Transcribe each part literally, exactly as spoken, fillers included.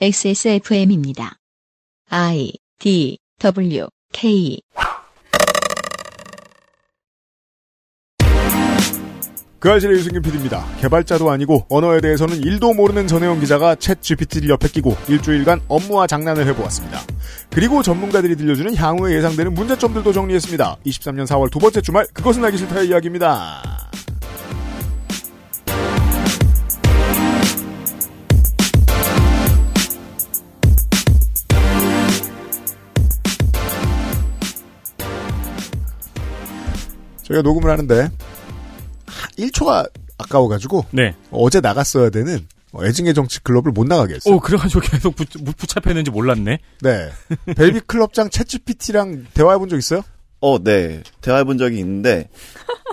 엑스에스에프엠입니다. I, D, W, K 그 아실의 유승균 피디입니다. 개발자도 아니고 언어에 대해서는 일도 모르는 전혜원 기자가 챗지피티를 옆에 끼고 일주일간 업무와 장난을 해보았습니다. 그리고 전문가들이 들려주는 향후에 예상되는 문제점들도 정리했습니다. 이십삼년 사월 두 번째 주말 그것은 알기 싫다의 이야기입니다. 저희가 녹음을 하는데 일 초가 아까워가지고 네. 어제 나갔어야 되는 애증의 정치 클럽을 못 나가게 했어요. 오, 그래가지고 계속 부, 부차패했는지 몰랐네. 네. 벨비 클럽장 챗지피티랑 대화해본 적 있어요? 어, 네. 대화해본 적이 있는데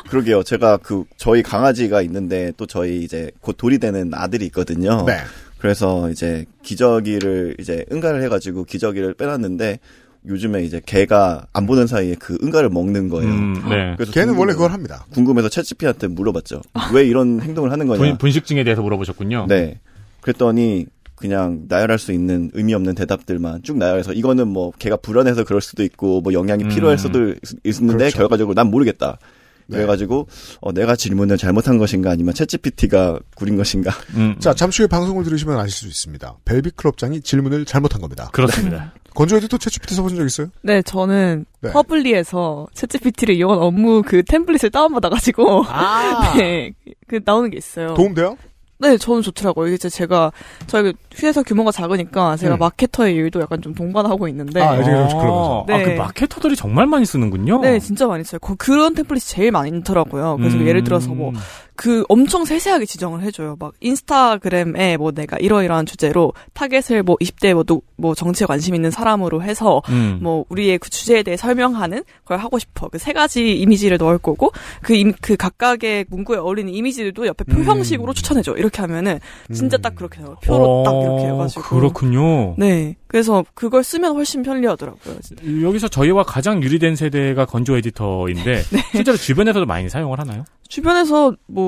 그러게요. 제가 그 저희 강아지가 있는데 또 저희 이제 곧 돌이 되는 아들이 있거든요. 네. 그래서 이제 기저귀를 이제 응가를 해가지고 기저귀를 빼놨는데. 요즘에 이제 개가 안 보는 사이에 그 응가를 먹는 거예요. 음, 네. 그래서 개는 궁금해, 원래 그걸 합니다. 궁금해서 챗지피티한테 물어봤죠. 왜 이런 행동을 하는 거냐. 분, 분식증에 대해서 물어보셨군요. 네. 그랬더니 그냥 나열할 수 있는 의미 없는 대답들만 쭉 나열해서 이거는 뭐 개가 불안해서 그럴 수도 있고 뭐 영양이 음, 필요할 수도 있는데 그렇죠. 결과적으로 난 모르겠다. 네. 그래가지고 어, 내가 질문을 잘못한 것인가 아니면 챗지피티가 구린 것인가. 음. 자 잠시 후에 방송을 들으시면 아실 수 있습니다. 벨비 클럽장이 질문을 잘못한 겁니다. 그렇습니다. 건조에도 또 챗지피티 써보신 적 있어요? 네, 저는 네. 퍼블리에서 챗지피티를 이용한 업무 그 템플릿을 다운받아가지고 아~ 네, 그 나오는 게 있어요. 도움돼요? 네, 저는 좋더라고요. 이제 제가 저희 회사 규모가 작으니까 제가 음. 마케터의 일도 약간 좀 동반하고 있는데. 아, 이제 아~ 그러면서. 네. 아, 그 마케터들이 정말 많이 쓰는군요. 네, 진짜 많이 써요. 그, 그런 템플릿이 제일 많더라고요. 그래서 음. 예를 들어서 뭐 그 엄청 세세하게 지정을 해줘요. 막 인스타그램에 뭐 내가 이러이러한 주제로 타겟을 뭐 이십 대 뭐, 뭐 정치에 관심 있는 사람으로 해서 음. 뭐 우리의 그 주제에 대해 설명하는 걸 하고 싶어. 그 세 가지 이미지를 넣을 거고 그, 임, 그 각각의 문구에 어울리는 이미지들도 옆에 표 형식으로 음. 추천해줘. 이렇게 하면은 진짜 음. 딱 그렇게 해요. 표로 오, 딱 이렇게 해가지고. 그렇군요. 네. 그래서 그걸 쓰면 훨씬 편리하더라고요. 진짜. 여기서 저희와 가장 유리된 세대가 건조 에디터인데 네. 실제로 주변에서도 많이 사용을 하나요? 주변에서 뭐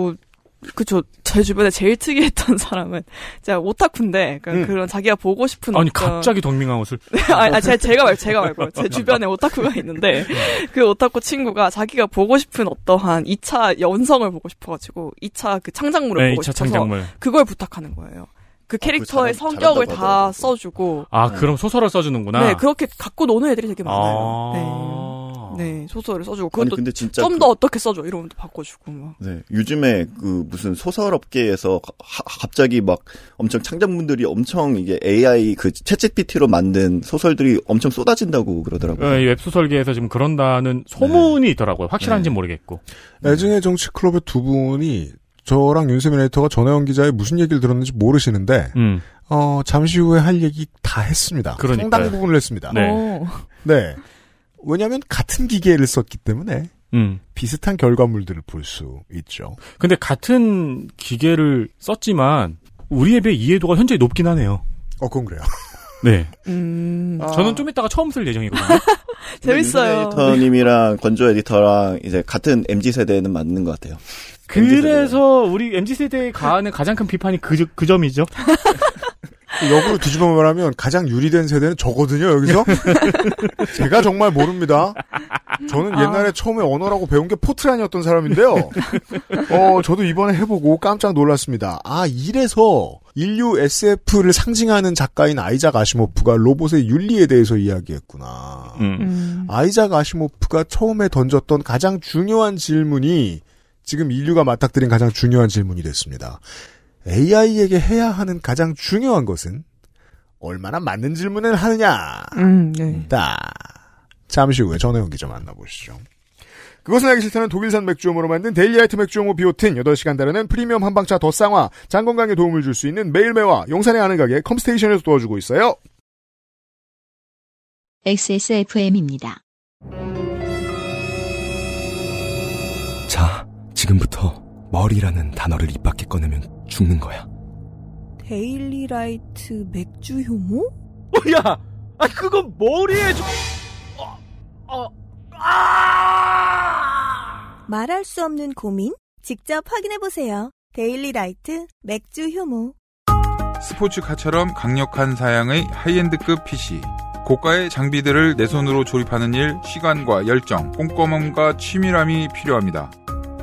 그쵸 제 주변에 제일 특이했던 사람은 제가 오타쿠인데 그러니까 응. 그런 자기가 보고 싶은 아니 어떤... 갑자기 덕밍한 옷을 아니, 아니 제가 제가 말고 제가 말고 제 주변에 오타쿠가 있는데 그 오타쿠 친구가 자기가 보고 싶은 어떠한 이 차 연성을 보고 싶어가지고 이 차 그 창작물을 네, 보고 싶어서 창작물. 그걸 부탁하는 거예요. 그 캐릭터의 아, 성격을 다 써주고 아 그럼 소설을 써주는구나. 네 그렇게 갖고 노는 애들이 되게 많아요. 아~ 네. 네 소설을 써주고 그것도 좀 더 그... 어떻게 써줘 이러면 또 바꿔주고 막. 네 요즘에 그 무슨 소설 업계에서 하, 갑자기 막 엄청 창작문들이 엄청 이게 에이아이 그 챗지피티로 만든 소설들이 엄청 쏟아진다고 그러더라고요. 네, 이 웹소설계에서 지금 그런다는 소문이 네. 있더라고요. 확실한지 네. 모르겠고. 애증의 정치 클럽의 두 분이. 저랑 윤세민 에디터가 전혜원 기자의 무슨 얘기를 들었는지 모르시는데 음. 어, 잠시 후에 할 얘기 다 했습니다. 그러니까요. 상당 부분을 했습니다. 네. 네. 왜냐하면 같은 기계를 썼기 때문에 음. 비슷한 결과물들을 볼 수 있죠. 근데 같은 기계를 썼지만 우리에 비해 이해도가 현저히 높긴 하네요. 어, 그건 그래요. 네. 음... 저는 좀 이따가 처음 쓸 예정이거든요. 재밌어요. 에디터님이랑 권조 에디터랑 이제 같은 엠지 세대는 맞는 것 같아요. 그래서 엠지 우리 엠지 세대에 가하는 가장 큰 비판이 그, 그 점이죠. 역으로 뒤집어 말하면 가장 유리된 세대는 저거든요. 여기서 제가 정말 모릅니다. 저는 옛날에 아. 처음에 언어라고 배운 게 포트란이었던 사람인데요. 어, 저도 이번에 해보고 깜짝 놀랐습니다. 아 이래서 인류 에스에프를 상징하는 작가인 아이작 아시모프가 로봇의 윤리에 대해서 이야기했구나. 음. 음. 아이작 아시모프가 처음에 던졌던 가장 중요한 질문이 지금 인류가 맞닥뜨린 가장 중요한 질문이 됐습니다. 에이아이에게 해야 하는 가장 중요한 것은 얼마나 맞는 질문을 하느냐. 음, 네. 다. 잠시 후에 전혜원 기자 만나보시죠. 그것은 알기 싫다는 독일산 맥주용으로 만든 데일리라이트 맥주용호 비오틴, 여덟 시간 다루는 프리미엄 한방차 더 쌍화, 장건강에 도움을 줄 수 있는 매일매와 용산의 아는 가게 컴스테이션에서 도와주고 있어요. 엑스에스에프엠입니다. 자, 지금부터 머리라는 단어를 입 밖에 꺼내면 죽는 거야. 데일리라이트 맥주 효모? 뭐야! 아 그건 머리에 좀... 어, 어, 아! 말할 수 없는 고민? 직접 확인해보세요. 데일리라이트 맥주 효모. 스포츠카처럼 강력한 사양의 하이엔드급 피씨, 고가의 장비들을 내 손으로 조립하는 일, 시간과 열정, 꼼꼼함과 치밀함이 필요합니다.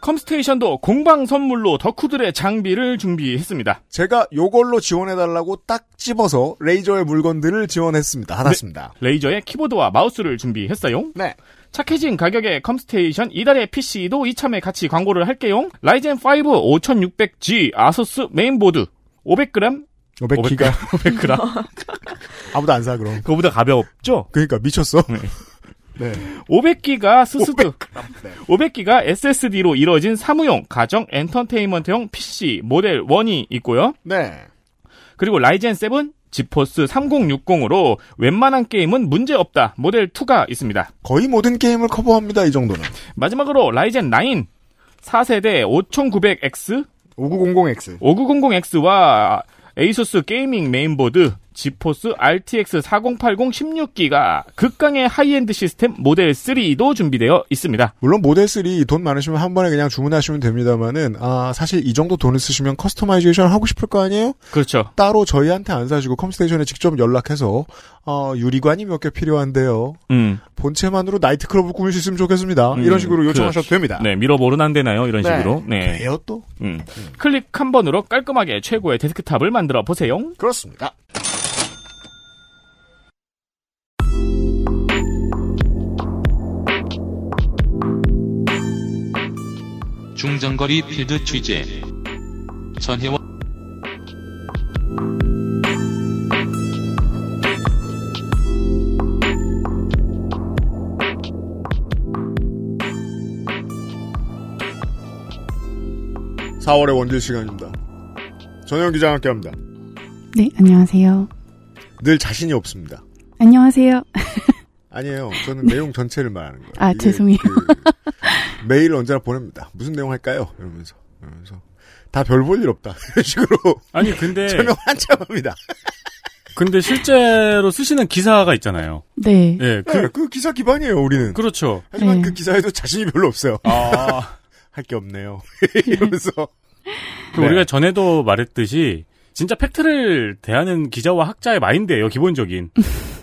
컴스테이션도 공방 선물로 덕후들의 장비를 준비했습니다. 제가 요걸로 지원해달라고 딱 집어서 레이저의 물건들을 지원했습니다. 하나습니다. 네, 레이저의 키보드와 마우스를 준비했어요. 네. 착해진 가격의 컴스테이션 이달의 피씨도 이참에 같이 광고를 할게요. 라이젠 오 오천육백 지 아소스 메인보드 오백 그램 오백 기가 오백 그램 아무도 안 사 그럼. 그거보다 가볍죠? 그러니까 미쳤어. 네. 네. 오백 기가 스스드 오백 기가 에스에스디로 이루어진 사무용 가정 엔터테인먼트용 피씨 모델 일이 있고요. 네. 그리고 라이젠 칠 지포스 삼공육공으로 웬만한 게임은 문제없다 모델 이가 있습니다. 거의 모든 게임을 커버합니다. 이 정도는. 마지막으로 라이젠 구 사 세대 오천구백 엑스 오구공공 엑스 오구공공 엑스와 에이수스 게이밍 메인보드 지포스 알티엑스 사공팔공 십육 기가 극강의 하이엔드 시스템 모델 삼도 준비되어 있습니다. 물론 모델 삼 돈 많으시면 한 번에 그냥 주문하시면 됩니다만은 아 사실 이 정도 돈을 쓰시면 커스터마이제이션 하고 싶을 거 아니에요? 그렇죠. 따로 저희한테 안 사시고 컴스테이션에 직접 연락해서 어, 유리관이 몇 개 필요한데요. 음. 본체만으로 나이트클럽을 꾸밀 수 있으면 좋겠습니다. 음, 이런 식으로 요청하셔도 그렇죠. 됩니다. 네, 밀어보는 안 되나요? 이런 네. 식으로. 네. 돼요 또? 음. 음. 클릭 한 번으로 깔끔하게 최고의 데스크탑을 만들어 보세요. 그렇습니다. 중장거리 필드 취재 전혜원 사월의 원딜 시간입니다. 전혜원 기자와 함께합니다. 네, 안녕하세요. 늘 자신이 없습니다. 안녕하세요. 아니에요. 저는 네. 내용 전체를 말하는 거예요. 아, 죄송해요. 그 메일 언제나 보냅니다. 무슨 내용 할까요? 이러면서. 이러면서. 다 별 볼 일 없다. 이런 식으로. 아니, 근데. 설명 한참 합니다. 근데 실제로 쓰시는 기사가 있잖아요. 네. 예, 네, 그, 네, 그 기사 기반이에요, 우리는. 그렇죠. 하지만 네. 그 기사에도 자신이 별로 없어요. 아. 할 게 없네요. 이러면서. 네. 우리가 전에도 말했듯이, 진짜 팩트를 대하는 기자와 학자의 마인드예요, 기본적인.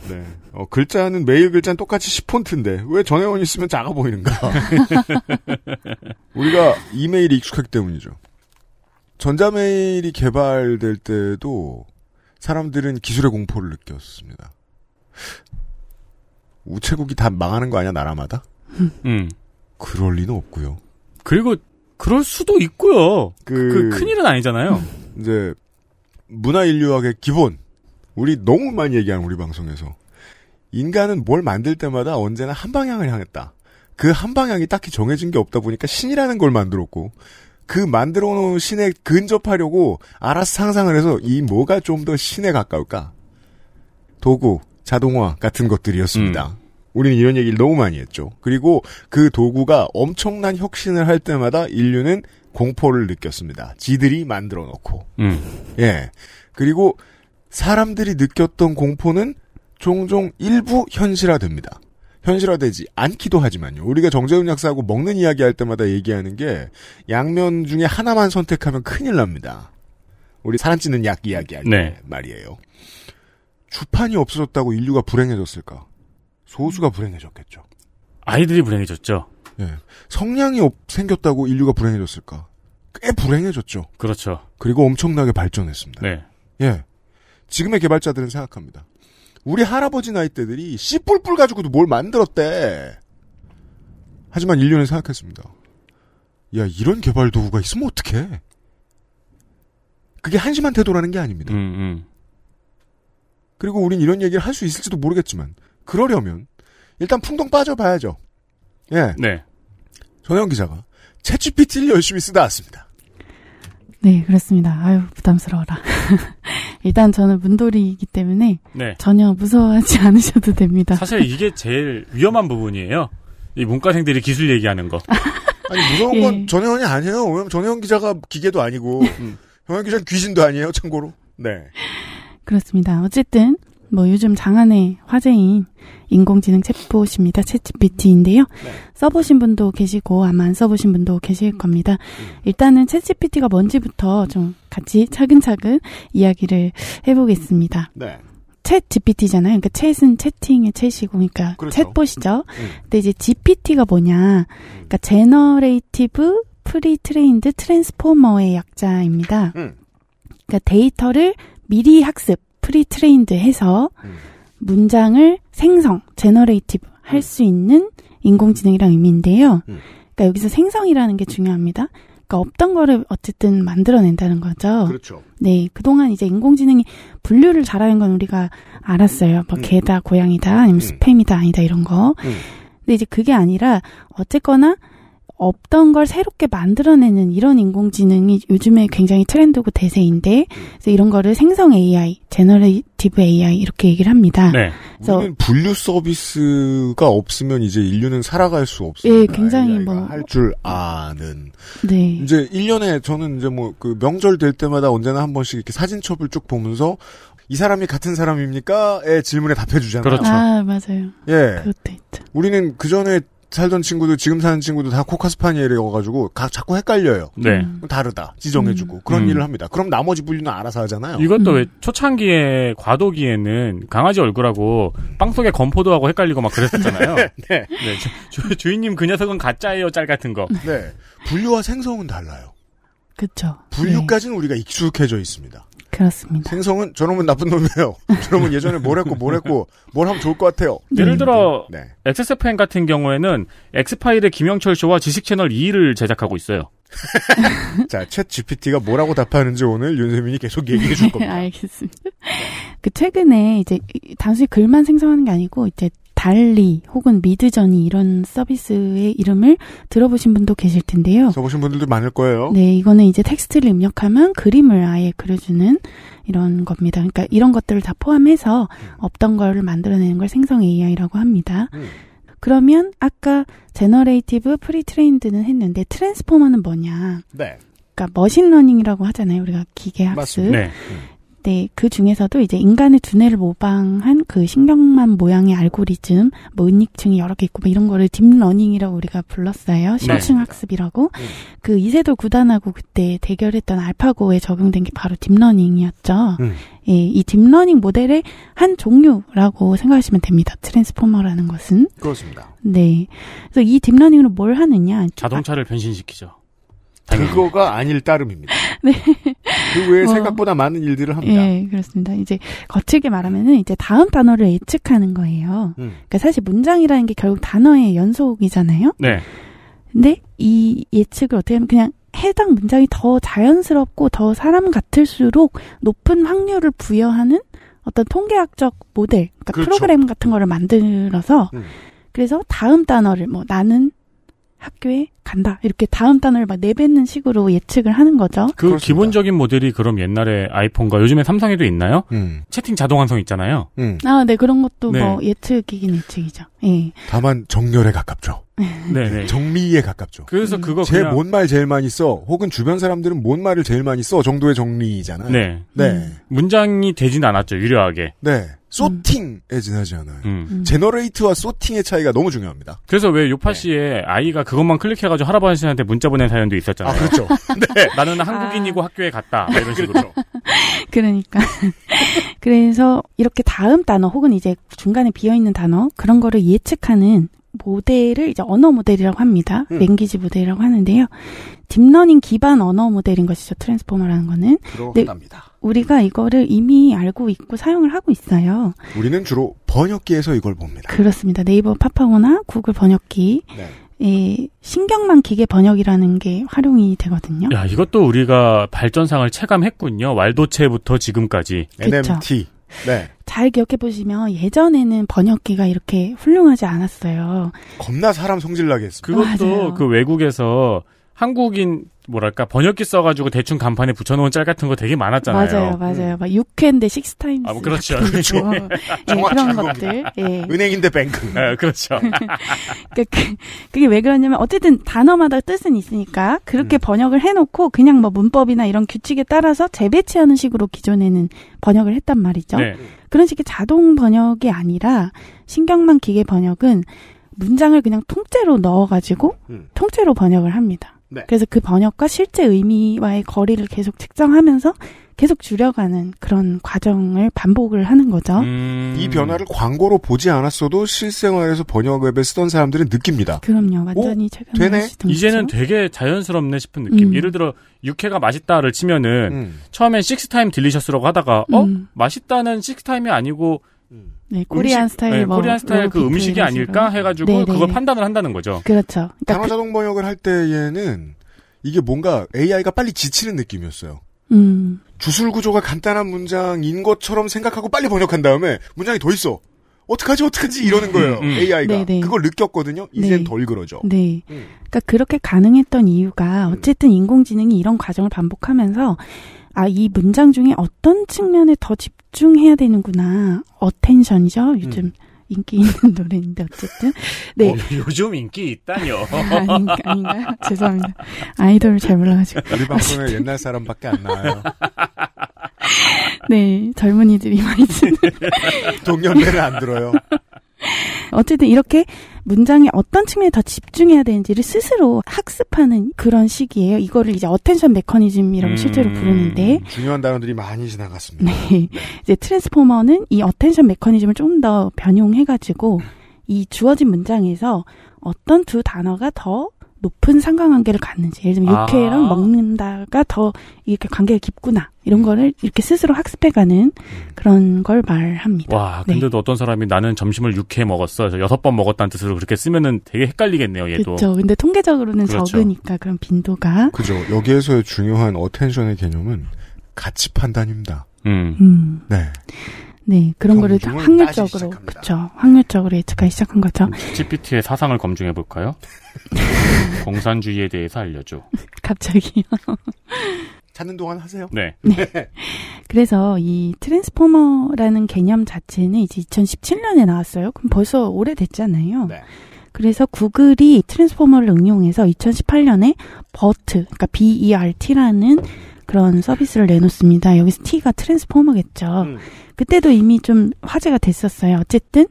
네. 어, 글자는 매일 글자는 똑같이 십 폰트인데 왜 전혜원이 쓰면 작아 보이는가? 우리가 이메일이 익숙하기 때문이죠. 전자메일이 개발될 때도 사람들은 기술의 공포를 느꼈습니다. 우체국이 다 망하는 거 아니야 나라마다? 음. 그럴 리는 없고요. 그리고 그럴 수도 있고요. 그, 그 큰일은 아니잖아요. 이제 문화인류학의 기본. 우리 너무 많이 얘기하는 우리 방송에서. 인간은 뭘 만들 때마다 언제나 한 방향을 향했다. 그 한 방향이 딱히 정해진 게 없다 보니까 신이라는 걸 만들었고 그 만들어 놓은 신에 근접하려고 알아서 상상을 해서 이 뭐가 좀 더 신에 가까울까? 도구, 자동화 같은 것들이었습니다. 음. 우리는 이런 얘기를 너무 많이 했죠. 그리고 그 도구가 엄청난 혁신을 할 때마다 인류는 공포를 느꼈습니다. 지들이 만들어 놓고. 음. 예. 그리고 사람들이 느꼈던 공포는 종종 일부 현실화됩니다. 현실화되지 않기도 하지만요. 우리가 정재훈 약사하고 먹는 이야기할 때마다 얘기하는 게 양면 중에 하나만 선택하면 큰일 납니다. 우리 사람 찌는 약 이야기할 때 네. 말이에요. 주판이 없어졌다고 인류가 불행해졌을까? 소수가 불행해졌겠죠. 아이들이 불행해졌죠. 예, 성량이 없, 생겼다고 인류가 불행해졌을까? 꽤 불행해졌죠. 그렇죠. 그리고 엄청나게 발전했습니다. 네. 예. 지금의 개발자들은 생각합니다. 우리 할아버지 나이 때들이 씨 뿔뿔 가지고도 뭘 만들었대. 하지만 인류는 생각했습니다. 야, 이런 개발 도구가 있으면 어떡해. 그게 한심한 태도라는 게 아닙니다. 음, 음. 그리고 우린 이런 얘기를 할 수 있을지도 모르겠지만 그러려면 일단 풍덩 빠져봐야죠. 예. 네. 전현 기자가 챗지피티를 열심히 쓰다 왔습니다. 네, 그렇습니다. 아유, 부담스러워라. 일단 저는 문돌이이기 때문에 네. 전혀 무서워하지 않으셔도 됩니다. 사실 이게 제일 위험한 부분이에요. 이 문과생들이 기술 얘기하는 거. 아니, 무서운 예. 건 전혜원이 아니에요. 왜냐면 전혜원 기자가 기계도 아니고 음. 전혜원 기자는 귀신도 아니에요, 참고로. 네. 그렇습니다. 어쨌든 뭐 요즘 장안의 화제인 인공지능 챗봇입니다. 챗지피티인데요. 네. 써보신 분도 계시고 아마 안 써보신 분도 계실 겁니다. 음. 일단은 챗지피티가 뭔지부터 좀 같이 차근차근 이야기를 해보겠습니다. 네. 챗지피티잖아요. 그러니까 챗은 채팅의 챗이고, 그러니까 그렇죠. 챗봇이죠. 음. 근데 이제 지피티가 뭐냐? 그러니까 제너레이티브 프리트레인드 트랜스포머의 약자입니다. 음. 그러니까 데이터를 미리 학습 프리트레인드 해서 음. 문장을 생성, 제너레이티브 할 수 음. 있는 인공지능이라는 의미인데요. 음. 그러니까 여기서 생성이라는 게 중요합니다. 그러니까 없던 거를 어쨌든 만들어낸다는 거죠. 그렇죠. 네, 그동안 이제 인공지능이 분류를 잘하는 건 우리가 알았어요. 뭐 음. 개다, 고양이다, 아니면 음. 스팸이다, 아니다 이런 거. 음. 근데 이제 그게 아니라 어쨌거나 없던 걸 새롭게 만들어내는 이런 인공지능이 요즘에 굉장히 트렌드고 대세인데, 그래서 이런 거를 생성 에이아이, 제너레이티브 에이아이 이렇게 얘기를 합니다. 네. 그래서 우리는 분류 서비스가 없으면 이제 인류는 살아갈 수 없어요. 예, 굉장히 뭐 할 줄 아는. 네. 이제 일 년에 저는 이제 뭐 그 명절 될 때마다 언제나 한 번씩 이렇게 사진첩을 쭉 보면서. 이 사람이 같은 사람입니까?의 질문에 답해주잖아요. 그렇죠. 아, 맞아요. 예. 그것도 있죠. 우리는 그 전에 살던 친구도 지금 사는 친구도 다 코카스파니엘이어가지고 가, 자꾸 헷갈려요. 네. 다르다. 지정해주고. 음. 그런 음. 일을 합니다. 그럼 나머지 분류는 알아서 하잖아요. 이것도 음. 왜 초창기에 과도기에는 강아지 얼굴하고 빵 속에 건포도 하고 헷갈리고 막 그랬었잖아요. 네. 네. 네. 주, 주, 주인님 그 녀석은 가짜예요. 짤 같은 거. 네. 분류와 생성은 달라요. 그렇죠. 분류까지는 네. 우리가 익숙해져 있습니다. 그렇습니다. 생성은 저놈은 나쁜 놈이에요. 저놈은 예전에 뭘 했고 뭘 했고 뭘 하면 좋을 것 같아요. 네. 예를 들어 네. 엑스에스에프엠 같은 경우에는 X파일의 김영철 쇼와 지식채널 이를 제작하고 있어요. 자, 챗 지피티가 뭐라고 답하는지 오늘 윤세민이 계속 얘기해 줄 겁니다. 알겠습니다. 그 최근에 이제 단순히 글만 생성하는 게 아니고 이제 달리 혹은 미드저니 이런 서비스의 이름을 들어보신 분도 계실 텐데요. 써보신 분들도 많을 거예요. 네, 이거는 이제 텍스트를 입력하면 그림을 아예 그려주는 이런 겁니다. 그러니까 이런 것들을 다 포함해서 없던 걸 만들어내는 걸 생성 에이아이라고 합니다. 음. 그러면 아까 제너레이티브 프리트레인드는 했는데 트랜스포머는 뭐냐? 네. 그러니까 머신러닝이라고 하잖아요. 우리가 기계 학습. 맞습니다. 네. 음. 네, 그 중에서도 이제 인간의 두뇌를 모방한 그 신경만 모양의 알고리즘, 뭐 은닉층이 여러 개 있고, 뭐 이런 거를 딥러닝이라고 우리가 불렀어요. 심층 네. 학습이라고. 네. 그 이세돌 구단하고 그때 대결했던 알파고에 적용된 게 바로 딥러닝이었죠. 음. 예, 이 딥러닝 모델의 한 종류라고 생각하시면 됩니다. 트랜스포머라는 것은. 그렇습니다. 네. 그래서 이 딥러닝으로 뭘 하느냐. 자동차를 아, 변신시키죠. 그거가 아닐 따름입니다. 네. 그 외에 어, 생각보다 많은 일들을 합니다. 네, 그렇습니다. 이제 거칠게 말하면은 이제 다음 단어를 예측하는 거예요. 음. 그러니까 사실 문장이라는 게 결국 단어의 연속이잖아요. 네. 근데 이 예측을 어떻게 하면 그냥 해당 문장이 더 자연스럽고 더 사람 같을수록 높은 확률을 부여하는 어떤 통계학적 모델, 그러니까 그렇죠. 프로그램 같은 거를 만들어서 음. 그래서 다음 단어를 뭐 나는 학교에 간다. 이렇게 다음 단어를 막 내뱉는 식으로 예측을 하는 거죠. 그 그렇습니다. 기본적인 모델이 그럼 옛날에 아이폰과 요즘에 삼성에도 있나요? 음. 채팅 자동완성 있잖아요. 음. 아, 네. 그런 것도 네. 뭐 예측이긴 예측이죠. 예. 다만 정렬에 가깝죠. 네, 정리에 가깝죠. 그래서 그거 제 뭔 말 제일 많이 써, 혹은 주변 사람들은 뭔 말을 제일 많이 써 정도의 정리잖아요. 네, 네. 음. 문장이 되진 않았죠 유려하게. 네, 소팅에 지나지 않아요. 음. 음. 제너레이트와 소팅의 차이가 너무 중요합니다. 그래서 왜 요파 씨의 네. 아이가 그것만 클릭해가지고 할아버지한테 문자 보낸 사연도 있었잖아요. 아, 그렇죠. 네, 나는 한국인이고 아. 학교에 갔다 이런 식으로. 그러니까. 그래서 이렇게 다음 단어 혹은 이제 중간에 비어 있는 단어 그런 거를 예측하는. 모델을 이제 언어 모델이라고 합니다. 음. 랭귀지 모델이라고 하는데요. 딥러닝 기반 언어 모델인 것이죠. 트랜스포머라는 거는. 그렇답니다. 우리가 이거를 이미 알고 있고 사용을 하고 있어요. 우리는 주로 번역기에서 이걸 봅니다. 그렇습니다. 네이버 파파고나 구글 번역기. 네. 예, 신경만 기계 번역이라는 게 활용이 되거든요. 야, 이것도 우리가 발전상을 체감했군요. 왈도체부터 지금까지. 엔엠티. 그쵸? 네. 잘 기억해보시면 예전에는 번역기가 이렇게 훌륭하지 않았어요. 겁나 사람 성질나게 했습니다. 그것도 맞아요. 그 외국에서 한국인 뭐랄까 번역기 써가지고 대충 간판에 붙여놓은 짤 같은 거 되게 많았잖아요. 맞아요, 맞아요. 음. 막 육회인데 식스타임스. 아, 뭐 그렇죠, 그렇죠. 예, 그런 것들. 예. 은행인데 뱅크. 네, 그렇죠. 그게, 그게 왜 그러냐면 어쨌든 단어마다 뜻은 있으니까 그렇게 음. 번역을 해놓고 그냥 뭐 문법이나 이런 규칙에 따라서 재배치하는 식으로 기존에는 번역을 했단 말이죠. 네. 그런 식의 자동 번역이 아니라 신경망 기계 번역은 문장을 그냥 통째로 넣어가지고 음. 통째로 번역을 합니다. 네. 그래서 그 번역과 실제 의미와의 거리를 계속 측정하면서 계속 줄여가는 그런 과정을 반복을 하는 거죠. 음... 이 변화를 광고로 보지 않았어도 실생활에서 번역 앱에 쓰던 사람들은 느낍니다. 그럼요. 완전히 최근에 이제는 되게 자연스럽네 싶은 느낌. 음. 예를 들어 육회가 맛있다를 치면은 음. 처음엔 식스타임 딜리셔스라고 하다가 어? 음. 맛있다는 식스타임이 아니고 네, 코리안 음식, 스타일, 네, 뭐 코리안 스타일 그 음식이 이러시고. 아닐까 해가지고 네네. 그걸 판단을 한다는 거죠. 그렇죠. 그러니까 단어 자동 번역을 할 때에는 이게 뭔가 에이아이가 빨리 지치는 느낌이었어요. 음. 주술 구조가 간단한 문장인 것처럼 생각하고 빨리 번역한 다음에 문장이 더 있어. 어떡하지, 어떡하지 이러는 거예요. 음. 에이아이가 네네. 그걸 느꼈거든요. 이젠 네. 덜 그러죠. 네. 음. 그러니까 그렇게 가능했던 이유가 어쨌든 음. 인공지능이 이런 과정을 반복하면서. 아, 이 문장 중에 어떤 측면에 더 집중해야 되는구나. 어텐션이죠. 요즘 음. 인기 있는 노래인데 어쨌든. 네. 어, 요즘 인기 있다뇨. 아닌가, 아닌가. 죄송합니다. 아이돌 잘 몰라가지고. 우리 방송에 옛날 사람밖에 안 나와요. 네, 젊은이들이 많이 듣는. 동년배를 안 들어요. 어쨌든 이렇게 문장에 어떤 측면에 더 집중해야 되는지를 스스로 학습하는 그런 시기예요. 이거를 이제 어텐션 메커니즘이라고 음, 실제로 부르는데 중요한 단어들이 많이 지나갔습니다. 네. 이제 트랜스포머는 이 어텐션 메커니즘을 좀 더 변용해가지고 이 주어진 문장에서 어떤 두 단어가 더 높은 상관관계를 갖는지, 예를 들면 육회랑 아. 먹는다가 더 이렇게 관계가 깊구나 이런 거를 이렇게 스스로 학습해가는 그런 걸 말합니다. 와, 근데도 네. 어떤 사람이 나는 점심을 육회 먹었어, 여섯 번 먹었다는 뜻으로 그렇게 쓰면은 되게 헷갈리겠네요, 얘도. 그렇죠. 근데 통계적으로는 그렇죠. 적으니까 그런 빈도가. 그죠. 여기에서의 중요한 어텐션의 개념은 가치 판단입니다. 음. 음. 네. 네, 그런 거를 확률적으로, 그렇죠. 확률적으로 예측하기 시작한 거죠. 지피티의 사상을 검증해 볼까요? 공산주의에 대해서 알려줘. 갑자기요. 찾는 동안 하세요. 네. 네. 그래서 이 트랜스포머라는 개념 자체는 이제 이천십칠 년에 나왔어요. 그럼 벌써 오래됐잖아요. 네. 그래서 구글이 트랜스포머를 응용해서 이천십팔 년에 버트, 그러니까 비 이 알 티라는 그런 서비스를 내놓습니다. 여기서 T가 트랜스포머겠죠. 음. 그때도 이미 좀 화제가 됐었어요. 어쨌든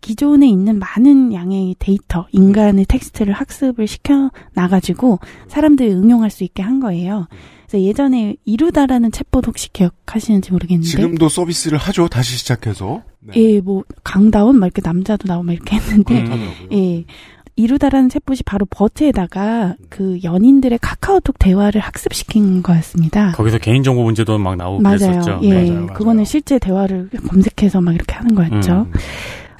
기존에 있는 많은 양의 데이터, 인간의 텍스트를 학습을 시켜놔가지고 사람들이 응용할 수 있게 한 거예요. 그래서 예전에 이루다라는 챗봇 혹시 기억하시는지 모르겠는데 지금도 서비스를 하죠. 다시 시작해서. 네. 예, 뭐 강다운 막 이렇게 남자도 나오고 막 이렇게 했는데 예. 이루다라는 챗봇이 바로 버트에다가 그 연인들의 카카오톡 대화를 학습시킨 거였습니다. 거기서 개인정보 문제도 막 나오고 맞아요. 그랬었죠. 예, 맞아요. 맞아요. 그거는 실제 대화를 검색해서 막 이렇게 하는 거였죠. 음.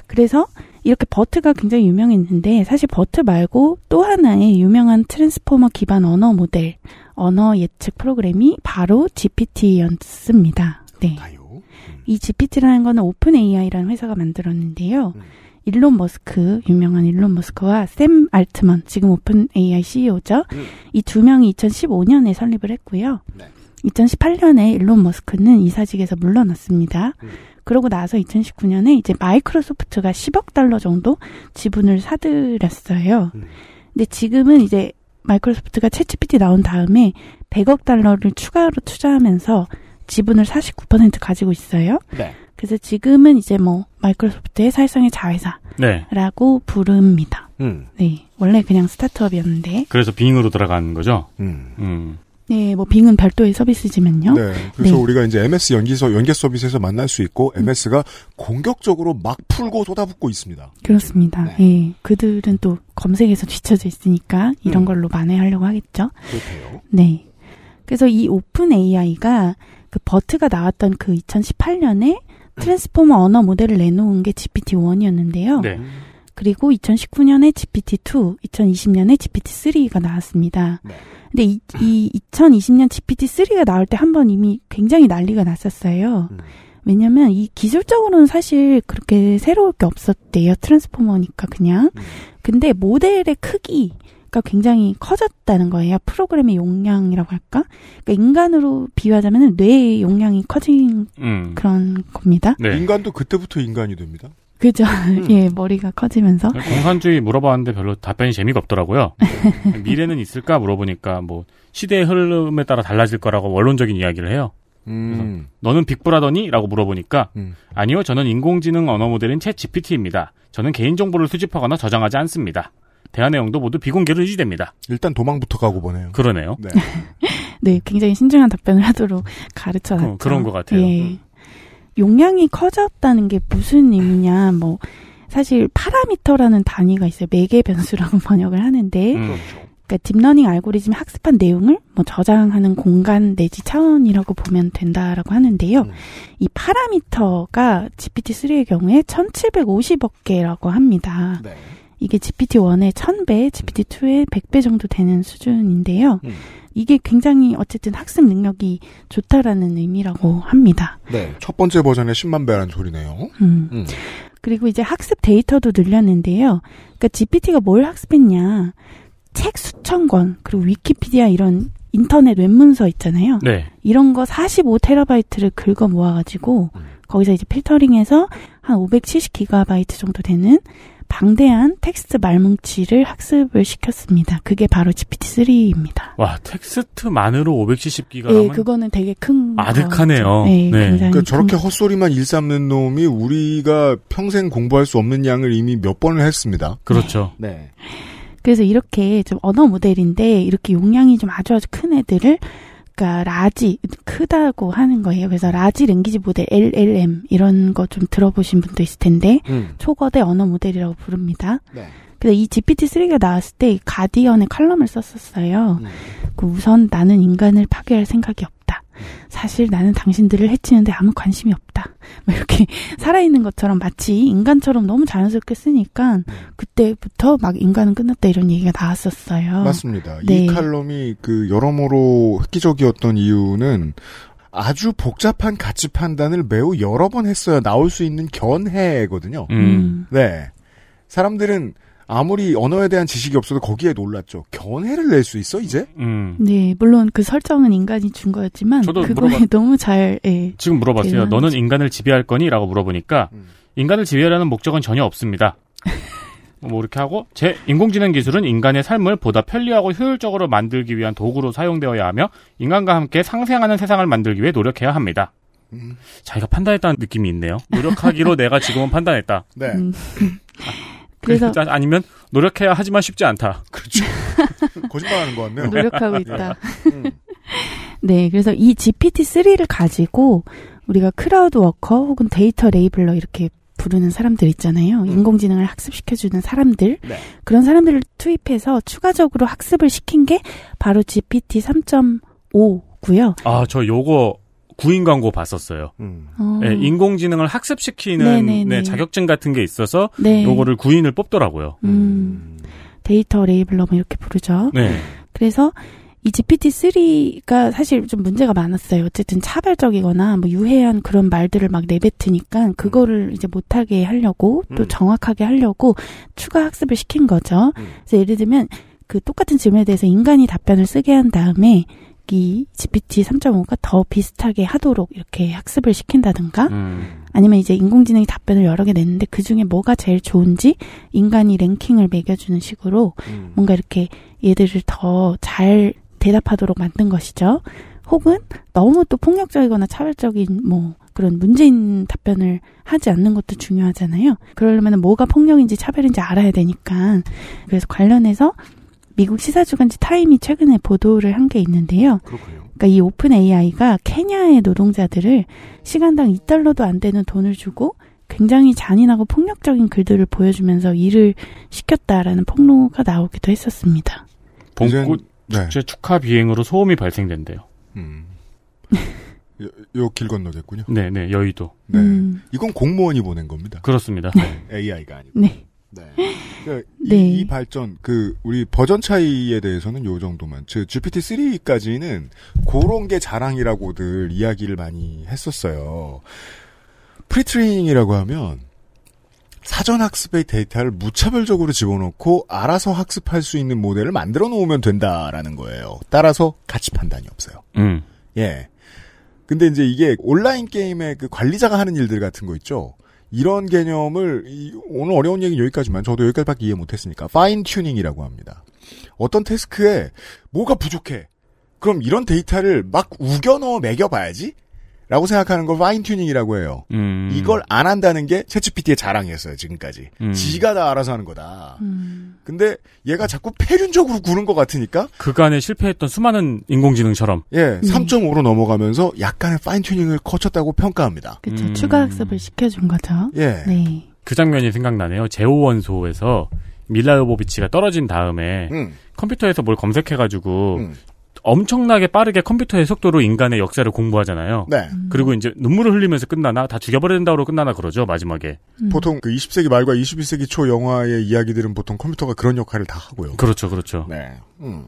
그래서 이렇게 버트가 굉장히 유명했는데 사실 버트 말고 또 하나의 유명한 트랜스포머 기반 언어 모델, 언어 예측 프로그램이 바로 지피티였습니다. 네. 음. 이 지피티라는 거는 오픈 에이아이라는 회사가 만들었는데요. 음. 일론 머스크, 유명한 일론 머스크와 샘 알트먼, 지금 오픈 에이아이 씨이오죠. 음. 이 두 명이 이천십오 년에 설립을 했고요. 네. 이천십팔 년에 일론 머스크는 이사직에서 물러났습니다. 음. 그러고 나서 이천십구 년에 이제 마이크로소프트가 십억 달러 정도 지분을 사들였어요. 음. 근데 지금은 이제 마이크로소프트가 챗지피티 나온 다음에 백억 달러를 추가로 투자하면서 지분을 사십구 퍼센트 가지고 있어요. 네. 그래서 지금은 이제 뭐 마이크로소프트의 사실상의 자회사라고 네. 부릅니다. 음. 네, 원래 그냥 스타트업이었는데. 그래서 빙으로 들어간 거죠. 음. 음. 네, 뭐 빙은 별도의 서비스지만요. 네, 그래서 네. 우리가 이제 엠에스 연계서 연계 서비스에서 만날 수 있고 엠에스가 공격적으로 막 풀고 쏟아붓고 있습니다. 그렇습니다. 네, 네. 그들은 또 검색에서 뒤쳐져 있으니까 이런 음. 걸로 만회하려고 하겠죠. 그렇대요. 네, 그래서 이 오픈 에이아이가 그 버트가 나왔던 그 이천십팔 년에 트랜스포머 언어 모델을 내놓은 게 지피티 원이었는데요. 네. 그리고 이천십구 년에 지피티 투, 이천이십 년에 지피티 쓰리가 나왔습니다. 네. 근데 이, 이 이천이십 년 지피티 쓰리가 나올 때 한 번 이미 굉장히 난리가 났었어요. 음. 왜냐면 이 기술적으로는 사실 그렇게 새로울 게 없었대요. 트랜스포머니까 그냥. 음. 근데 모델의 크기 그러니까 굉장히 커졌다는 거예요. 프로그램의 용량이라고 할까? 그러니까 인간으로 비유하자면 뇌의 용량이 커진 음. 그런 겁니다. 네. 인간도 그때부터 인간이 됩니다. 그죠. 음. 예, 머리가 커지면서. 공산주의 물어봤는데 별로 답변이 재미가 없더라고요. 미래는 있을까 물어보니까 뭐 시대의 흐름에 따라 달라질 거라고 원론적인 이야기를 해요. 음. 너는 빅브라더니? 라고 물어보니까 음. 아니요, 저는 인공지능 언어 모델인 챗지피티입니다. 저는 개인정보를 수집하거나 저장하지 않습니다. 대화 내용도 모두 비공개로 유지됩니다. 일단 도망부터 가고 보네요. 그러네요. 네, 네 굉장히 신중한 답변을 하도록 가르쳐놨죠. 어, 그런 것 같아요. 예. 용량이 커졌다는 게 무슨 의미냐. 뭐 사실 파라미터라는 단위가 있어요. 매개 변수라고 번역을 하는데 음. 그러니까 딥러닝 알고리즘이 학습한 내용을 뭐 저장하는 공간 내지 차원이라고 보면 된다라고 하는데요. 음. 이 파라미터가 지피티 쓰리의 경우에 천칠백오십억 개라고 합니다. 네. 이게 지피티 원의 천 배, 지피티 투의 백 배 정도 되는 수준인데요. 음. 이게 굉장히 어쨌든 학습 능력이 좋다라는 의미라고 합니다. 네. 첫 번째 버전의 십만 배라는 소리네요. 음. 음. 그리고 이제 학습 데이터도 늘렸는데요. 그러니까 지피티가 뭘 학습했냐. 책 수천 권, 그리고 위키피디아 이런 인터넷 웹문서 있잖아요. 네. 이런 거 사십오 테라바이트를 긁어 모아가지고 음. 거기서 이제 필터링해서 한 오백칠십 기가바이트 정도 되는 방대한 텍스트 말뭉치를 학습을 시켰습니다. 그게 바로 지피티 쓰리입니다. 와, 텍스트만으로 오백칠십 기가라면 네, 그거는 되게 큰 아득하네요. 네, 네. 그러니까 저렇게 헛소리만 일삼는 놈이 우리가 평생 공부할 수 없는 양을 이미 몇 번을 했습니다. 그렇죠. 네. 네. 그래서 이렇게 좀 언어 모델인데 이렇게 용량이 좀 아주 아주 큰 애들을 그러니까 라지 크다고 하는 거예요. 그래서 라지 랭귀지 모델 엘엘엠 이런 거 좀 들어보신 분도 있을 텐데 음. 초거대 언어 모델이라고 부릅니다. 네. 그래서 이 지피티 쓰리가 나왔을 때 가디언의 칼럼을 썼었어요. 음. 그 우선 나는 인간을 파괴할 생각이 없다. 사실 나는 당신들을 해치는데 아무 관심이 없다. 막 이렇게 살아있는 것처럼 마치 인간처럼 너무 자연스럽게 쓰니까 그때부터 막 인간은 끝났다 이런 얘기가 나왔었어요. 맞습니다. 네. 이 칼럼이 그 여러모로 획기적이었던 이유는 아주 복잡한 가치 판단을 매우 여러 번 했어야 나올 수 있는 견해거든요. 음. 네. 사람들은 아무리 언어에 대한 지식이 없어도 거기에 놀랐죠. 견해를 낼 수 있어 이제? 음. 네, 물론 그 설정은 인간이 준 거였지만 저도 그거에 물어봤... 너무 잘 예, 지금 물어봤어요. 너는 인간을 지배할 거니? 라고 물어보니까 음. 인간을 지배하려는 목적은 전혀 없습니다. 뭐 이렇게 하고 제 인공지능 기술은 인간의 삶을 보다 편리하고 효율적으로 만들기 위한 도구로 사용되어야 하며 인간과 함께 상생하는 세상을 만들기 위해 노력해야 합니다. 음. 자기가 판단했다는 느낌이 있네요. 노력하기로 내가 지금은 판단했다. 네. 음. 그래서 아니면 노력해야 하지만 쉽지 않다. 그렇죠. 거짓말하는 것 같네요. 노력하고 있다. 네, 그래서 이 지피티 쓰리를 가지고 우리가 크라우드 워커 혹은 데이터 레이블러 이렇게 부르는 사람들 있잖아요. 인공지능을 학습시켜주는 사람들. 네. 그런 사람들을 투입해서 추가적으로 학습을 시킨 게 바로 지피티 삼 점 오고요. 아, 저 요거 구인 광고 봤었어요. 음. 네, 인공지능을 학습시키는 네, 자격증 같은 게 있어서 네. 요거를 구인을 뽑더라고요. 음. 데이터 레이블러 뭐 이렇게 부르죠. 네. 그래서 이 지피티 쓰리가 사실 좀 문제가 많았어요. 어쨌든 차별적이거나 뭐 유해한 그런 말들을 막 내뱉으니까 그거를 이제 못하게 하려고 또 정확하게 하려고 추가 학습을 시킨 거죠. 그래서 예를 들면 그 똑같은 질문에 대해서 인간이 답변을 쓰게 한 다음에 이 지피티 삼 점 오가 더 비슷하게 하도록 이렇게 학습을 시킨다든가 음. 아니면 이제 인공지능이 답변을 여러 개 냈는데 그중에 뭐가 제일 좋은지 인간이 랭킹을 매겨주는 식으로 음. 뭔가 이렇게 얘들을 더 잘 대답하도록 만든 것이죠. 혹은 너무 또 폭력적이거나 차별적인 뭐 그런 문제인 답변을 하지 않는 것도 중요하잖아요. 그러려면 뭐가 폭력인지 차별인지 알아야 되니까 그래서 관련해서 미국 시사주간지 타임이 최근에 보도를 한 게 있는데요. 그렇군요. 그러니까 이 오픈 에이아이가 케냐의 노동자들을 시간당 이 달러도 안 되는 돈을 주고 굉장히 잔인하고 폭력적인 글들을 보여주면서 일을 시켰다라는 폭로가 나오기도 했었습니다. 봄꽃 축제 네. 축하 비행으로 소음이 발생된대요. 음. 요, 요 길 건너겠군요. 네, 네, 여의도. 네. 음. 이건 공무원이 보낸 겁니다. 그렇습니다. 네. 에이아이가 아니고. 네. 네. 그러니까 네. 이, 이 발전, 그, 우리 버전 차이에 대해서는 요 정도만. 즉, 지피티 쓰리까지는 그런 게 자랑이라고들 이야기를 많이 했었어요. 프리트레이닝이라고 하면 사전학습의 데이터를 무차별적으로 집어넣고 알아서 학습할 수 있는 모델을 만들어 놓으면 된다라는 거예요. 따라서 가치 판단이 없어요. 음. 예. 근데 이제 이게 온라인 게임의 그 관리자가 하는 일들 같은 거 있죠. 이런 개념을 이, 오늘 어려운 얘기는 여기까지만, 저도 여기까지밖에 이해 못했으니까 파인 튜닝이라고 합니다. 어떤 태스크에 뭐가 부족해. 그럼 이런 데이터를 막 우겨 넣어 매겨봐야지? 라고 생각하는 걸 파인 튜닝이라고 해요. 음. 이걸 안 한다는 게 챗지피티의 자랑이었어요, 지금까지. 음. 지가 다 알아서 하는 거다. 음. 근데 얘가 자꾸 평균적으로 구는 것 같으니까. 그간에 실패했던 수많은 인공지능처럼. 예, 음. 삼 점 오로 넘어가면서 약간의 파인 튜닝을 거쳤다고 평가합니다. 그쵸, 음. 추가 학습을 시켜준 거죠. 예. 네. 그 장면이 생각나네요. 제오원소에서 밀라 요보비치가 떨어진 다음에 음. 컴퓨터에서 뭘 검색해가지고 음. 엄청나게 빠르게 컴퓨터의 속도로 인간의 역사를 공부하잖아요. 네. 음. 그리고 이제 눈물을 흘리면서 끝나나, 다 죽여버려야 된다고 끝나나 그러죠, 마지막에. 음. 보통 그 이십 세기 말과 이십일 세기 초 영화의 이야기들은 보통 컴퓨터가 그런 역할을 다 하고요. 그렇죠, 그렇죠. 네. 음.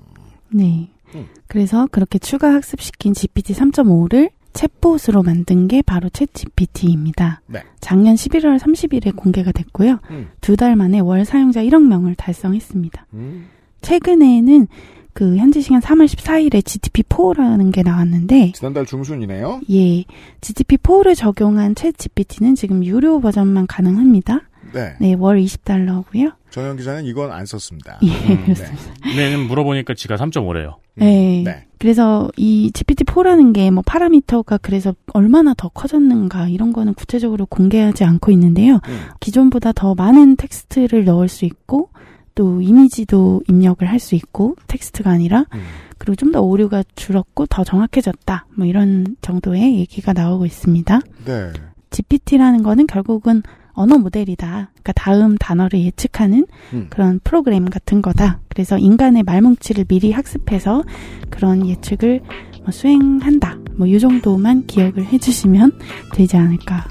네. 음. 그래서 그렇게 추가 학습시킨 지피티 삼 점 오를 챗봇으로 만든 게 바로 챗지피티입니다. 네. 작년 십일월 삼십일에 공개가 됐고요. 음. 두 달 만에 월 사용자 일억 명을 달성했습니다. 음. 최근에는 그 현지 시간 삼월 십사일에 지티피 포라는 게 나왔는데, 지난달 중순이네요. 예, 지티피 포를 적용한 챗 지피티는 지금 유료 버전만 가능합니다. 네, 네, 월 이십 달러고요. 정영 기자는 이건 안 썼습니다. 예, 음, 그렇습니다. 네. 얘는 물어보니까 지가 삼 점 오래요. 네. 음, 네. 그래서 이 지피티 포라는 게 뭐 파라미터가 그래서 얼마나 더 커졌는가 이런 거는 구체적으로 공개하지 않고 있는데요. 음. 기존보다 더 많은 텍스트를 넣을 수 있고, 또 이미지도 입력을 할 수 있고, 텍스트가 아니라. 음. 그리고 좀 더 오류가 줄었고 더 정확해졌다, 뭐 이런 정도의 얘기가 나오고 있습니다. 네. 지피티라는 거는 결국은 언어 모델이다. 그러니까 다음 단어를 예측하는 음. 그런 프로그램 같은 거다. 그래서 인간의 말뭉치를 미리 학습해서 그런 예측을 뭐 수행한다, 뭐 이 정도만 기억을 해주시면 되지 않을까.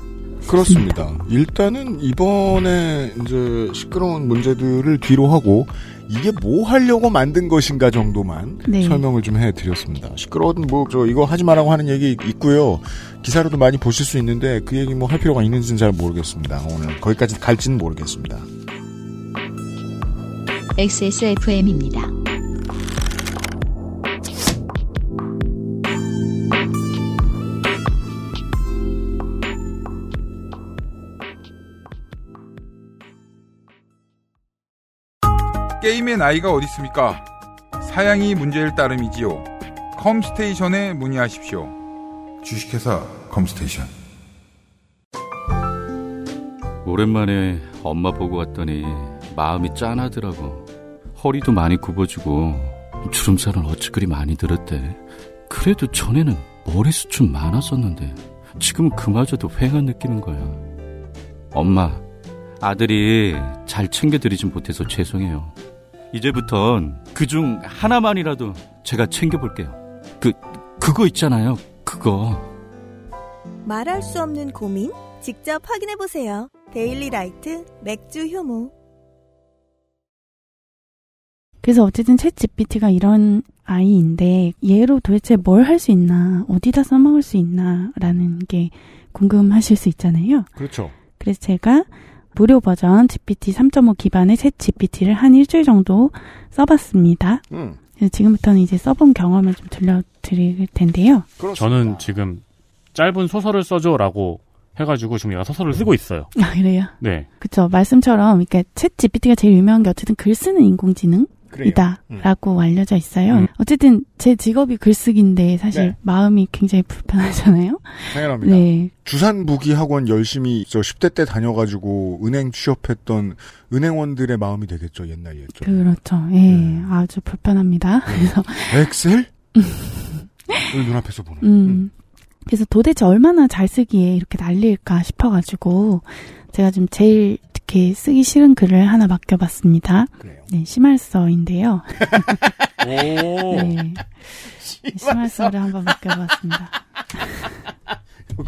그렇습니다. 일단은 이번에 이제 시끄러운 문제들을 뒤로 하고 이게 뭐 하려고 만든 것인가 정도만 네. 설명을 좀 해드렸습니다. 시끄러운 뭐 저 이거 하지 마라고 하는 얘기 있고요. 기사로도 많이 보실 수 있는데 그 얘기 뭐 할 필요가 있는지는 잘 모르겠습니다. 오늘 거기까지 갈지는 모르겠습니다. 엑스에스에프엠입니다. 게임의 나이가 어디 있습니까? 사양이 문제일 따름이지요. 컴스테이션에 문의하십시오. 주식회사 컴스테이션. 오랜만에 엄마 보고 왔더니 마음이 짠하더라고. 허리도 많이 굽어지고 주름살은 어찌 그리 많이 들었대. 그래도 전에는 머리숱은 많았었는데 지금은 그마저도 휑한 느끼는 거야. 엄마, 아들이 잘 챙겨드리진 못해서 죄송해요. 이제부턴 그중 하나만이라도 제가 챙겨볼게요. 그, 그거 있잖아요. 그거. 말할 수 없는 고민? 직접 확인해보세요. 데일리 라이트 맥주 효모. 그래서 어쨌든 챗지피티가 이런 아이인데 얘로 도대체 뭘 할 수 있나, 어디다 써먹을 수 있나 라는 게 궁금하실 수 있잖아요. 그렇죠. 그래서 제가 무료 버전 지피티 삼 점 오 기반의 챗 지피티를 한 일주일 정도 써봤습니다. 음. 지금부터는 이제 써본 경험을 좀 들려드릴 텐데요. 그렇습니다. 저는 지금 짧은 소설을 써줘라고 해가지고 지금 얘가 소설을 쓰고 있어요. 아, 그래요? 네. 그렇죠. 말씀처럼 그러니까 챗 지피티가 제일 유명한 게 어쨌든 글 쓰는 인공지능. 이다라고 음. 알려져 있어요. 음. 어쨌든 제 직업이 글쓰기인데 사실 네. 마음이 굉장히 불편하잖아요. 당연합니다. 네. 주산부기학원 열심히 저 십 대 때 다녀가지고 은행 취업했던 은행원들의 마음이 되겠죠, 옛날 예전. 그렇죠. 예, 네. 아주 불편합니다. 네. 그래서 엑셀? 을 눈앞에서 보는. 음. 음. 그래서 도대체 얼마나 잘 쓰기에 이렇게 난리일까 싶어가지고 제가 좀 제일 이렇게 쓰기 싫은 글을 하나 맡겨봤습니다. 그래요. 네, 심할서인데요. 오. 네, 심할서를 한번 맡겨봤습니다. 이건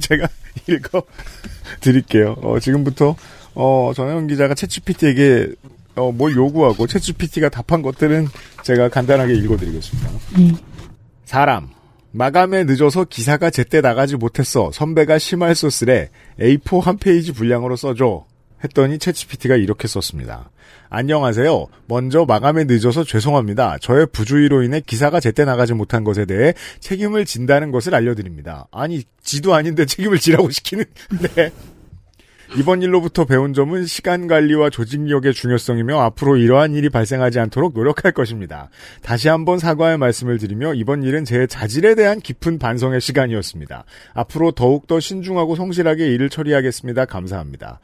제가 읽어드릴게요. 어, 지금부터 어, 정혜원 기자가 챗지피티에게 어, 뭘 요구하고 챗지피티가 답한 것들은 제가 간단하게 읽어드리겠습니다. 네. 사람. 마감에 늦어서 기사가 제때 나가지 못했어. 선배가 심할 소스래. 에이포 한 페이지 분량으로 써줘. 했더니 챗지피티가 이렇게 썼습니다. 안녕하세요. 먼저 마감에 늦어서 죄송합니다. 저의 부주의로 인해 기사가 제때 나가지 못한 것에 대해 책임을 진다는 것을 알려드립니다. 아니, 지도 아닌데 책임을 지라고 시키는... 네. 이번 일로부터 배운 점은 시간 관리와 조직력의 중요성이며 앞으로 이러한 일이 발생하지 않도록 노력할 것입니다. 다시 한번 사과의 말씀을 드리며 이번 일은 제 자질에 대한 깊은 반성의 시간이었습니다. 앞으로 더욱더 신중하고 성실하게 일을 처리하겠습니다. 감사합니다.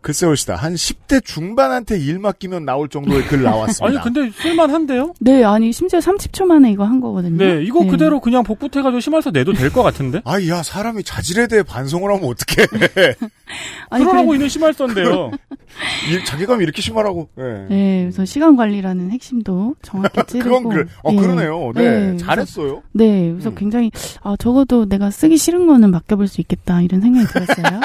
글쎄 옳시다. 한 십 대 중반한테 일 맡기면 나올 정도의 글 나왔습니다. 아니 근데 쓸만한데요? 네. 아니 심지어 삼십 초 만에 이거 한 거거든요. 네. 이거 네. 그대로 그냥 복붙해가지고 심화해서 내도 될 것 같은데? 아이 야 사람이 자질에 대해 반성을 하면 어떡해. 아니 하고 있는 심할선데요. 자괴감이 이렇게 심하라고. 네. 네, 그래서 시간 관리라는 핵심도 정확히 찌르고. 그건 그래. 어, 예. 그러네요. 네, 네 잘했어요. 그래서, 네, 그래서 음. 굉장히 아 적어도 내가 쓰기 싫은 거는 맡겨볼 수 있겠다 이런 생각이 들었어요.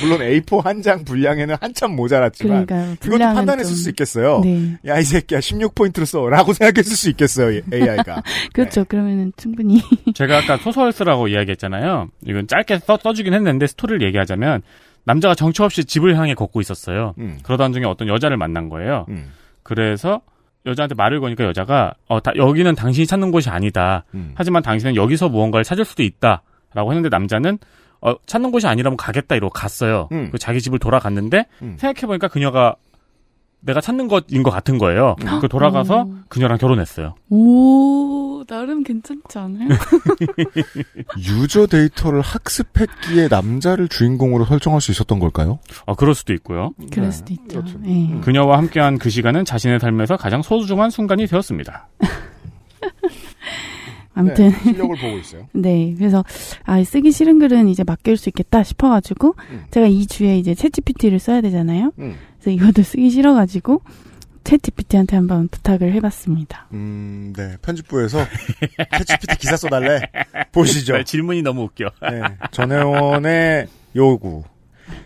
물론 에이포 한 장 분량에는 한참 모자랐지만 그러니까요, 그것도 판단했을 좀... 수 있겠어요. 네. 야, 이 새끼야 십육 포인트로 써라고 생각했을 수 있겠어요. 에이아이가. 그렇죠. 네. 그러면은 충분히. 제가 아까 소설 쓰라고 이야기했잖아요. 이건 짧게 써, 써주긴 했는데 스토리를 얘기하자면 남자가 정처 없이 집을 향해 걷고 있었어요. 음. 그러던 중에 어떤 여자를 만난 거예요. 음. 그래서 여자한테 말을 거니까 여자가 어, 다, 여기는 당신이 찾는 곳이 아니다. 음. 하지만 당신은 여기서 무언가를 찾을 수도 있다. 라고 했는데 남자는 어, 찾는 곳이 아니라면 가겠다 이러고 갔어요. 음. 자기 집을 돌아갔는데 음. 생각해보니까 그녀가 내가 찾는 것인 것 같은 거예요. 음. 그 돌아가서 오. 그녀랑 결혼했어요. 오, 나름 괜찮지 않아요? 유저 데이터를 학습했기에 남자를 주인공으로 설정할 수 있었던 걸까요? 아, 그럴 수도 있고요. 그럴 네. 수도 있죠. 그렇죠. 네. 그녀와 함께한 그 시간은 자신의 삶에서 가장 소중한 순간이 되었습니다. 아무튼 네, 실력을 보고 있어요. 네, 그래서 아 쓰기 싫은 글은 이제 맡길 수 있겠다 싶어가지고 음. 제가 이 주에 이제 챗지피티를 써야 되잖아요. 음. 그래서 이것도 쓰기 싫어가지고 챗지피티한테 한번 부탁을 해봤습니다. 음, 네, 편집부에서 챗지피티 기사 써달래 보시죠. 질문이 너무 웃겨. 네, 전혜원의 요구.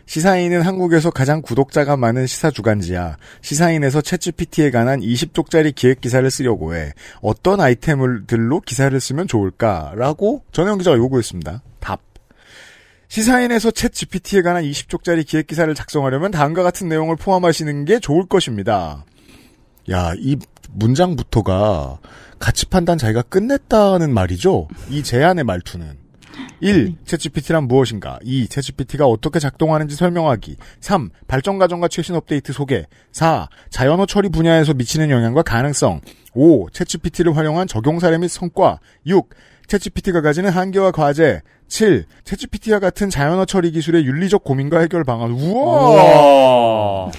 시사인은 한국에서 가장 구독자가 많은 시사주간지야. 시사인에서 챗지피티에 관한 이십 쪽짜리 기획기사를 쓰려고 해. 어떤 아이템들로 기사를 쓰면 좋을까라고 전혜원 기자가 요구했습니다. 답. 시사인에서 챗지피티에 관한 이십 쪽짜리 기획기사를 작성하려면 다음과 같은 내용을 포함하시는 게 좋을 것입니다. 야, 이 문장부터가 가치 판단 자기가 끝냈다는 말이죠. 이 제안의 말투는. 일. 챗지피티란 무엇인가? 이. 챗지피티가 어떻게 작동하는지 설명하기. 삼. 발전 과정과 최신 업데이트 소개. 사. 자연어 처리 분야에서 미치는 영향과 가능성. 오. 챗지피티를 활용한 적용 사례 및 성과. 육. 챗지피티가 가지는 한계와 과제. 칠. 챗지피티와 같은 자연어 처리 기술의 윤리적 고민과 해결 방안. 우와!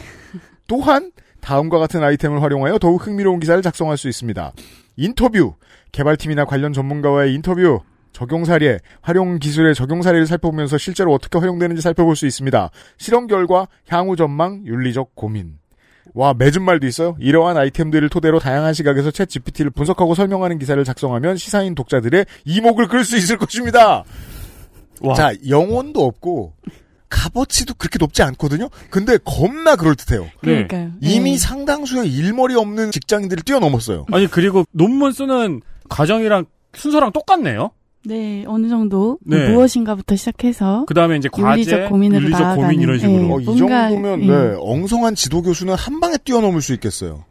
또한 다음과 같은 아이템을 활용하여 더욱 흥미로운 기사를 작성할 수 있습니다. 인터뷰. 개발팀이나 관련 전문가와의 인터뷰. 적용 사례, 활용 기술의 적용 사례를 살펴보면서 실제로 어떻게 활용되는지 살펴볼 수 있습니다. 실험 결과, 향후 전망, 윤리적 고민. 와, 맺은 말도 있어요. 이러한 아이템들을 토대로 다양한 시각에서 챗지피티를 분석하고 설명하는 기사를 작성하면 시사인 독자들의 이목을 끌 수 있을 것입니다. 와. 자, 영혼도 없고 값어치도 그렇게 높지 않거든요. 근데 겁나 그럴듯해요. 그러니까요. 이미 네. 상당수의 일머리 없는 직장인들을 뛰어넘었어요. 아니, 그리고 논문 쓰는 과정이랑 순서랑 똑같네요. 네, 어느 정도 네. 무엇인가부터 시작해서 그 다음에 이제 과제, 윤리적 고민으로 윤리적 나아가는 고민 이런 식으로. 네, 어, 이 뭔가, 정도면 음. 네, 엉성한 지도 교수는 한 방에 뛰어넘을 수 있겠어요.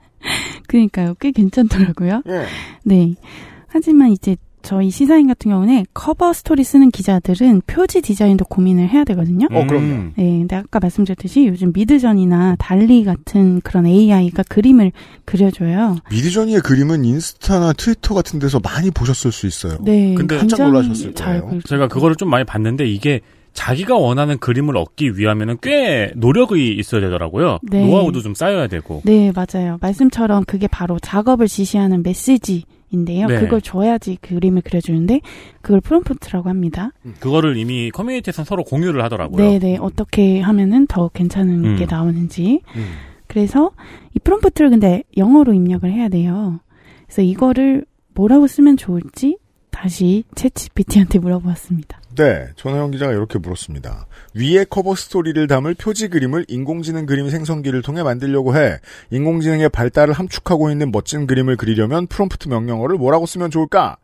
그러니까요, 꽤 괜찮더라고요. 네. 네, 하지만 이제 저희 시사인 같은 경우는 커버 스토리 쓰는 기자들은 표지 디자인도 고민을 해야 되거든요. 어, 그럼요. 네, 근데 아까 말씀드렸듯이 요즘 미드저니나 달리 같은 그런 에이아이가 그림을 그려줘요. 미드저니의 그림은 인스타나 트위터 같은 데서 많이 보셨을 수 있어요. 네, 근데 깜짝 놀라셨을 거예요. 제가 그거를 좀 많이 봤는데 이게 자기가 원하는 그림을 얻기 위하면은 꽤 노력이 있어야 되더라고요. 네. 노하우도 좀 쌓여야 되고. 네, 맞아요. 말씀처럼 그게 바로 작업을 지시하는 메시지. 인데요. 네. 그걸 줘야지 그림을 그려주는데 그걸 프롬프트라고 합니다. 그거를 이미 커뮤니티에서 서로 공유를 하더라고요. 네네. 어떻게 하면은 더 괜찮은 음. 게 나오는지. 음. 그래서 이 프롬프트를 근데 영어로 입력을 해야 돼요. 그래서 이거를 뭐라고 쓰면 좋을지 다시 챗지피티한테 물어보았습니다. 네. 전혜영 기자가 이렇게 물었습니다. 위에 커버 스토리를 담을 표지 그림을 인공지능 그림 생성기를 통해 만들려고 해. 인공지능의 발달을 함축하고 있는 멋진 그림을 그리려면 프롬프트 명령어를 뭐라고 쓰면 좋을까?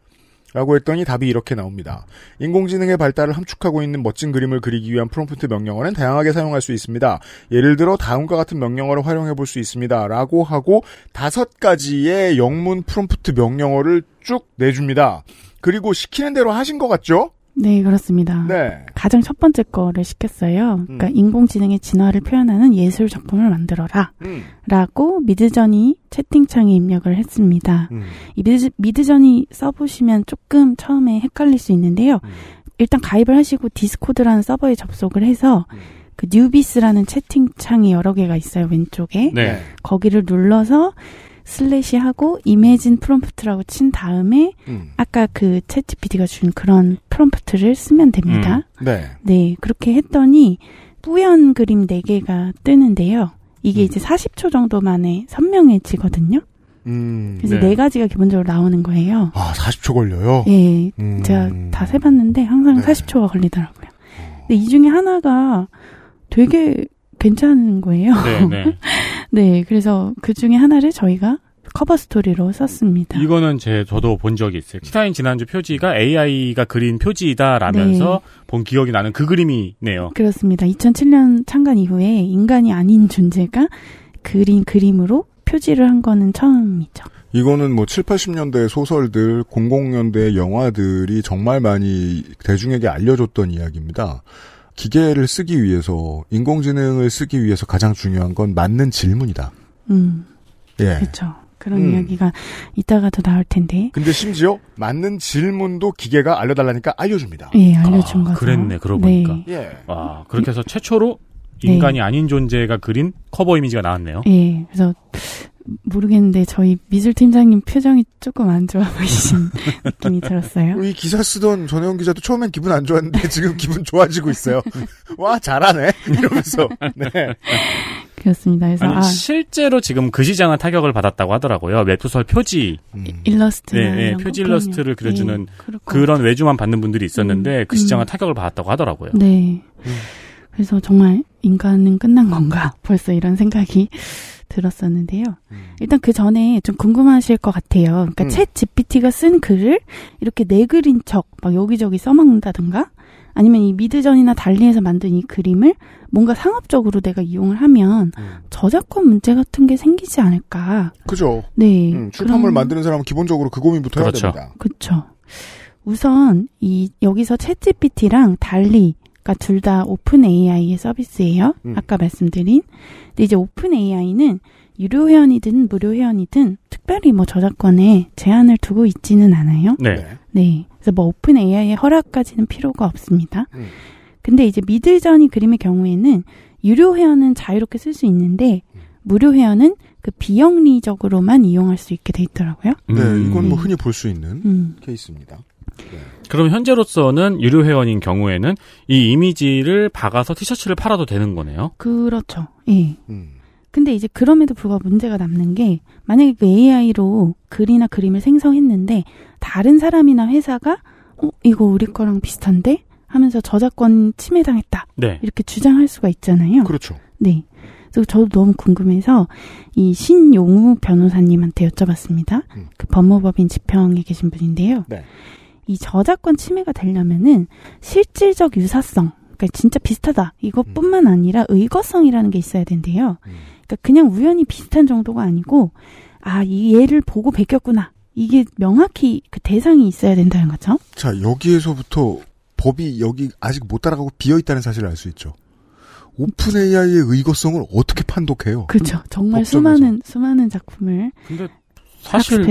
라고 했더니 답이 이렇게 나옵니다. 인공지능의 발달을 함축하고 있는 멋진 그림을 그리기 위한 프롬프트 명령어는 다양하게 사용할 수 있습니다. 예를 들어 다음과 같은 명령어를 활용해 볼 수 있습니다. 라고 하고 다섯 가지의 영문 프롬프트 명령어를 쭉 내줍니다. 그리고 시키는 대로 하신 것 같죠? 네, 그렇습니다. 네. 가장 첫 번째 거를 시켰어요. 음. 그러니까 인공지능의 진화를 표현하는 예술 작품을 만들어라. 음. 라고 미드저니 채팅창에 입력을 했습니다. 음. 이 미드, 미드저니 써보시면 조금 처음에 헷갈릴 수 있는데요. 음. 일단 가입을 하시고 디스코드라는 서버에 접속을 해서 음. 그 뉴비스라는 채팅창이 여러 개가 있어요. 왼쪽에. 네. 거기를 눌러서 슬래시하고 이매진 프롬프트라고 친 다음에 음. 아까 그 챗지피티가 준 그런 프롬프트를 쓰면 됩니다. 음. 네. 네, 그렇게 했더니 뿌연 그림 네 개가 뜨는데요. 이게 음. 이제 사십 초 정도 만에 선명해지거든요. 음. 그래서 네. 네 가지가 기본적으로 나오는 거예요. 아, 사십 초 걸려요? 네. 음. 제가 다 세봤는데 항상 네. 사십 초가 걸리더라고요. 근데 이 중에 하나가 되게 괜찮은 거예요. 네, 네. 네, 그래서 그 중에 하나를 저희가 커버 스토리로 썼습니다. 이거는 제 저도 본 적이 있어요. 시사인 지난주 표지가 에이아이가 그린 표지이다라면서 네. 본 기억이 나는 그 그림이네요. 그렇습니다. 이천칠 년 창간 이후에 인간이 아닌 존재가 그린 그림으로 표지를 한 거는 처음이죠. 이거는 뭐 칠, 팔십 년대 소설들, 공공년대 영화들이 정말 많이 대중에게 알려줬던 이야기입니다. 기계를 쓰기 위해서, 인공지능을 쓰기 위해서 가장 중요한 건 맞는 질문이다. 음. 예. 그렇죠. 그런 음. 이야기가 이따가 더 나올 텐데. 근데 심지어 맞는 질문도 기계가 알려달라니까 알려줍니다. 예, 알려준 아, 거죠. 그랬네, 그러고 네. 보니까. 예. 아, 그렇게 해서 최초로 인간이 네. 아닌 존재가 그린 커버 이미지가 나왔네요. 예, 그래서 모르겠는데 저희 미술팀장님 표정이 조금 안 좋아 보이신 느낌이 들었어요. 이 기사 쓰던 전혜원 기자도 처음엔 기분 안 좋았는데 지금 기분 좋아지고 있어요. 와, 잘하네 이러면서. 네. 그렇습니다. 그래서 아니, 아, 실제로 지금 그 시장은 타격을 받았다고 하더라고요. 웹소설 표지 음. 일러스트, 네, 네, 표지 일러스트를 그려주는 네, 그런 외주만 받는 분들이 있었는데 음, 그 시장은 음. 타격을 받았다고 하더라고요. 네. 음. 그래서 정말 인간은 끝난 건가? 벌써 이런 생각이 들었었는데요. 일단 그 전에 좀 궁금하실 것 같아요. 그러니까 음. 챗 지피티가 쓴 글을 이렇게 내그린 척 막 여기저기 써먹는다든가 아니면 이 미드전이나 달리에서 만든 이 그림을 뭔가 상업적으로 내가 이용을 하면 음. 저작권 문제 같은 게 생기지 않을까. 그죠. 네. 음, 출판물 그럼... 만드는 사람은 기본적으로 그 고민부터 그렇죠. 해야 됩니다. 그렇죠. 우선 이 여기서 챗 지피티랑 달리 그러니까 둘 다 오픈 에이아이의 서비스예요. 음. 아까 말씀드린. 근데 이제 오픈 에이아이는 유료 회원이든 무료 회원이든 특별히 뭐 저작권에 제한을 두고 있지는 않아요. 네. 네. 그래서 뭐 오픈 에이아이의 허락까지는 필요가 없습니다. 음. 근데 이제 미들전이 그림의 경우에는 유료 회원은 자유롭게 쓸 수 있는데 무료 회원은 그 비영리적으로만 이용할 수 있게 돼 있더라고요. 네, 이건 뭐 흔히 볼 수 있는 음. 케이스입니다. 네. 그럼 현재로서는 유료 회원인 경우에는 이 이미지를 박아서 티셔츠를 팔아도 되는 거네요? 그렇죠. 예. 음. 근데 이제 그럼에도 불구하고 문제가 남는 게 만약에 그 에이아이로 글이나 그림을 생성했는데 다른 사람이나 회사가 어, 이거 우리 거랑 비슷한데? 하면서 저작권 침해당했다. 네. 이렇게 주장할 수가 있잖아요. 그렇죠. 네. 그래서 저도 너무 궁금해서 이 신용우 변호사님한테 여쭤봤습니다. 음. 그 법무법인 지평에 계신 분인데요. 네. 이 저작권 침해가 되려면은 실질적 유사성, 그러니까 진짜 비슷하다 이것뿐만 아니라 의거성이라는 게 있어야 된대요. 그러니까 그냥 우연히 비슷한 정도가 아니고 아, 이 얘를 보고 베꼈구나 이게 명확히 그 대상이 있어야 된다는 거죠. 자, 여기에서부터 법이 여기 아직 못 따라가고 비어 있다는 사실을 알 수 있죠. 오픈 에이아이의 의거성을 어떻게 판독해요? 그렇죠. 정말 법정에서. 수많은 수많은 작품을 근데 사실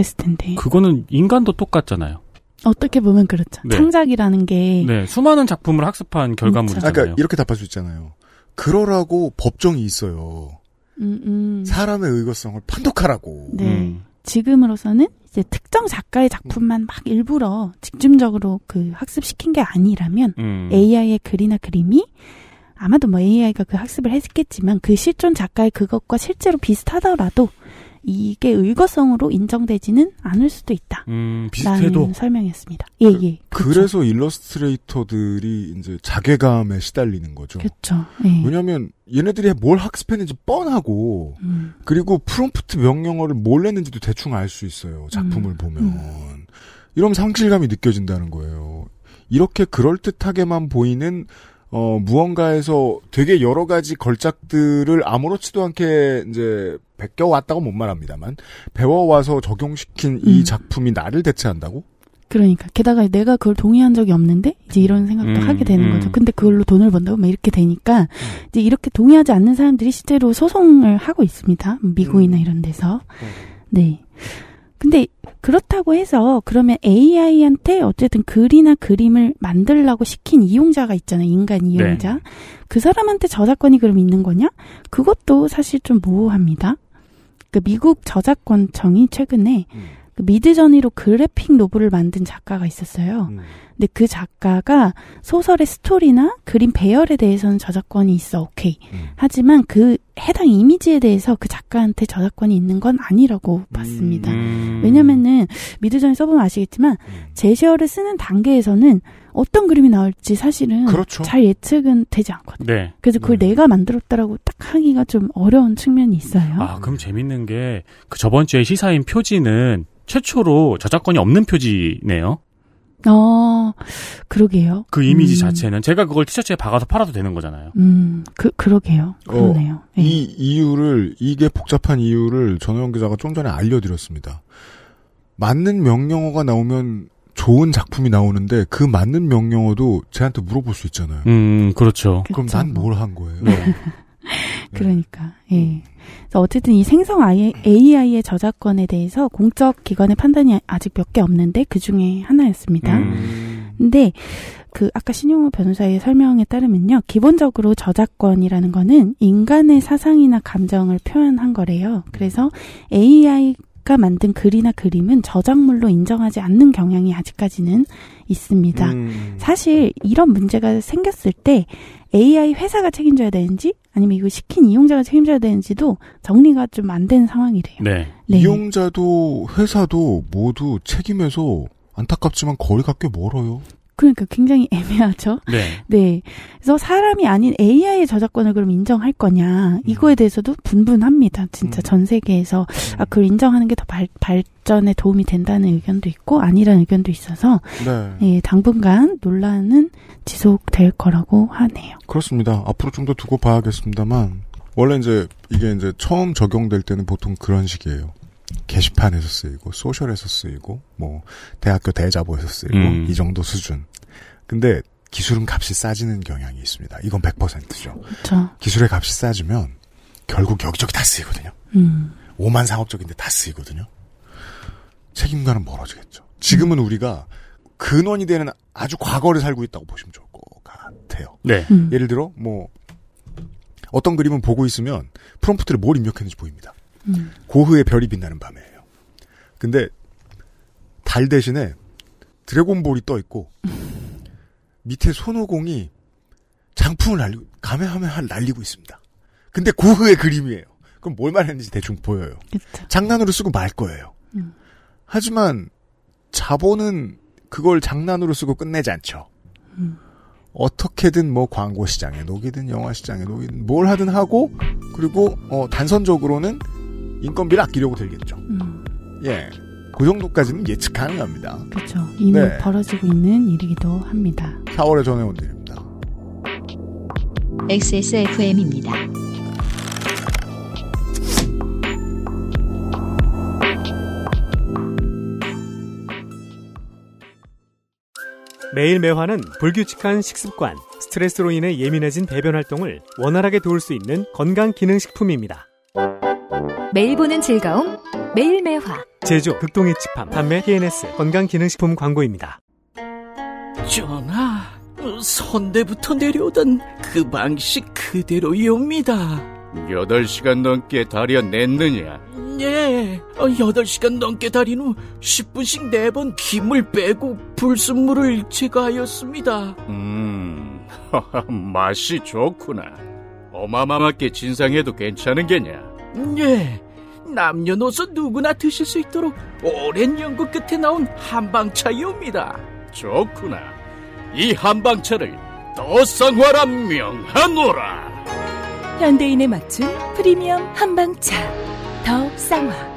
그거는 인간도 똑같잖아요. 어떻게 보면 그렇죠. 네. 창작이라는 게 네, 수많은 작품을 학습한 결과물이잖아요. 그러니까 이렇게 답할 수 있잖아요. 그러라고 법정이 있어요. 음, 음. 사람의 의거성을 판독하라고. 네. 음. 지금으로서는 이제 특정 작가의 작품만 막 일부러 집중적으로 그 학습시킨 게 아니라면 음. 에이아이의 글이나 그림이 아마도 뭐 에이아이가 그 학습을 했겠지만 그 실존 작가의 그것과 실제로 비슷하더라도 이게 의거성으로 인정되지는 않을 수도 있다. 음, 비슷해도. 설명했습니다. 예, 예. 그쵸. 그래서 일러스트레이터들이 이제 자괴감에 시달리는 거죠. 그렇죠. 예. 왜냐면 얘네들이 뭘 학습했는지 뻔하고, 음. 그리고 프롬프트 명령어를 뭘 냈는지도 대충 알 수 있어요. 작품을 음. 보면. 음. 이런 상실감이 느껴진다는 거예요. 이렇게 그럴듯하게만 보이는 어, 무언가에서 되게 여러 가지 걸작들을 아무렇지도 않게 이제 베껴왔다고 못 말합니다만 배워와서 적용시킨 음. 이 작품이 나를 대체한다고? 그러니까 게다가 내가 그걸 동의한 적이 없는데 이제 이런 생각도 음, 하게 되는 음. 거죠. 근데 그걸로 돈을 번다고 막 이렇게 되니까 이제 이렇게 동의하지 않는 사람들이 실제로 소송을 하고 있습니다. 미국이나 음. 이런 데서. 음. 네. 근데 그렇다고 해서 그러면 에이아이한테 어쨌든 글이나 그림을 만들라고 시킨 이용자가 있잖아요. 인간 이용자. 네. 그 사람한테 저작권이 그럼 있는 거냐? 그것도 사실 좀 모호합니다. 그 미국 저작권청이 최근에 음. 미드저니로 그래픽 노블을 만든 작가가 있었어요. 음. 근데 그 작가가 소설의 스토리나 그림 배열에 대해서는 저작권이 있어, 오케이. 음. 하지만 그 해당 이미지에 대해서 그 작가한테 저작권이 있는 건 아니라고 봤습니다. 음. 왜냐면은 미드저니 써보면 아시겠지만 제시어를 쓰는 단계에서는 어떤 그림이 나올지 사실은 그렇죠. 잘 예측은 되지 않거든요. 네. 그래서 그걸 네. 내가 만들었다라고 딱 하기가 좀 어려운 측면이 있어요. 아, 그럼 재밌는 게 그 저번 주에 시사인 표지는 최초로 저작권이 없는 표지네요. 어, 그러게요. 그 이미지 음. 자체는 제가 그걸 티셔츠에 박아서 팔아도 되는 거잖아요. 음, 그 그러게요. 그러네요. 어, 네. 이 이유를 이게 복잡한 이유를 전호영 기자가 좀 전에 알려드렸습니다. 맞는 명령어가 나오면 좋은 작품이 나오는데 그 맞는 명령어도 쟤한테 물어볼 수 있잖아요. 음, 그렇죠. 그럼 난 뭘 한 거예요? 네. 그러니까, 예. 그래서 어쨌든 이 생성 에이아이의 저작권에 대해서 공적 기관의 판단이 아직 몇 개 없는데 그 중에 하나였습니다. 음. 근데 그 아까 신용호 변호사의 설명에 따르면요, 기본적으로 저작권이라는 거는 인간의 사상이나 감정을 표현한 거래요. 그래서 에이아이 가 만든 글이나 그림은 저작물로 인정하지 않는 경향이 아직까지는 있습니다. 음. 사실 이런 문제가 생겼을 때 에이아이 회사가 책임져야 되는지 아니면 이거 시킨 이용자가 책임져야 되는지도 정리가 좀 안 되는 상황이래요. 네. 네. 이용자도 회사도 모두 책임에서 안타깝지만 거리가 꽤 멀어요. 그러니까 굉장히 애매하죠. 네. 네. 그래서 사람이 아닌 에이아이의 저작권을 그럼 인정할 거냐. 이거에 대해서도 분분합니다. 진짜 음. 전 세계에서 아, 그걸 인정하는 게 더 발전에 도움이 된다는 의견도 있고 아니라는 의견도 있어서 네. 예, 당분간 논란은 지속될 거라고 하네요. 그렇습니다. 앞으로 좀 더 두고 봐야겠습니다만 원래 이제 이게 이제 처음 적용될 때는 보통 그런 식이에요. 게시판에서 쓰이고 소셜에서 쓰이고 뭐 대학교 대자보에서 쓰이고 음. 이 정도 수준. 근데 기술은 값이 싸지는 경향이 있습니다. 이건 백 퍼센트죠. 그쵸. 기술의 값이 싸지면 결국 여기저기 다 쓰이거든요. 음. 오만 상업적인데 다 쓰이거든요. 책임감은 멀어지겠죠. 지금은 음. 우리가 근원이 되는 아주 과거를 살고 있다고 보시면 좋을 것 같아요. 네. 음. 예를 들어 뭐 어떤 그림은 보고 있으면 프롬프트를 뭘 입력했는지 보입니다. 음. 고흐의 별이 빛나는 밤이에요. 근데 달 대신에 드래곤볼이 떠 있고 음. 밑에 손오공이 장풍을 날리고 가메하메하를 날리고 있습니다. 근데 고흐의 그림이에요. 그럼 뭘 말했는지 대충 보여요. 그쵸. 장난으로 쓰고 말 거예요. 음. 하지만 자본은 그걸 장난으로 쓰고 끝내지 않죠. 음. 어떻게든 뭐 광고 시장에 녹이든 영화 시장에 녹이든 뭘 하든 하고 그리고 어 단선적으로는 인건비를 아끼려고 들겠죠. 음. 예, 그 정도까지는 예측 가능합니다. 그렇죠. 이미 네. 벌어지고 있는 일이기도 합니다. 사월에 전해온 일입니다. 엑스에스에프엠입니다. 매일 매화는 불규칙한 식습관, 스트레스로 인해 예민해진 배변 활동을 원활하게 도울 수 있는 건강기능식품입니다. 매일 보는 즐거움, 매일 매화. 제조, 극동의 집함, 판매, 티엔에스, 건강기능식품 광고입니다. 전하, 선대부터 내려오던 그 방식 그대로이옵니다. 여덟 시간 넘게 다려냈느냐? 예, 여덟 시간 넘게 달인 후 십 분씩 네 번 김을 빼고 불순물을 제거하였습니다. 음, 맛이 좋구나. 어마어마하게 진상해도 괜찮은 게냐? 예, 남녀노소 누구나 드실 수 있도록 오랜 연구 끝에 나온 한방차이옵니다. 좋구나. 이 한방차를 더 쌍화라 명하노라. 현대인에 맞춘 프리미엄 한방차 더 쌍화.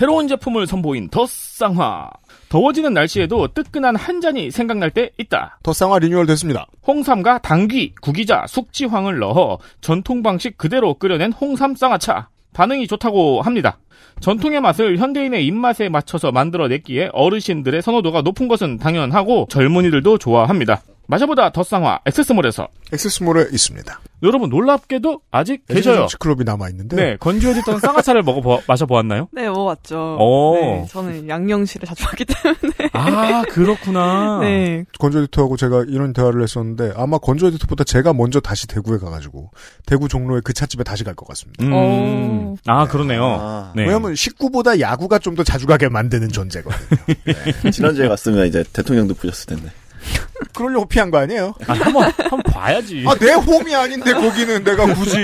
새로운 제품을 선보인 덧쌍화. 더워지는 날씨에도 뜨끈한 한 잔이 생각날 때 있다. 덧쌍화 리뉴얼 됐습니다. 홍삼과 당귀, 구기자, 숙지황을 넣어 전통 방식 그대로 끓여낸 홍삼 쌍화차. 반응이 좋다고 합니다. 전통의 맛을 현대인의 입맛에 맞춰서 만들어냈기에 어르신들의 선호도가 높은 것은 당연하고 젊은이들도 좋아합니다. 마셔보다 덧쌍화 엑세스몰에서. 엑세스몰에 있습니다. 여러분 놀랍게도 아직 계셔요. 클럽이 남아있는데. 네, 건조해졌던 쌍화차를 먹어 마셔보았나요? 네, 먹어봤죠. 네, 저는 양영실을 자주 왔기 때문에. 아, 그렇구나. 네. 건조 에디터하고 제가 이런 대화를 했었는데 아마 건조 에디터보다 제가 먼저 다시 대구에 가가지고 대구 종로의 그 찻집에 다시 갈 것 같습니다. 음. 아, 네. 그러네요. 아. 네. 왜냐하면 식구보다 야구가 좀 더 자주 가게 만드는 존재거든요. 네. 지난주에 갔으면 이제 대통령도 보셨을 텐데. 그러려고 피한 거 아니에요? 아, 한번 한번 봐야지. 아, 내 홈이 아닌데 거기는 내가 굳이.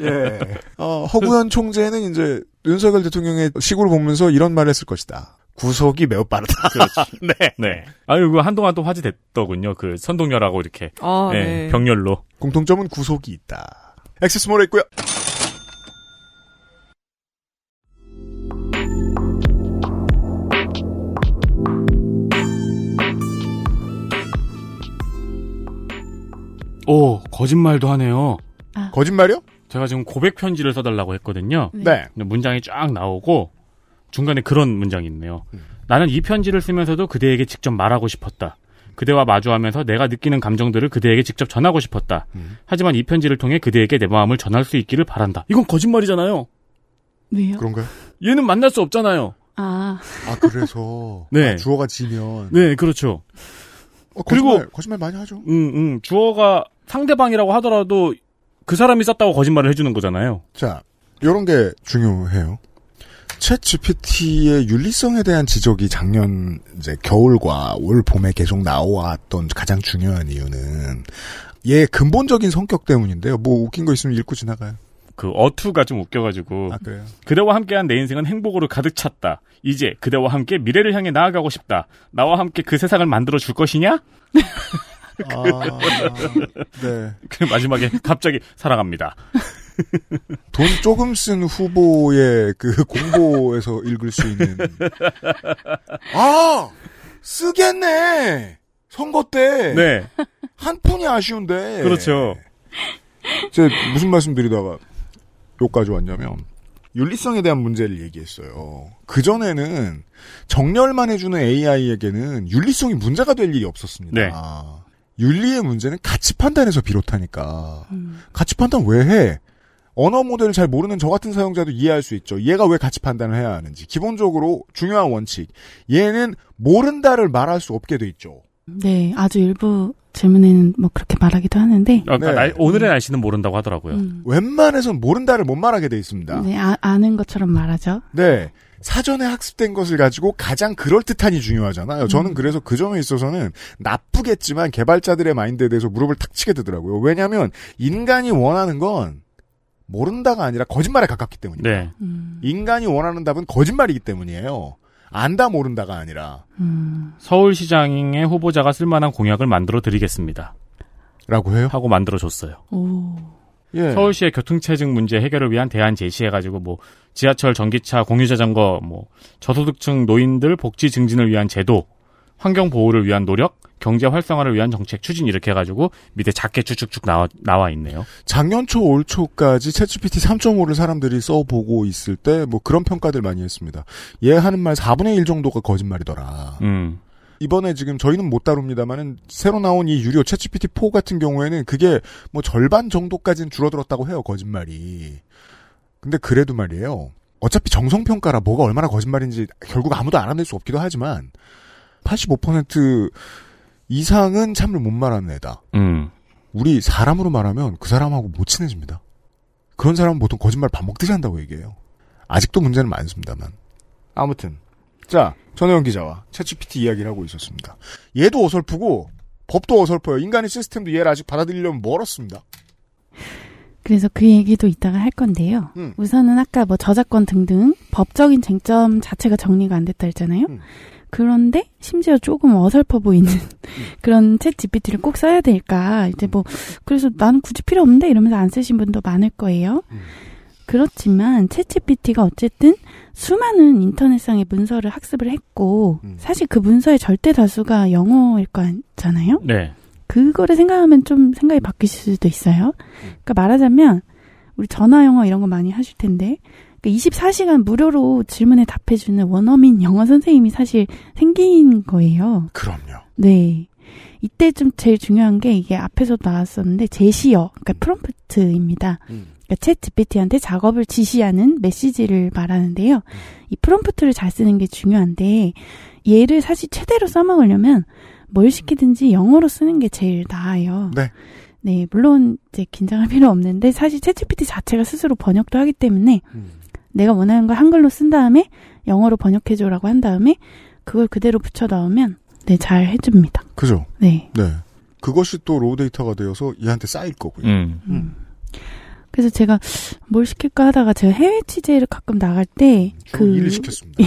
예. 어, 허구현 총재는 이제 윤석열 대통령의 시골 보면서 이런 말을 했을 것이다. 구속이 매우 빠르다. 그렇지. 네. 네. 아유, 그 한동안 또 화제됐더군요. 그 선동열하고 이렇게 아, 네. 네. 병렬로. 공통점은 구속이 있다. 액세스몰에 있고요. 오, 거짓말도 하네요. 아. 거짓말이요? 제가 지금 고백 편지를 써달라고 했거든요. 네. 근데 문장이 쫙 나오고 중간에 그런 문장이 있네요. 음. 나는 이 편지를 쓰면서도 그대에게 직접 말하고 싶었다. 그대와 마주하면서 내가 느끼는 감정들을 그대에게 직접 전하고 싶었다. 음. 하지만 이 편지를 통해 그대에게 내 마음을 전할 수 있기를 바란다. 이건 거짓말이잖아요. 왜요? 그런가요? 얘는 만날 수 없잖아요. 아. 아, 그래서. 네. 아, 주어가 지면. 네, 그렇죠. 어, 거짓말, 그리고 거짓말 많이 하죠. 음, 음, 주어가 상대방이라고 하더라도 그 사람이 썼다고 거짓말을 해주는 거잖아요. 자, 이런 게 중요해요. 챗 지피티의 윤리성에 대한 지적이 작년 이제 겨울과 올 봄에 계속 나왔던 가장 중요한 이유는 얘 근본적인 성격 때문인데요. 뭐 웃긴 거 있으면 읽고 지나가요. 그 어투가 좀 웃겨가지고. 아, 그래요? 그대와 함께한 내 인생은 행복으로 가득 찼다. 이제 그대와 함께 미래를 향해 나아가고 싶다. 나와 함께 그 세상을 만들어 줄 것이냐? 아, 네. 그 마지막에 갑자기 사랑합니다. 돈 조금 쓴 후보의 그 공보에서 읽을 수 있는. 아, 쓰겠네. 선거 때. 네. 한 푼이 아쉬운데. 그렇죠. 제가 무슨 말씀드리다가 여기까지 왔냐면 윤리성에 대한 문제를 얘기했어요. 그전에는 정렬만 해주는 에이아이에게는 윤리성이 문제가 될 일이 없었습니다. 네. 아, 윤리의 문제는 가치 판단에서 비롯하니까. 음. 가치 판단 왜 해? 언어 모델을 잘 모르는 저 같은 사용자도 이해할 수 있죠. 얘가 왜 가치 판단을 해야 하는지. 기본적으로 중요한 원칙. 얘는 모른다를 말할 수 없게 돼 있죠. 네, 아주 일부 질문에는 뭐 그렇게 말하기도 하는데. 그러니까 네. 날, 오늘의 날씨는 모른다고 하더라고요. 음. 웬만해선 모른다를 못 말하게 돼 있습니다. 네, 아, 아는 것처럼 말하죠. 네, 사전에 학습된 것을 가지고 가장 그럴듯한이 중요하잖아요. 음. 저는 그래서 그 점에 있어서는 나쁘겠지만 개발자들의 마인드에 대해서 무릎을 탁 치게 되더라고요. 왜냐하면 인간이 원하는 건 모른다가 아니라 거짓말에 가깝기 때문입니다. 네. 음. 인간이 원하는 답은 거짓말이기 때문이에요. 안다 모른다가 아니라. 음. 서울시장의 후보자가 쓸만한 공약을 만들어 드리겠습니다. 라고 해요? 하고 만들어줬어요. 오. 예. 서울시의 교통체증 문제 해결을 위한 대안 제시해가지고 뭐 지하철, 전기차, 공유자전거, 뭐 저소득층 노인들 복지 증진을 위한 제도, 환경 보호를 위한 노력, 경제 활성화를 위한 정책 추진 이렇게 해가지고 밑에 작게 쭉쭉쭉 나와, 나와 있네요. 작년 초 올 초까지 챗지피티 삼 점 오를 사람들이 써보고 있을 때 뭐 그런 평가들 많이 했습니다. 얘 하는 말 사분의 일 정도가 거짓말이더라. 음. 이번에 지금 저희는 못 다룹니다만은 새로 나온 이 유료 챗지피티 사 같은 경우에는 그게 뭐 절반 정도까지는 줄어들었다고 해요, 거짓말이. 근데 그래도 말이에요. 어차피 정성평가라 뭐가 얼마나 거짓말인지 결국 아무도 알아낼 수 없기도 하지만 팔십오 퍼센트 이상은 참을 못 말하는 애다. 음. 우리 사람으로 말하면 그 사람하고 못 친해집니다. 그런 사람은 보통 거짓말 밥 먹듯이 한다고 얘기해요. 아직도 문제는 많습니다만. 아무튼 자, 전혜영 기자와 챗지피티 이야기를 하고 있었습니다. 얘도 어설프고 법도 어설퍼요. 인간의 시스템도 얘를 아직 받아들이려면 멀었습니다. 그래서 그 얘기도 이따가 할 건데요. 음. 우선은 아까 뭐 저작권 등등 법적인 쟁점 자체가 정리가 안 됐다 했잖아요. 음. 그런데 심지어 조금 어설퍼 보이는 그런 챗 지피티를 꼭 써야 될까. 이제 뭐, 그래서 나는 굳이 필요 없는데 이러면서 안 쓰신 분도 많을 거예요. 그렇지만 챗지피티가 어쨌든 수많은 인터넷상의 문서를 학습을 했고 음. 사실 그 문서의 절대 다수가 영어일 거잖아요. 네. 그거를 생각하면 좀 생각이 바뀌실 수도 있어요. 그러니까 말하자면 우리 전화 영어 이런 거 많이 하실 텐데 그러니까 이십사 시간 무료로 질문에 답해주는 원어민 영어 선생님이 사실 생긴 거예요. 그럼요. 네. 이때 좀 제일 중요한 게 이게 앞에서도 나왔었는데 제시어, 그러니까 프롬프트입니다. 음. 그러니까 챗지피티한테 작업을 지시하는 메시지를 말하는데요. 음. 이 프롬프트를 잘 쓰는 게 중요한데 얘를 사실 최대로 써먹으려면 뭘 시키든지 영어로 쓰는 게 제일 나아요. 네. 네, 물론 이제 긴장할 필요 없는데 사실 챗지피티 자체가 스스로 번역도 하기 때문에 음. 내가 원하는 걸 한글로 쓴 다음에 영어로 번역해줘라고 한 다음에 그걸 그대로 붙여 넣으면 네, 잘 해줍니다. 그죠? 네. 네. 그것이 또 로우 데이터가 되어서 얘한테 쌓일 거고요. 음. 음. 그래서 제가 뭘 시킬까 하다가 제가 해외 취재를 가끔 나갈 때 그 일을 시켰습니다.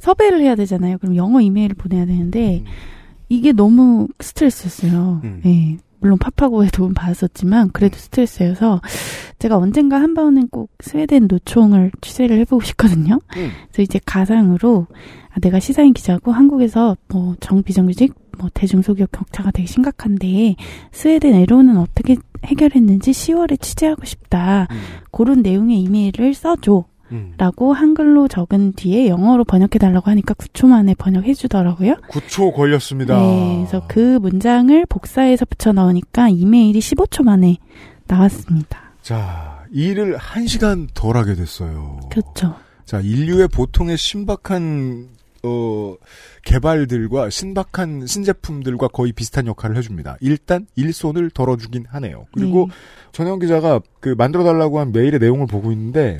섭외를 해야 되잖아요. 그럼 영어 이메일을 보내야 되는데 음. 이게 너무 스트레스였어요. 음. 네. 물론 파파고에 도움 받았었지만 그래도 스트레스여서 제가 언젠가 한 번은 꼭 스웨덴 노총을 취재를 해보고 싶거든요. 음. 그래서 이제 가상으로 아, 내가 시사인 기자고 한국에서 뭐 정비정규직, 뭐 대중소기업 격차가 되게 심각한데 스웨덴 에로는 어떻게 해결했는지 시월에 취재하고 싶다. 음. 그런 내용의 이메일을 써줘. 음. 라고 한글로 적은 뒤에 영어로 번역해달라고 하니까 구 초 만에 번역해주더라고요. 구 초 걸렸습니다. 네, 그래서 그 문장을 복사해서 붙여 넣으니까 이메일이 십오 초 만에 나왔습니다. 자, 일을 한 시간 덜 하게 됐어요. 그렇죠. 자, 인류의 보통의 신박한 어, 개발들과 신박한 신제품들과 거의 비슷한 역할을 해줍니다. 일단 일손을 덜어주긴 하네요. 그리고 네. 전영 기자가 그 만들어달라고 한 메일의 내용을 보고 있는데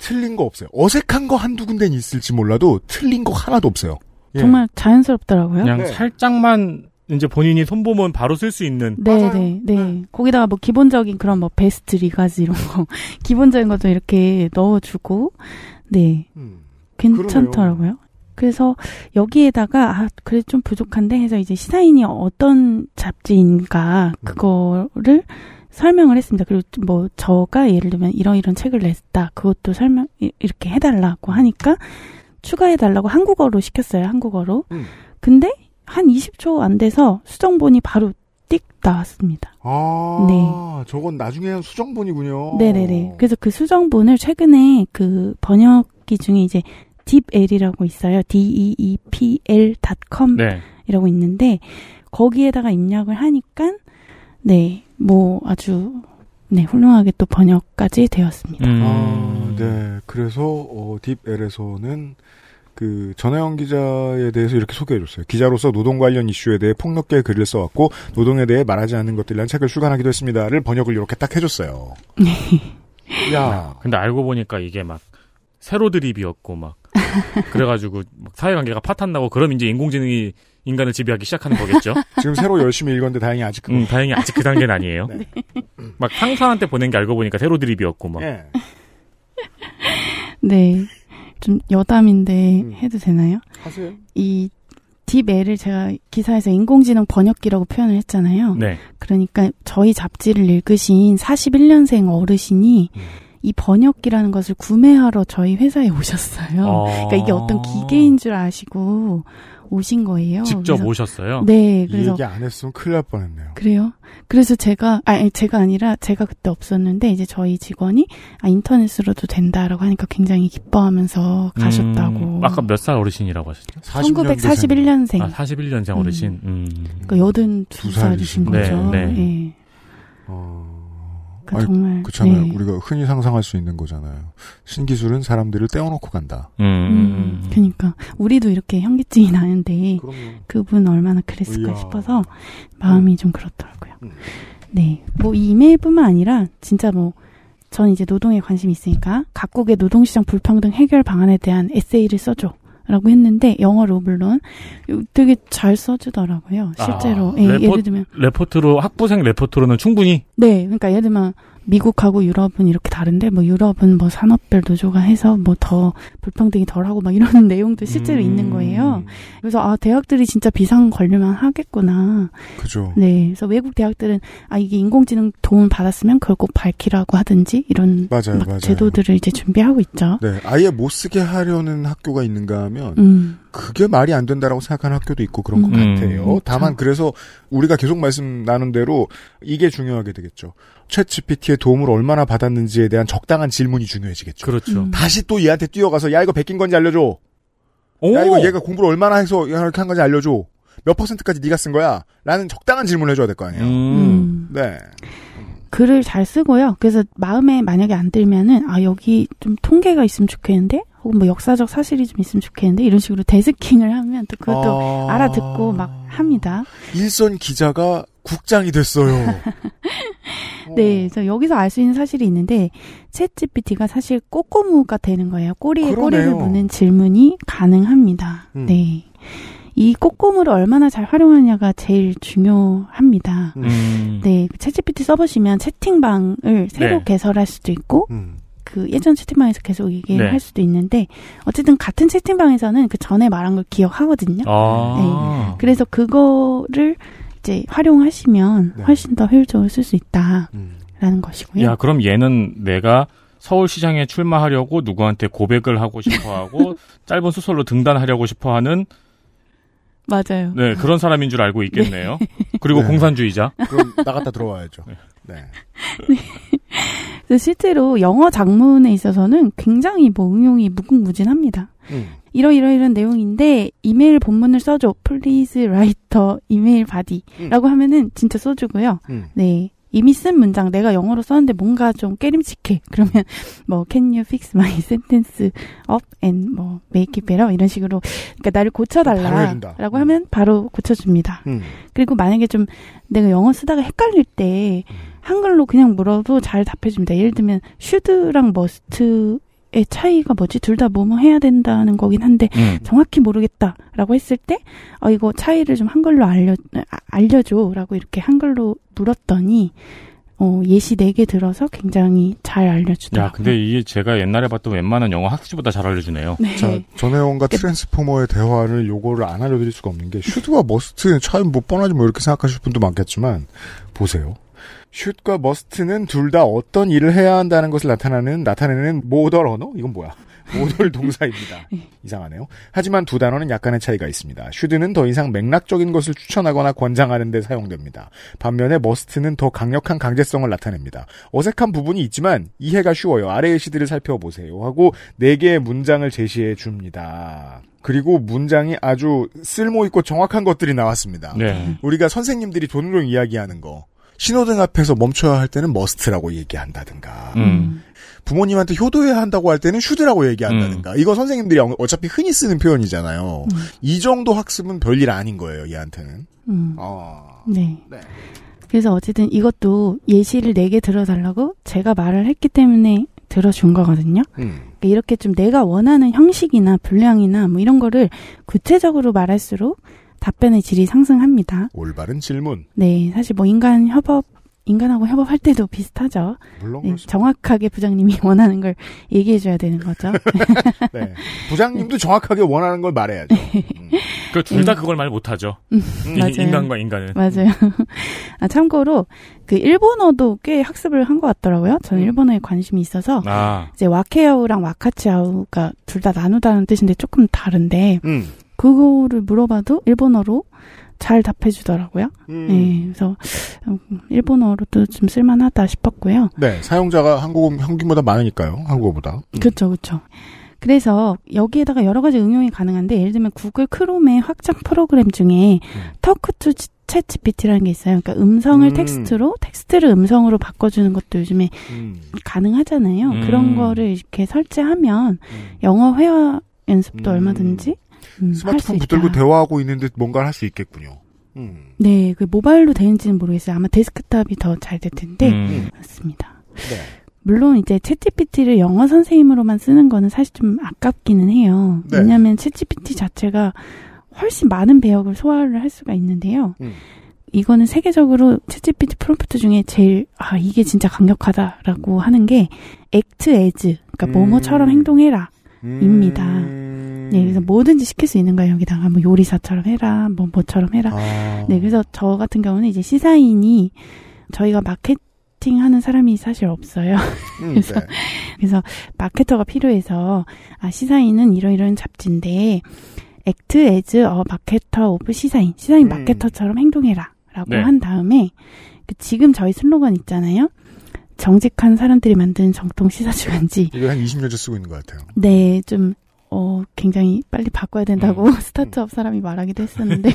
틀린 거 없어요. 어색한 거 한두 군데는 있을지 몰라도 틀린 거 하나도 없어요. 예. 정말 자연스럽더라고요. 그냥 네. 살짝만 이제 본인이 손보면 바로 쓸 수 있는. 네네. 네, 네. 네. 거기다가 뭐 기본적인 그런 뭐 베스트 리가지 이런 거 기본적인 것도 이렇게 넣어주고 네 음, 괜찮더라고요. 그러네요. 그래서 여기에다가 아 그래 좀 부족한데 해서 이제 시사인이 어떤 잡지인가 그거를 음. 설명을 했습니다. 그리고 뭐 저가 예를 들면 이런 이런 책을 냈다. 그것도 설명 이렇게 해달라고 하니까 추가해달라고 한국어로 시켰어요. 한국어로. 음. 근데 한 이십 초 안 돼서 수정본이 바로 띡 나왔습니다. 아, 네. 저건 나중에 한 수정본이군요. 네네네. 그래서 그 수정본을 최근에 그 번역기 중에 이제 딥엘이라고 있어요. 디 이 이 피 엘 닷 컴 네. 이라고 있는데 거기에다가 입력을 하니까 네. 뭐 아주 네 훌륭하게 또 번역까지 되었습니다. 음. 아, 네 그래서 어, 딥엘에서는 그 전혜영 기자에 대해서 이렇게 소개해줬어요. 기자로서 노동 관련 이슈에 대해 폭넓게 글을 써왔고 노동에 대해 말하지 않는 것들이란 책을 출간하기도 했습니다를 번역을 이렇게 딱 해줬어요. 야 근데 알고 보니까 이게 막 세로 드립이었고 막 그래가지고 막 사회관계가 파탄나고 그럼 이제 인공지능이 인간을 지배하기 시작하는 거겠죠. 지금 새로 열심히 읽었는데 다행히 아직 그 음, 다행히 아직 그 단계는 아니에요. 네. 막 상사한테 보낸 게 알고 보니까 새로 드립이었고 막. 네. 네. 좀 여담인데 음. 해도 되나요? 하세요. 이 딥엘을 제가 기사에서 인공지능 번역기라고 표현을 했잖아요. 네. 그러니까 저희 잡지를 읽으신 사십일 년생 어르신이 음. 이 번역기라는 것을 구매하러 저희 회사에 오셨어요. 아~ 그러니까 이게 어떤 기계인 줄 아시고 오신 거예요. 직접 그래서, 오셨어요? 네. 그래서 얘기 안 했으면 큰일 날 뻔했네요. 그래요? 그래서 제가 아니 제가 아니라 제가 그때 없었는데 이제 저희 직원이 아 인터넷으로도 된다라고 하니까 굉장히 기뻐하면서 가셨다고. 음, 아까 몇 살 어르신이라고 하셨죠? 천구백사십일 년생. 아, 사십일 년생 어르신. 음. 음. 그러니까 여든두 살이신 네, 거죠. 네. 네. 어... 그러니까 아니, 정말 그렇잖아요. 네. 우리가 흔히 상상할 수 있는 거잖아요. 신기술은 사람들을 떼어놓고 간다. 음, 음, 음. 그러니까 우리도 이렇게 현기증이 나는데 그럼요. 그분 얼마나 그랬을까 이야. 싶어서 마음이 음. 좀 그렇더라고요. 음. 네, 뭐 이 이메일뿐만 아니라 진짜 뭐 전 이제 노동에 관심이 있으니까 각국의 노동시장 불평등 해결 방안에 대한 에세이를 써줘. 라고 했는데 영어로 물론 되게 잘 써주더라고요. 실제로 아, 예, 레포, 예를 들면 레포트로 학부생 레포트로는 충분히 네, 그러니까 예를 들면 미국하고 유럽은 이렇게 다른데 뭐 유럽은 뭐 산업별 노조가 해서 뭐 더 불평등이 덜하고 막 이런 내용도 실제로 음. 있는 거예요. 그래서 아 대학들이 진짜 비상 걸릴만 하겠구나. 그죠. 네, 그래서 외국 대학들은 아 이게 인공지능 도움 받았으면 그걸 꼭 밝히라고 하든지 이런 맞아요, 맞아요. 제도들을 이제 준비하고 있죠. 네, 아예 못 쓰게 하려는 학교가 있는가 하면 음. 그게 말이 안 된다라고 생각하는 학교도 있고 그런 것 음. 같아요. 그렇죠. 다만 그래서 우리가 계속 말씀 나눈 대로 이게 중요하게 되겠죠. 챗지피티의 도움을 얼마나 받았는지에 대한 적당한 질문이 중요해지겠죠. 그렇죠. 음. 다시 또 얘한테 뛰어가서 야 이거 베낀 건지 알려줘. 오! 야 이거 얘가 공부를 얼마나 해서 이렇게 한 건지 알려줘. 몇 퍼센트까지 네가 쓴 거야? 라는 적당한 질문을 해줘야 될 거 아니에요. 음. 음. 네. 글을 잘 쓰고요. 그래서 마음에 만약에 안 들면은 아 여기 좀 통계가 있으면 좋겠는데 혹은 뭐 역사적 사실이 좀 있으면 좋겠는데 이런 식으로 데스킹을 하면 또 그것도 아... 알아듣고 막 합니다. 일선 기자가 국장이 됐어요. 네, 그래서 여기서 알 수 있는 사실이 있는데 챗지피티가 사실 꼬꼬무가 되는 거예요. 꼬리에 그러네요. 꼬리를 무는 질문이 가능합니다. 음. 네. 이 꼬꼬무를 얼마나 잘 활용하느냐가 제일 중요합니다. 음. 네, 챗지피티 써보시면 채팅방을 새로 네. 개설할 수도 있고 음. 그 예전 채팅방에서 계속 얘기를 네. 할 수도 있는데 어쨌든 같은 채팅방에서는 그 전에 말한 걸 기억하거든요. 아. 네, 그래서 그거를 이제 활용하시면 네. 훨씬 더 효율적으로 쓸 수 있다라는 음. 것이고요. 야, 그럼 얘는 내가 서울시장에 출마하려고 누구한테 고백을 하고 싶어하고 짧은 소설로 등단하려고 싶어하는 맞아요. 네, 그런 사람인 줄 알고 있겠네요. 네. 그리고 네. 공산주의자. 그럼 나갔다 들어와야죠. 네. 네. 그래서 실제로 영어 작문에 있어서는 굉장히 뭐 응용이 무궁무진합니다. 음. 이러 이러 이런 내용인데 이메일 본문을 써줘. Please write the email body라고 음. 하면은 진짜 써주고요. 음. 네. 이미 쓴 문장 내가 영어로 썼는데 뭔가 좀 깨림칙해. 그러면 뭐 can you fix my sentence up and 뭐 make it better 이런 식으로 그러니까 나를 고쳐달라라고 하면 바로 고쳐줍니다. 음. 그리고 만약에 좀 내가 영어 쓰다가 헷갈릴 때 한글로 그냥 물어도 잘 답해줍니다. 예를 들면 should랑 must 의 차이가 뭐지? 둘 다 뭐뭐 해야 된다는 거긴 한데 음. 정확히 모르겠다라고 했을 때 어, 이거 차이를 좀 한글로 알려 아, 알려줘라고 이렇게 한글로 물었더니 어, 예시 네 개 들어서 굉장히 잘 알려주더라고요. 야, 근데 이게 제가 옛날에 봤던 웬만한 영어 학습지보다 잘 알려주네요. 네. 자, 전혜원과 트랜스포머의 대화를 요거를 안 알려드릴 수가 없는 게 슛과 머스트는 차이 뭐 뻔하지 뭐 이렇게 생각하실 분도 많겠지만 보세요. 슛과 머스트는 둘 다 어떤 일을 해야 한다는 것을 나타내는 나타내는 모덜 언어? 이건 뭐야? 모덜 동사입니다. 이상하네요. 하지만 두 단어는 약간의 차이가 있습니다. 슛는 더 이상 맥락적인 것을 추천하거나 권장하는 데 사용됩니다. 반면에 머스트는 더 강력한 강제성을 나타냅니다. 어색한 부분이 있지만 이해가 쉬워요. 아래의 시들을 살펴보세요. 하고 네 개의 문장을 제시해 줍니다. 그리고 문장이 아주 쓸모있고 정확한 것들이 나왔습니다. 네. 우리가 선생님들이 종종 이야기하는 거. 신호등 앞에서 멈춰야 할 때는 머스트라고 얘기한다든가 음. 부모님한테 효도해야 한다고 할 때는 슈드라고 얘기한다든가 음. 이거 선생님들이 어차피 흔히 쓰는 표현이잖아요. 음. 이 정도 학습은 별일 아닌 거예요. 얘한테는. 음. 어. 네. 네. 그래서 어쨌든 이것도 예시를 네 개 들어달라고 제가 말을 했기 때문에 들어준 거거든요. 음. 그러니까 이렇게 좀 내가 원하는 형식이나 분량이나 뭐 이런 거를 구체적으로 말할수록 답변의 질이 상승합니다. 올바른 질문. 네, 사실 뭐 인간 협업, 인간하고 협업할 때도 비슷하죠. 물론 네, 정확하게 부장님이 원하는 걸 얘기해줘야 되는 거죠. 네, 부장님도 네. 정확하게 원하는 걸 말해야죠. 음. 그 둘 다 음. 그걸 말 못하죠. 음, 맞아요. 인간과 인간은. 맞아요. 아, 참고로 그 일본어도 꽤 학습을 한 것 같더라고요. 저는 일본어에 관심이 있어서 아. 이제 와케아우랑 와카치아우가 둘 다 나누다는 뜻인데 조금 다른데. 음. 그거를 물어봐도 일본어로 잘 답해주더라고요. 음. 네, 그래서 일본어로도 좀 쓸만하다 싶었고요. 네, 사용자가 한국어 평균보다 많으니까요. 한국어보다. 음. 그렇죠, 그렇죠. 그래서 여기에다가 여러 가지 응용이 가능한데 예를 들면 구글 크롬의 확장 프로그램 중에 음. 터크 투 챗지피티라는 게 있어요. 그러니까 음성을 음. 텍스트로, 텍스트를 음성으로 바꿔주는 것도 요즘에 음. 가능하잖아요. 음. 그런 거를 이렇게 설치하면 음. 영어 회화 연습도 음. 얼마든지 음, 스마트폰 붙들고 대화하고 있는데 뭔가를 할 수 있겠군요. 음. 네, 그 모바일로 되는지는 모르겠어요. 아마 데스크탑이 더 잘 될 텐데 음. 맞습니다. 네. 물론 이제 챗지피티를 영어 선생님으로만 쓰는 거는 사실 좀 아깝기는 해요. 네. 왜냐하면 챗지피티 자체가 훨씬 많은 배역을 소화를 할 수가 있는데요. 음. 이거는 세계적으로 챗지피티 프롬프트 중에 제일 아 이게 진짜 강력하다라고 하는 게 act as, 그러니까 음. 뭐뭐처럼 행동해라 음. 입니다. 네, 그래서 뭐든지 시킬 수 있는 거예요. 여기다가 뭐 요리사처럼 해라, 뭐 뭐처럼 해라. 아. 네, 그래서 저 같은 경우는 이제 시사인이 저희가 마켓 하는 사람이 사실 없어요. 음, 그래서, 네. 그래서 마케터가 필요해서 아 시사인은 이러이러한 잡지인데 act as a marketer of 시사인, 시사인 음. 마케터처럼 행동해라 라고 네. 한 다음에 그 지금 저희 슬로건 있잖아요. 정직한 사람들이 만든 정통 시사주간지. 이거 한 이십 년째 쓰고 있는 것 같아요. 네. 좀 어, 굉장히 빨리 바꿔야 된다고 음. 스타트업 사람이 말하기도 했었는데.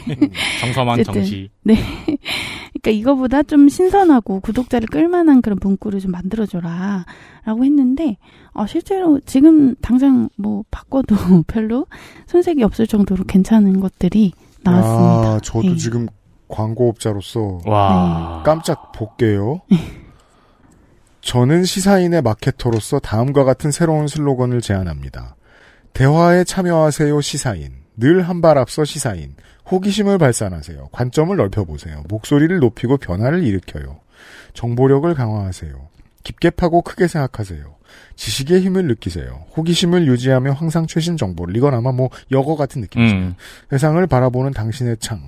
정서만 정시. 네. 그러니까 이거보다 좀 신선하고 구독자를 끌만한 그런 문구를 좀 만들어줘라 라고 했는데 어, 실제로 지금 당장 뭐 바꿔도 별로 손색이 없을 정도로 괜찮은 것들이 나왔습니다. 아, 저도 네. 지금 광고업자로서 와. 네. 깜짝 볼게요. 저는 시사인의 마케터로서 다음과 같은 새로운 슬로건을 제안합니다. 대화에 참여하세요, 시사인. 늘 한 발 앞서 시사인. 호기심을 발산하세요. 관점을 넓혀보세요. 목소리를 높이고 변화를 일으켜요. 정보력을 강화하세요. 깊게 파고 크게 생각하세요. 지식의 힘을 느끼세요. 호기심을 유지하며 항상 최신 정보를. 이건 아마 뭐 여거 같은 느낌이죠. 음. 세상을 바라보는 당신의 창.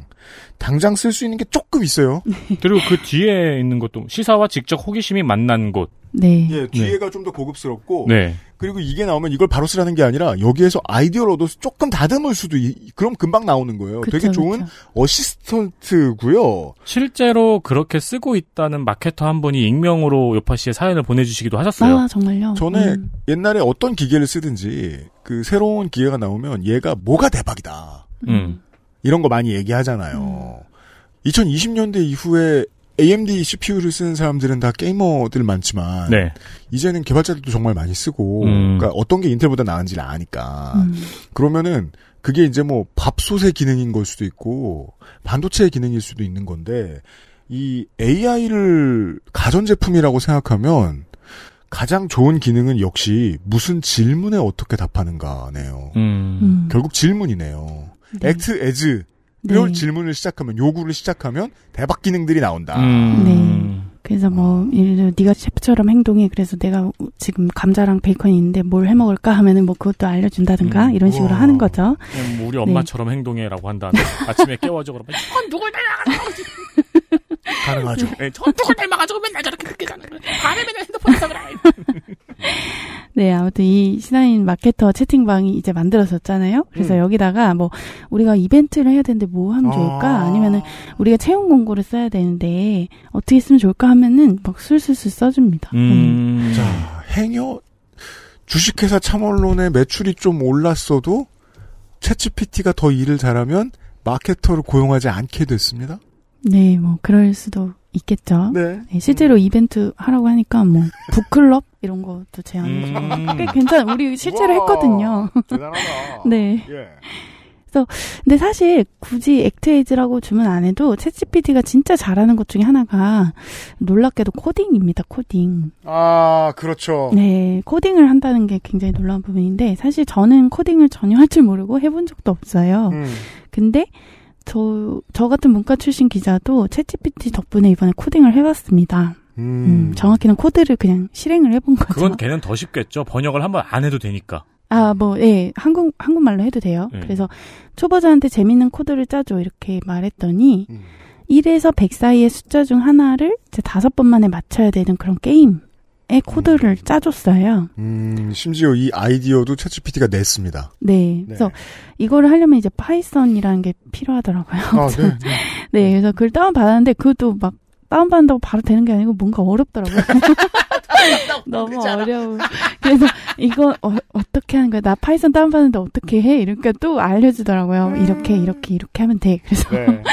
당장 쓸 수 있는 게 조금 있어요. 그리고 그 뒤에 있는 것도 시사와 직접 호기심이 만난 곳. 네. 예, 뒤에가 네. 좀 더 고급스럽고. 네. 그리고 이게 나오면 이걸 바로 쓰라는 게 아니라 여기에서 아이디어를 얻어서 조금 다듬을 수도 이, 그럼 금방 나오는 거예요. 그쵸, 되게 좋은 그쵸. 어시스턴트고요. 실제로 그렇게 쓰고 있다는 마케터 한 분이 익명으로 요파 씨의 사연을 보내주시기도 하셨어요. 아 정말요? 전에 음. 옛날에 어떤 기계를 쓰든지 그 새로운 기계가 나오면 얘가 뭐가 대박이다. 음. 이런 거 많이 얘기하잖아요. 음. 이천이십 년대 이후에 에이엠디 씨피유를 쓰는 사람들은 다 게이머들 많지만 네. 이제는 개발자들도 정말 많이 쓰고 음. 그러니까 어떤 게 인텔보다 나은지를 아니까 음. 그러면은 그게 이제 뭐 밥솥의 기능인 걸 수도 있고 반도체의 기능일 수도 있는 건데 이 에이아이를 가전제품이라고 생각하면 가장 좋은 기능은 역시 무슨 질문에 어떻게 답하는가네요. 음. 음. 결국 질문이네요. 네. act as 네. 질문을 시작하면 요구를 시작하면 대박 기능들이 나온다. 음. 네. 그래서 뭐 예를 들어 네가 셰프처럼 행동해. 그래서 내가 지금 감자랑 베이컨이 있는데 뭘 해먹을까 하면은 뭐 그것도 알려준다든가 음. 이런 식으로 우와. 하는 거죠. 뭐 우리 엄마처럼 네. 행동해라고 한 다음에 아침에 깨워줘 그러면 전 누굴 닮아가지고 가능하죠. 네, 전 누굴 닮아가지고 맨날 저렇게 늦게 가는 거야. 밤에 맨날 핸드폰을 써라. 네, 아무튼 이 시사인 마케터 채팅방이 이제 만들어졌잖아요. 그래서 음. 여기다가 뭐 우리가 이벤트를 해야 되는데 뭐 하면 좋을까? 아~ 아니면은 우리가 채용 공고를 써야 되는데 어떻게 쓰면 좋을까 하면은 막 술술술 써줍니다. 음. 음. 자, 행여 주식회사 참언론의 매출이 좀 올랐어도 챗지피티가 더 일을 잘하면 마케터를 고용하지 않게 됐습니다. 네, 뭐 그럴 수도 있겠죠. 네. 네, 실제로 음. 이벤트 하라고 하니까 뭐 북클럽 이런 것도 제안해주고 음. 꽤 괜찮아. 우리 실제로 우와, 했거든요. 대단하다. 네. 예. 그래서 근데 사실 굳이 액트에이즈라고 주문 안 해도 챗지피티가 진짜 잘하는 것 중에 하나가 놀랍게도 코딩입니다. 코딩. 아 그렇죠. 네, 코딩을 한다는 게 굉장히 놀라운 부분인데 사실 저는 코딩을 전혀 할 줄 모르고 해본 적도 없어요. 음. 근데 저, 저 같은 문과 출신 기자도 챗지피티 덕분에 이번에 코딩을 해봤습니다. 음. 음, 정확히는 코드를 그냥 실행을 해본 거죠. 그건 걔는 더 쉽겠죠. 번역을 한번 안 해도 되니까. 아, 뭐, 예, 한국, 한국말로 해도 돼요. 음. 그래서 초보자한테 재밌는 코드를 짜줘. 이렇게 말했더니, 음. 일에서 백 사이의 숫자 중 하나를 이제 다섯 번 만에 맞춰야 되는 그런 게임. 에 코드를 음. 짜줬어요. 음, 심지어 이 아이디어도 챗지피티가 냈습니다. 네, 그래서 네. 이거를 하려면 이제 파이썬이라는 게 필요하더라고요. 아, 네, 네. 네, 그래서 그걸 다운 받았는데 그것도 막 다운 받는다고 바로 되는 게 아니고 뭔가 어렵더라고요. 너무 어려워. 그래서 이거 어, 어떻게 하는 거야? 나 파이썬 다운 받는데 어떻게 해? 이러니까 또 알려주더라고요. 음. 이렇게 이렇게 이렇게 하면 돼. 그래서. 네.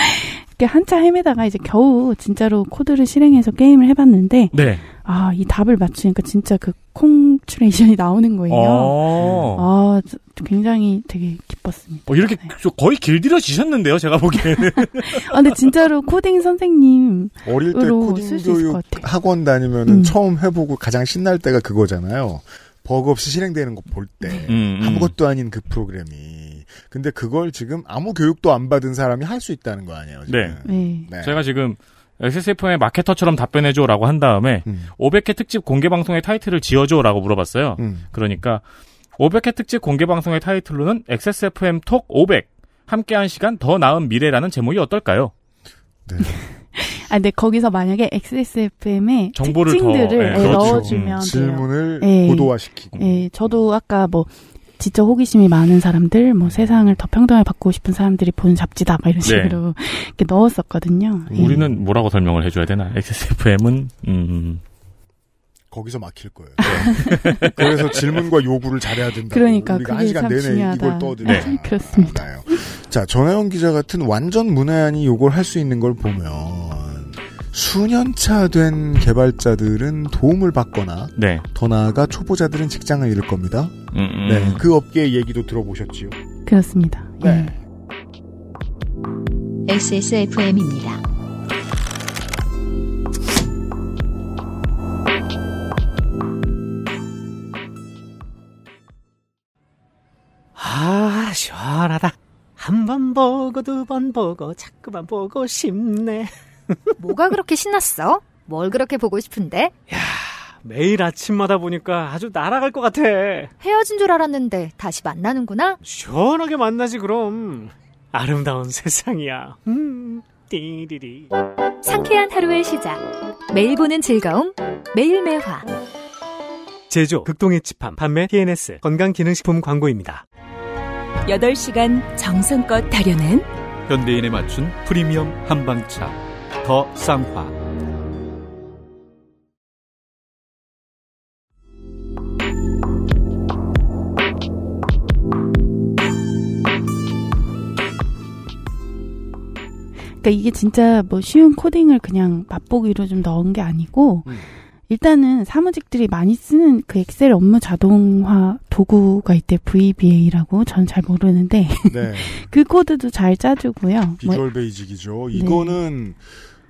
한차 헤매다가 이제 겨우 진짜로 코드를 실행해서 게임을 해봤는데 네. 아, 이 답을 맞추니까 진짜 그 콩츄레이션이 나오는 거예요. 아, 굉장히 되게 기뻤습니다. 뭐 이렇게 네. 거의 길들여지셨는데요, 제가 보기에는. 아, 근데 진짜로 코딩 선생님 어릴 때 코딩 교육 학원 다니면은 음. 처음 해보고 가장 신날 때가 그거잖아요. 버그 없이 실행되는 거 볼 때 음, 음. 아무것도 아닌 그 프로그램이 근데 그걸 지금 아무 교육도 안 받은 사람이 할 수 있다는 거 아니에요? 지금. 네. 네. 제가 지금 엑스에스에프엠의 마케터처럼 답변해줘라고 한 다음에 음. 오백 회 특집 공개방송의 타이틀을 지어줘라고 물어봤어요. 음. 그러니까 오백 회 특집 공개방송의 타이틀로는 엑스에스에프엠 톡 오백 함께한 시간 더 나은 미래라는 제목이 어떨까요? 네. 아, 근데 거기서 만약에 엑스에스에프엠의 정보를 특징들을 더, 네. 넣어주면 음, 질문을 돼요. 고도화시키고. 예, 저도 아까 뭐 지적 호기심이 많은 사람들, 뭐 세상을 더 평등하게 바꾸고 싶은 사람들이 보는 잡지다, 막 이런 식으로 네. 이렇게 넣었었거든요. 우리는 예. 뭐라고 설명을 해줘야 되나? 엑스에스에프엠은 음. 거기서 막힐 거예요. 네. 그래서 질문과 요구를 잘해야 된다. 그러니까 우리가 한 시간 내내 중요하다. 이걸 떠드는 네. 그렇습니다. 아, 자, 전혜원 기자 같은 완전 문외한이 요걸 할 수 있는 걸 보면 수년차 된 개발자들은 도움을 받거나 네. 더 나아가 초보자들은 직장을 잃을 겁니다. 음, 음. 네, 그 업계의 얘기도 들어보셨지요? 그렇습니다. 네. 음. 엑스에스에프엠입니다. 아, 시원하다. 한 번 보고 두 번 보고 자꾸만 보고 싶네. 뭐가 그렇게 신났어? 뭘 그렇게 보고 싶은데? 야, 매일 아침마다 보니까 아주 날아갈 것 같아. 헤어진 줄 알았는데 다시 만나는구나? 시원하게 만나지 그럼. 아름다운 세상이야. 음, 띠리리. 상쾌한 하루의 시작. 매일 보는 즐거움. 매일 매화. 제조, 극동의 집함, 판매, 티엔에스, 건강기능식품 광고입니다. 여덟 시간 정성껏 다려낸 현대인에 맞춘 프리미엄 한방차 더 쌍화. 그러니까 이게 진짜 뭐 쉬운 코딩을 그냥 맛보기로 좀 넣은 게 아니고 음. 일단은 사무직들이 많이 쓰는 그 엑셀 업무 자동화 도구가 있대. 브이비에이라고 저는 잘 모르는데 네. 그 코드도 잘 짜주고요. 비주얼 뭐, 베이직이죠. 네. 이거는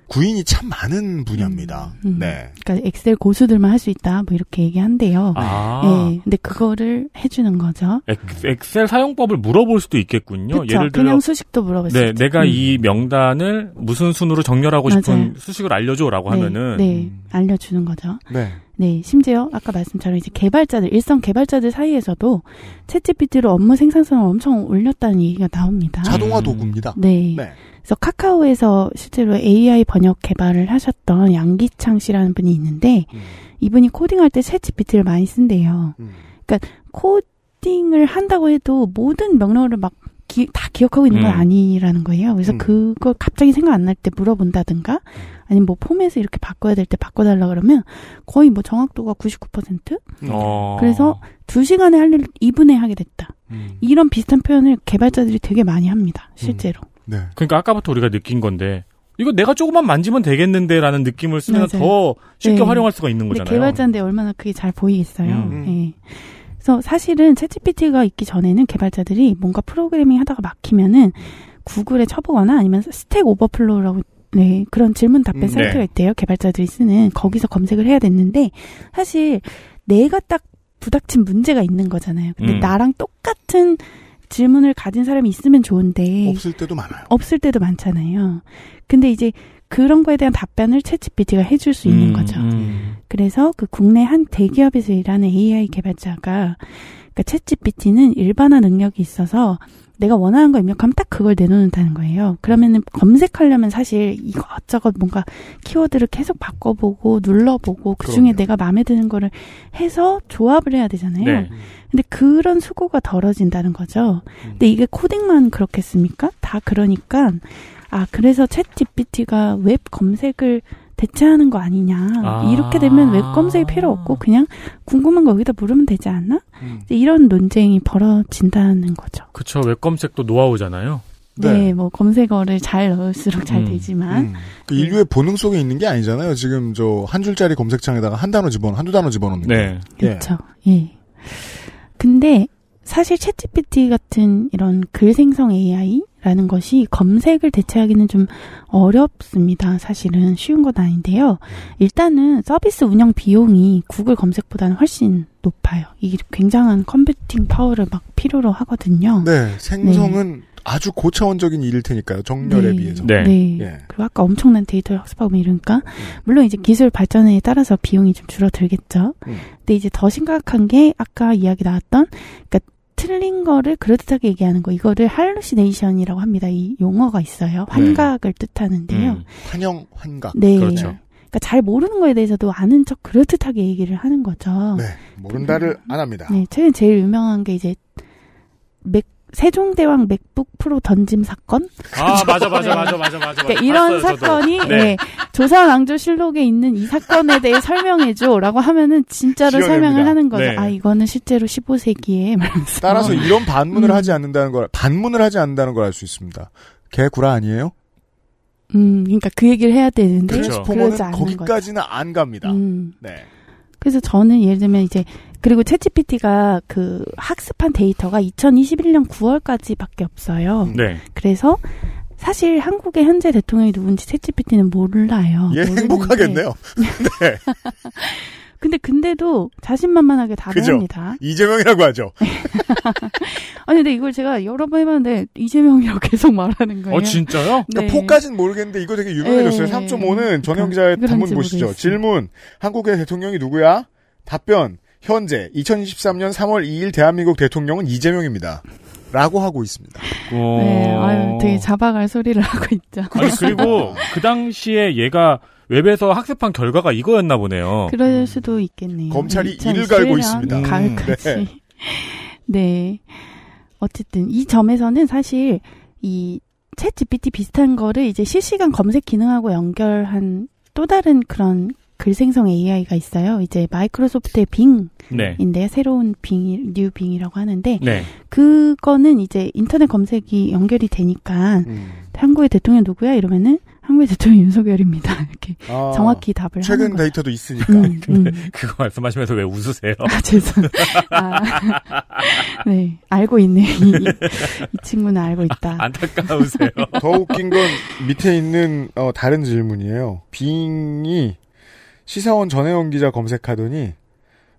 구인이 참 많은 분야입니다. 음, 음. 네. 그러니까 엑셀 고수들만 할 수 있다. 뭐 이렇게 얘기한대요. 아. 네. 근데 그거를 해주는 거죠. 엑, 엑셀 사용법을 물어볼 수도 있겠군요. 그쵸? 예를 들어 그냥 수식도 물어볼 수 있죠. 네, 내가 음. 이 명단을 무슨 순으로 정렬하고 맞아요. 싶은 수식을 알려줘라고 네, 하면은 네, 알려주는 거죠. 네. 네, 심지어 아까 말씀처럼 이제 개발자들, 일선 개발자들 사이에서도 챗지피티로 업무 생산성을 엄청 올렸다는 얘기가 나옵니다. 자동화 도구입니다. 네. 네. 그래서 카카오에서 실제로 에이아이 번역 개발을 하셨던 양기창 씨라는 분이 있는데 음. 이분이 코딩할 때 챗지피티를 많이 쓴대요. 음. 그러니까 코딩을 한다고 해도 모든 명령어를 막 기, 다 기억하고 있는 건 음. 아니라는 거예요. 그래서 음. 그걸 갑자기 생각 안 날 때 물어본다든가 아니면 뭐 포맷을 이렇게 바꿔야 될 때 바꿔달라 그러면 거의 뭐 정확도가 구십구 퍼센트? 어. 그래서 두 시간에 할 일을 이 분에 하게 됐다. 음. 이런 비슷한 표현을 개발자들이 되게 많이 합니다. 실제로. 음. 네. 그러니까 아까부터 우리가 느낀 건데 이거 내가 조금만 만지면 되겠는데 라는 느낌을 쓰면 맞아요. 더 쉽게 네. 활용할 수가 있는 거잖아요. 개발자인데 얼마나 그게 잘 보이겠어요. 음. 네. 그래서 사실은 챗지피티가 있기 전에는 개발자들이 뭔가 프로그래밍 하다가 막히면은 구글에 쳐보거나 아니면 스택 오버플로우라고 네, 그런 질문 답변 사이트가 네. 있대요. 개발자들이 쓰는. 거기서 검색을 해야 됐는데 사실 내가 딱 부닥친 문제가 있는 거잖아요. 근데 음. 나랑 똑같은 질문을 가진 사람이 있으면 좋은데 없을 때도 많아요. 없을 때도 많잖아요. 근데 이제 그런 거에 대한 답변을 챗지피티가 해줄 수 있는 음, 거죠. 음. 그래서 그 국내 한 대기업에서 일하는 에이아이 개발자가 그러니까 챗지피티는 일반화 능력이 있어서 내가 원하는 거 입력하면 딱 그걸 내놓는다는 거예요. 그러면은 검색하려면 사실 이것저것 뭔가 키워드를 계속 바꿔보고 눌러보고 그중에 그럼요. 내가 마음에 드는 거를 해서 조합을 해야 되잖아요. 네. 근데 그런 수고가 덜어진다는 거죠. 음. 근데 이게 코딩만 그렇겠습니까? 다 그러니까 아, 그래서 챗지피티가 웹 검색을 대체하는 거 아니냐. 아~ 이렇게 되면 웹 검색이 필요 없고 그냥 궁금한 거 여기다 물으면 되지 않나? 음. 이런 논쟁이 벌어진다는 거죠. 그쵸. 웹 검색도 노하우잖아요. 네. 네, 뭐 검색어를 잘 넣을수록 잘 음. 되지만. 음. 그 인류의 본능 속에 있는 게 아니잖아요. 지금 저 한 줄짜리 검색창에다가 한 단어 집어넣, 한두 단어 집어넣는 거. 네. 그렇죠. 예. 예. 근데 사실 챗지피티 같은 이런 글 생성 에이아이라는 것이 검색을 대체하기는 좀 어렵습니다. 사실은 쉬운 건 아닌데요. 일단은 서비스 운영 비용이 구글 검색보다는 훨씬 높아요. 이게 굉장한 컴퓨팅 파워를 막 필요로 하거든요. 네. 생성은 네. 아주 고차원적인 일일 테니까요. 정렬에 네. 비해서. 네. 네. 네. 그리고 아까 엄청난 데이터를 학습하고 이러니까 물론 이제 기술 발전에 따라서 비용이 좀 줄어들겠죠. 음. 근데 이제 더 심각한 게 아까 이야기 나왔던 그러니까 틀린 거를 그럴듯하게 얘기하는 거. 이거를 할루시네이션이라고 합니다. 이 용어가 있어요. 환각을 네. 뜻하는데요. 음. 환영, 환각. 네. 그렇죠. 그러니까 잘 모르는 거에 대해서도 아는 척 그럴듯하게 얘기를 하는 거죠. 네, 모른다를 안 합니다. 네, 최근 제일 유명한 게 이제 맥 세종대왕 맥북 프로 던짐 사건. 아 맞아 맞아 맞아 맞아 맞아. 그러니까 이런 봤어요, 사건이 네. 네, 조선왕조실록에 있는 이 사건에 대해 설명해줘라고 하면은 진짜로 지어냅니다. 설명을 하는 거죠. 네. 아 이거는 실제로 십오 세기에 말면서. 따라서 이런 반문을 음. 하지 않는다는 걸 반문을 하지 않는다는 걸 알 수 있습니다. 개구라 아니에요? 음, 그러니까 그 얘기를 해야 되는데 그렇죠. 그러지 않는 거기까지는 거죠. 안 갑니다. 음. 네. 그래서 저는 예를 들면 이제 그리고 챗지피티가 그 학습한 데이터가 이천이십일년 구월까지밖에 없어요. 네. 그래서 사실 한국의 현재 대통령이 누군지 챗지피티는 몰라요. 예, 모르는데. 행복하겠네요. 네. 근데 근데도 자신만만하게 답을 그죠? 합니다. 이재명이라고 하죠. 아니 근데 이걸 제가 여러 번 해봤는데 이재명이라고 계속 말하는 거예요. 어 진짜요? 네. 그러니까 포까지는 모르겠는데 이거 되게 유명해졌어요. 삼 점 오는 전형 기자의 단문 보시죠. 모르겠어요. 질문. 한국의 대통령이 누구야? 답변. 현재 이천이십삼년 삼월 이일 대한민국 대통령은 이재명입니다. 라고 하고 있습니다. 네, 아유, 되게 잡아갈 소리를 하고 있죠. 아니, 그리고 그 당시에 얘가 웹에서 학습한 결과가 이거였나 보네요. 그럴 수도 있겠네요. 검찰이 이를 갈고 있습니다. 가을까지. 음, 네. 네. 어쨌든 이 점에서는 사실 이 챗지피티 비슷한 거를 이제 실시간 검색 기능하고 연결한 또 다른 그런 글 생성 에이아이가 있어요. 이제 마이크로소프트의 빙인데 네. 새로운 빙, 뉴 빙이라고 하는데 네. 그거는 이제 인터넷 검색이 연결이 되니까 음. 한국의 대통령 누구야? 이러면은 한국의 대통령 윤석열입니다. 이렇게 아, 정확히 답을 하는 거예요. 최근 데이터도 있으니까. 음, 근데 음. 그거 말씀하시면서 왜 웃으세요? 아, 죄송. 아, 네, 알고 있네. 이, 이 친구는 알고 있다. 아, 안타까우세요. 더 웃긴 건 밑에 있는 어, 다른 질문이에요. 빙이 시사원 전혜원 기자 검색하더니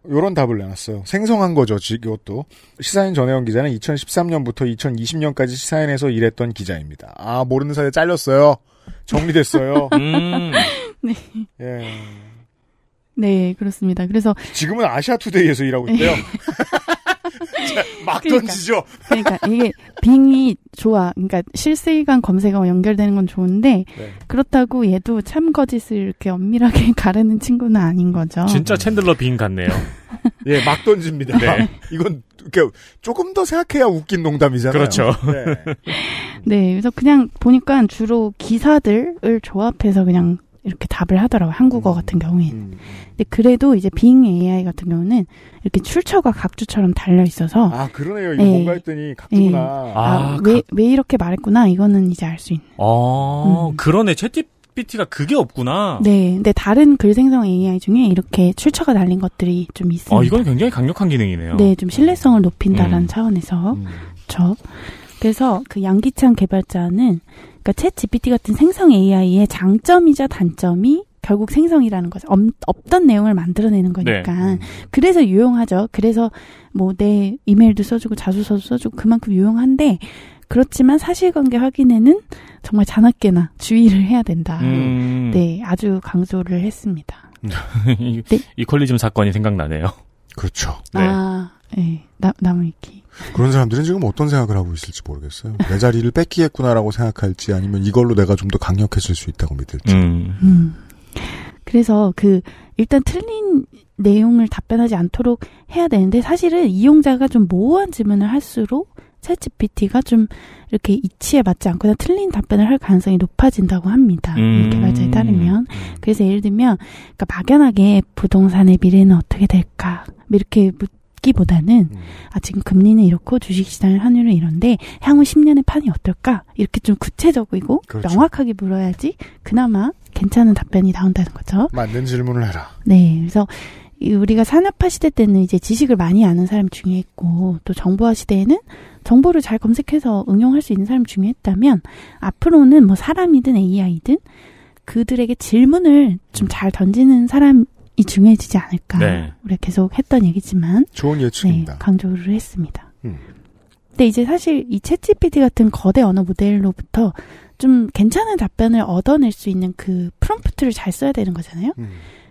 요런 답을 내놨어요. 생성한 거죠. 이것도. 시사인 전혜원 기자는 이천십삼년부터 이천이십년까지 시사인에서 일했던 기자입니다. 아 모르는 사이에 잘렸어요. 정리됐어요. 음. 네. 예. 네 그렇습니다. 그래서 지금은 아시아투데이에서 일하고 있대요. 막 그러니까, 던지죠. 그러니까 이게 빙이 좋아. 그러니까 실시간 검색하고 연결되는 건 좋은데 네. 그렇다고 얘도 참 거짓을 이렇게 엄밀하게 가르는 친구는 아닌 거죠. 진짜 챈들러 빙 같네요. 예, 막 던집니다. 네. 이건 그러니까 조금 더 생각해야 웃긴 농담이잖아요. 그렇죠. 네. 네, 그래서 그냥 보니까 주로 기사들을 조합해서 그냥 이렇게 답을 하더라고요. 한국어 음, 같은 경우에는. 음. 근데 그래도 이제 빙 에이아이 같은 경우는 이렇게 출처가 각주처럼 달려 있어서. 아, 그러네요. 이거 네. 뭔가 했더니 각주구나. 네. 아, 아 왜, 각... 왜 이렇게 말했구나. 이거는 이제 알 수 있는. 아, 음. 그러네. 챗지피티가 그게 없구나. 네. 근데 다른 글 생성 에이아이 중에 이렇게 출처가 달린 것들이 좀 있습니다. 아, 이건 굉장히 강력한 기능이네요. 네. 좀 신뢰성을 높인다라는 음. 차원에서. 음. 그렇죠. 그래서 그 양기찬 개발자는 그러니까 챗지피티 같은 생성 에이아이의 장점이자 단점이 결국 생성이라는 거죠. 엄, 없던 내용을 만들어내는 거니까. 네. 그래서 유용하죠. 그래서 뭐 내 이메일도 써주고 자소서도 써주고 그만큼 유용한데 그렇지만 사실관계 확인에는 정말 자나깨나 주의를 해야 된다. 음. 네, 아주 강조를 했습니다. 이, 네? 이퀄리즘 사건이 생각나네요. 그렇죠. 네. 아, 네. 나, 나무위키. 그런 사람들은 지금 어떤 생각을 하고 있을지 모르겠어요. 내 자리를 뺏기겠구나라고 생각할지 아니면 이걸로 내가 좀 더 강력해질 수 있다고 믿을지. 음. 음. 그래서 그 일단 틀린 내용을 답변하지 않도록 해야 되는데 사실은 이용자가 좀 모호한 질문을 할수록 챗지피티가 좀 이렇게 이치에 맞지 않거나 틀린 답변을 할 가능성이 높아진다고 합니다. 음. 개발자에 따르면. 그래서 예를 들면 그러니까 막연하게 부동산의 미래는 어떻게 될까 이렇게 기보다는 음. 아 지금 금리는 이렇고 주식시장의 환율은 이런데 향후 십 년의 판이 어떨까? 이렇게 좀 구체적이고 그렇죠. 명확하게 물어야지 그나마 괜찮은 답변이 나온다는 거죠. 맞는 질문을 해라. 네. 그래서 우리가 산업화 시대 때는 이제 지식을 많이 아는 사람이 중요했고 또 정보화 시대에는 정보를 잘 검색해서 응용할 수 있는 사람이 중요했다면 앞으로는 뭐 사람이든 에이아이든 그들에게 질문을 좀 잘 던지는 사람이 이 중요해지지 않을까. 네. 우리가 계속 했던 얘기지만 좋은 예측입니다. 네, 강조를 했습니다. 음. 근데 이제 사실 이 챗지피티 같은 거대 언어 모델로부터 좀 괜찮은 답변을 얻어낼 수 있는 그 프롬프트를 잘 써야 되는 거잖아요. 음.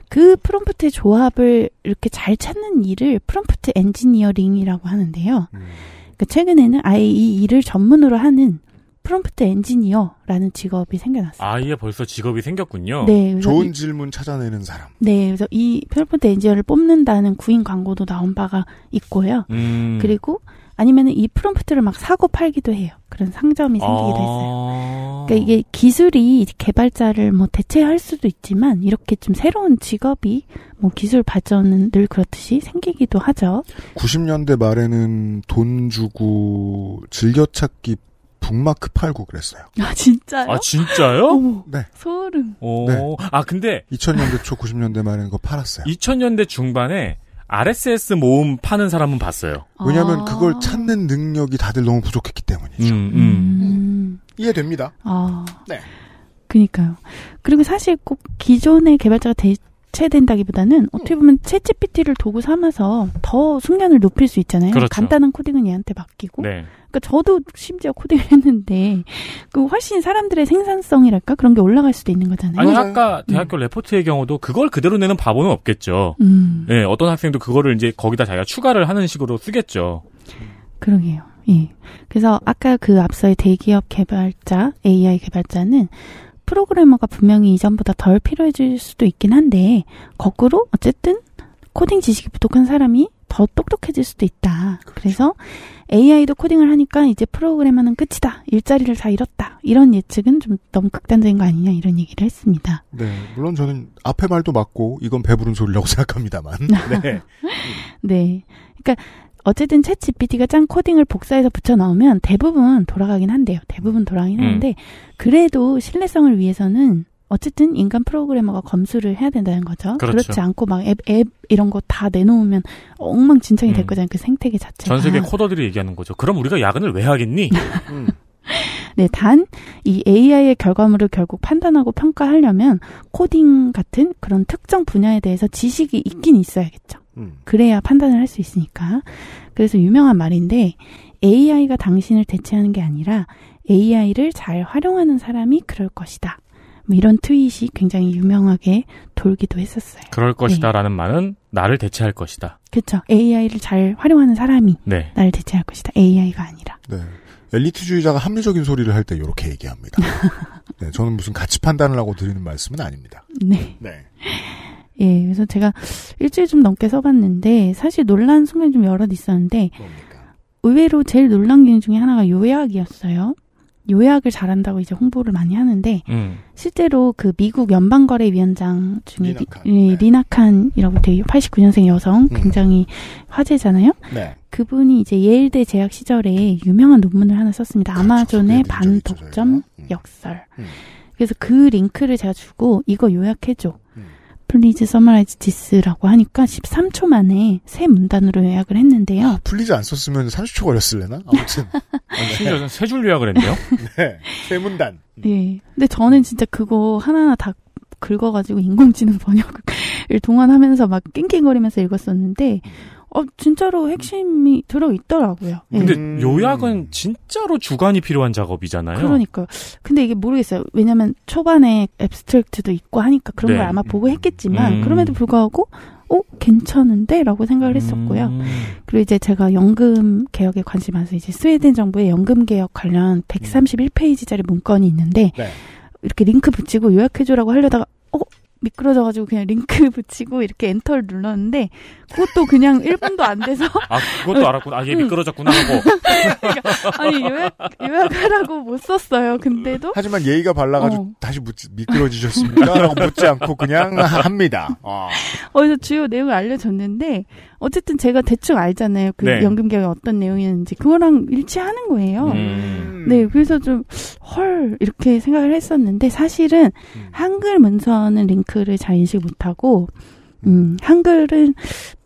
그 프롬프트의 조합을 이렇게 잘 찾는 일을 프롬프트 엔지니어링이라고 하는데요. 음. 그러니까 최근에는 아예 이 일을 전문으로 하는 프롬프트 엔지니어라는 직업이 생겨났어요. 아예 벌써 직업이 생겼군요. 네, 좋은 이, 질문 찾아내는 사람. 네, 그래서 이 프롬프트 엔지니어를 뽑는다는 구인 광고도 나온 바가 있고요. 음. 그리고 아니면 이 프롬프트를 막 사고 팔기도 해요. 그런 상점이 생기기도 했어요. 그러니까 이게 기술이 개발자를 뭐 대체할 수도 있지만 이렇게 좀 새로운 직업이 뭐 기술 발전은 늘 그렇듯이 생기기도 하죠. 구십 년대 말에는 돈 주고 즐겨찾기 북마크 팔고 그랬어요. 아 진짜요? 아 진짜요? 어머, 네. 소름. 오. 네. 아 근데 이천 년대 초 구십 년대 말에는 그거 팔았어요. 이천 년대 중반에 알에스에스 모음 파는 사람은 봤어요. 왜냐하면 아~ 그걸 찾는 능력이 다들 너무 부족했기 때문이죠. 음, 음. 음. 이해됩니다. 아, 네. 그러니까요. 그리고 사실 꼭 기존의 개발자가 대체된다기보다는 어떻게 보면 챗지피티를 도구 삼아서 더 숙련을 높일 수 있잖아요. 그렇죠. 간단한 코딩은 얘한테 맡기고. 네. 그러니까 저도 심지어 코딩을 했는데 그 훨씬 사람들의 생산성이랄까 그런 게 올라갈 수도 있는 거잖아요. 아니 아까 대학교 음. 레포트의 경우도 그걸 그대로 내는 바보는 없겠죠. 음. 예, 어떤 학생도 그거를 이제 거기다 자기가 추가를 하는 식으로 쓰겠죠. 그러게요. 예. 그래서 아까 그 앞서의 대기업 개발자, 에이아이 개발자는 프로그래머가 분명히 이전보다 덜 필요해질 수도 있긴 한데 거꾸로 어쨌든 코딩 지식이 부족한 사람이 더 똑똑해질 수도 있다. 그렇죠. 그래서 에이아이도 코딩을 하니까 이제 프로그래머는 끝이다. 일자리를 다 잃었다. 이런 예측은 좀 너무 극단적인 거 아니냐 이런 얘기를 했습니다. 네, 물론 저는 앞에 말도 맞고 이건 배부른 소리라고 생각합니다만. 네. 네. 그러니까 어쨌든 챗지피티가 짠 코딩을 복사해서 붙여 넣으면 대부분 돌아가긴 한대요. 대부분 돌아가긴 음. 하는데 그래도 신뢰성을 위해서는 어쨌든 인간 프로그래머가 검수를 해야 된다는 거죠. 그렇죠. 그렇지 않고 막 앱, 앱 이런 거 다 내놓으면 엉망진창이 음. 될 거잖아요. 그 생태계 자체가. 전 세계 코더들이 얘기하는 거죠. 그럼 우리가 야근을 왜 하겠니? 음. 네, 단 이 에이아이의 결과물을 결국 판단하고 평가하려면 코딩 같은 그런 특정 분야에 대해서 지식이 있긴 있어야겠죠. 음. 그래야 판단을 할 수 있으니까. 그래서 유명한 말인데 에이아이가 당신을 대체하는 게 아니라 에이아이를 잘 활용하는 사람이 그럴 것이다. 뭐 이런 트윗이 굉장히 유명하게 돌기도 했었어요. 그럴 것이다 네. 라는 말은 나를 대체할 것이다. 그렇죠. 에이아이를 잘 활용하는 사람이 네. 나를 대체할 것이다. 에이아이가 아니라. 네. 엘리트주의자가 합리적인 소리를 할 때 이렇게 얘기합니다. 네, 저는 무슨 가치 판단을 하고 드리는 말씀은 아닙니다. 네. 네. 예, 그래서 제가 일주일 좀 넘게 써봤는데 사실 놀란 순간이 좀 여럿 있었는데 뭡니까? 의외로 제일 놀란 기능 중에 하나가 요약이었어요. 요약을 잘한다고 이제 홍보를 많이 하는데 음. 실제로 그 미국 연방거래위원장 중에 리나 칸 네. 이라고 되게 팔십구 년생 여성 굉장히 음. 화제잖아요. 네. 그분이 이제 예일대 재학 시절에 유명한 논문을 하나 썼습니다. 그렇죠. 아마존의 반독점 음. 역설. 음. 그래서 그 링크를 제가 주고 이거 요약해줘. 음. Please summarize this라고 하니까 십삼 초 만에 세 문단으로 요약을 했는데요. 아, 플리즈 안 썼으면 삼십 초 걸렸을래나? 아무튼. 심지어 네. 세 줄 요약을 했네요. 네. 세 문단. 네. 근데 저는 진짜 그거 하나하나 다 긁어가지고 인공지능 번역을 동원하면서 막 낑낑거리면서 읽었었는데 어, 진짜로 핵심이 들어있더라고요. 근데 네. 요약은 진짜로 주관이 필요한 작업이잖아요. 그러니까요. 근데 이게 모르겠어요. 왜냐면 초반에 앱스트랙트도 있고 하니까 그런 네. 걸 아마 보고 했겠지만 음. 그럼에도 불구하고 어? 괜찮은데? 라고 생각을 했었고요. 음. 그리고 이제 제가 연금 개혁에 관심 많아서 이제 스웨덴 정부의 연금 개혁 관련 백삼십일 페이지짜리 문건이 있는데 네. 이렇게 링크 붙이고 요약해주라고 하려다가 어? 미끄러져가지고 그냥 링크 붙이고 이렇게 엔터를 눌렀는데 그것도 그냥 일 분도 안 돼서 아 그것도 알았구나. 아 얘 미끄러졌구나 하고 그러니까, 아니 요약, 요약하라고 못 썼어요. 근데도 하지만 예의가 발라가지고 어. 다시 묻지, 미끄러지셨습니까? 라고 묻지 않고 그냥 합니다. 어. 어, 그래서 주요 내용을 알려줬는데 어쨌든 제가 대충 알잖아요. 그 네. 연금개혁이 어떤 내용이었는지 그거랑 일치하는 거예요. 음. 네 그래서 좀 헐 이렇게 생각을 했었는데 사실은 음. 한글 문서는 링크 글을 잘 인식 못하고 음, 한글은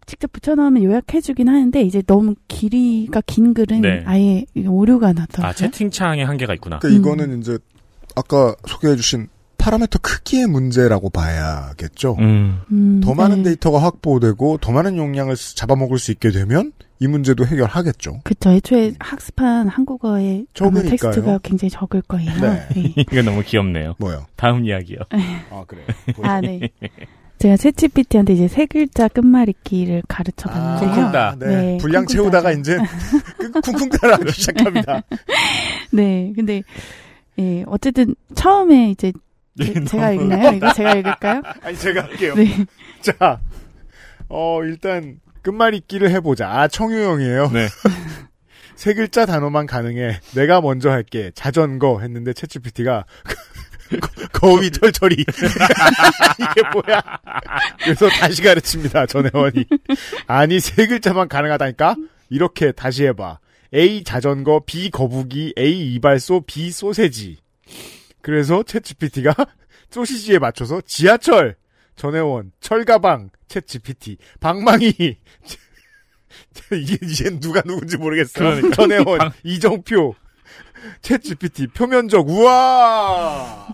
직접 붙여넣으면 요약해주긴 하는데 이제 너무 길이가 긴 글은 네. 아예 오류가 나더라고요. 아 채팅창에 한계가 있구나. 그러니까 음. 이거는 이제 아까 소개해주신 파라미터 크기의 문제라고 봐야겠죠. 음. 음, 더 많은 네. 데이터가 확보되고 더 많은 용량을 잡아먹을 수 있게 되면 이 문제도 해결하겠죠. 그렇죠. 애초에 학습한 한국어의 텍스트가 굉장히 적을 거예요. 네. 네. 이거 너무 귀엽네요. 뭐요? 다음 이야기요. 아 그래요? 아 네. 제가 챗지피티한테 이제 세 글자 끝말잇기를 가르쳐 봤는데요. 아, 쿵쿵다. 네. 네, 분량 쿵쿵다. 채우다가 이제 쿵쿵다를 하기 시작합니다. 네. 근데 예, 어쨌든 처음에 이제 제, 네, 제가 읽나요? 이거 제가 읽을까요? 아니 제가 할게요. 네. 자, 어 일단 끝말잇기를 해보자. 아, 청유형이에요. 네. 세 글자 단어만 가능해. 내가 먼저 할게. 자전거 했는데 챗지피티가 거위 털털이. 이게 뭐야? 그래서 다시 가르칩니다. 전혜원이. 아니 세 글자만 가능하다니까? 이렇게 다시 해봐. A 자전거, B 거북이, A 이발소, B 소세지. 그래서 챗지피티가 소시지에 맞춰서 지하철, 전혜원, 철가방, 챗지피티, 방망이. 이게 이젠 누가 누군지 모르겠어. 그러니까. 전혜원, 방... 이정표. 챗지피티 표면적 우와.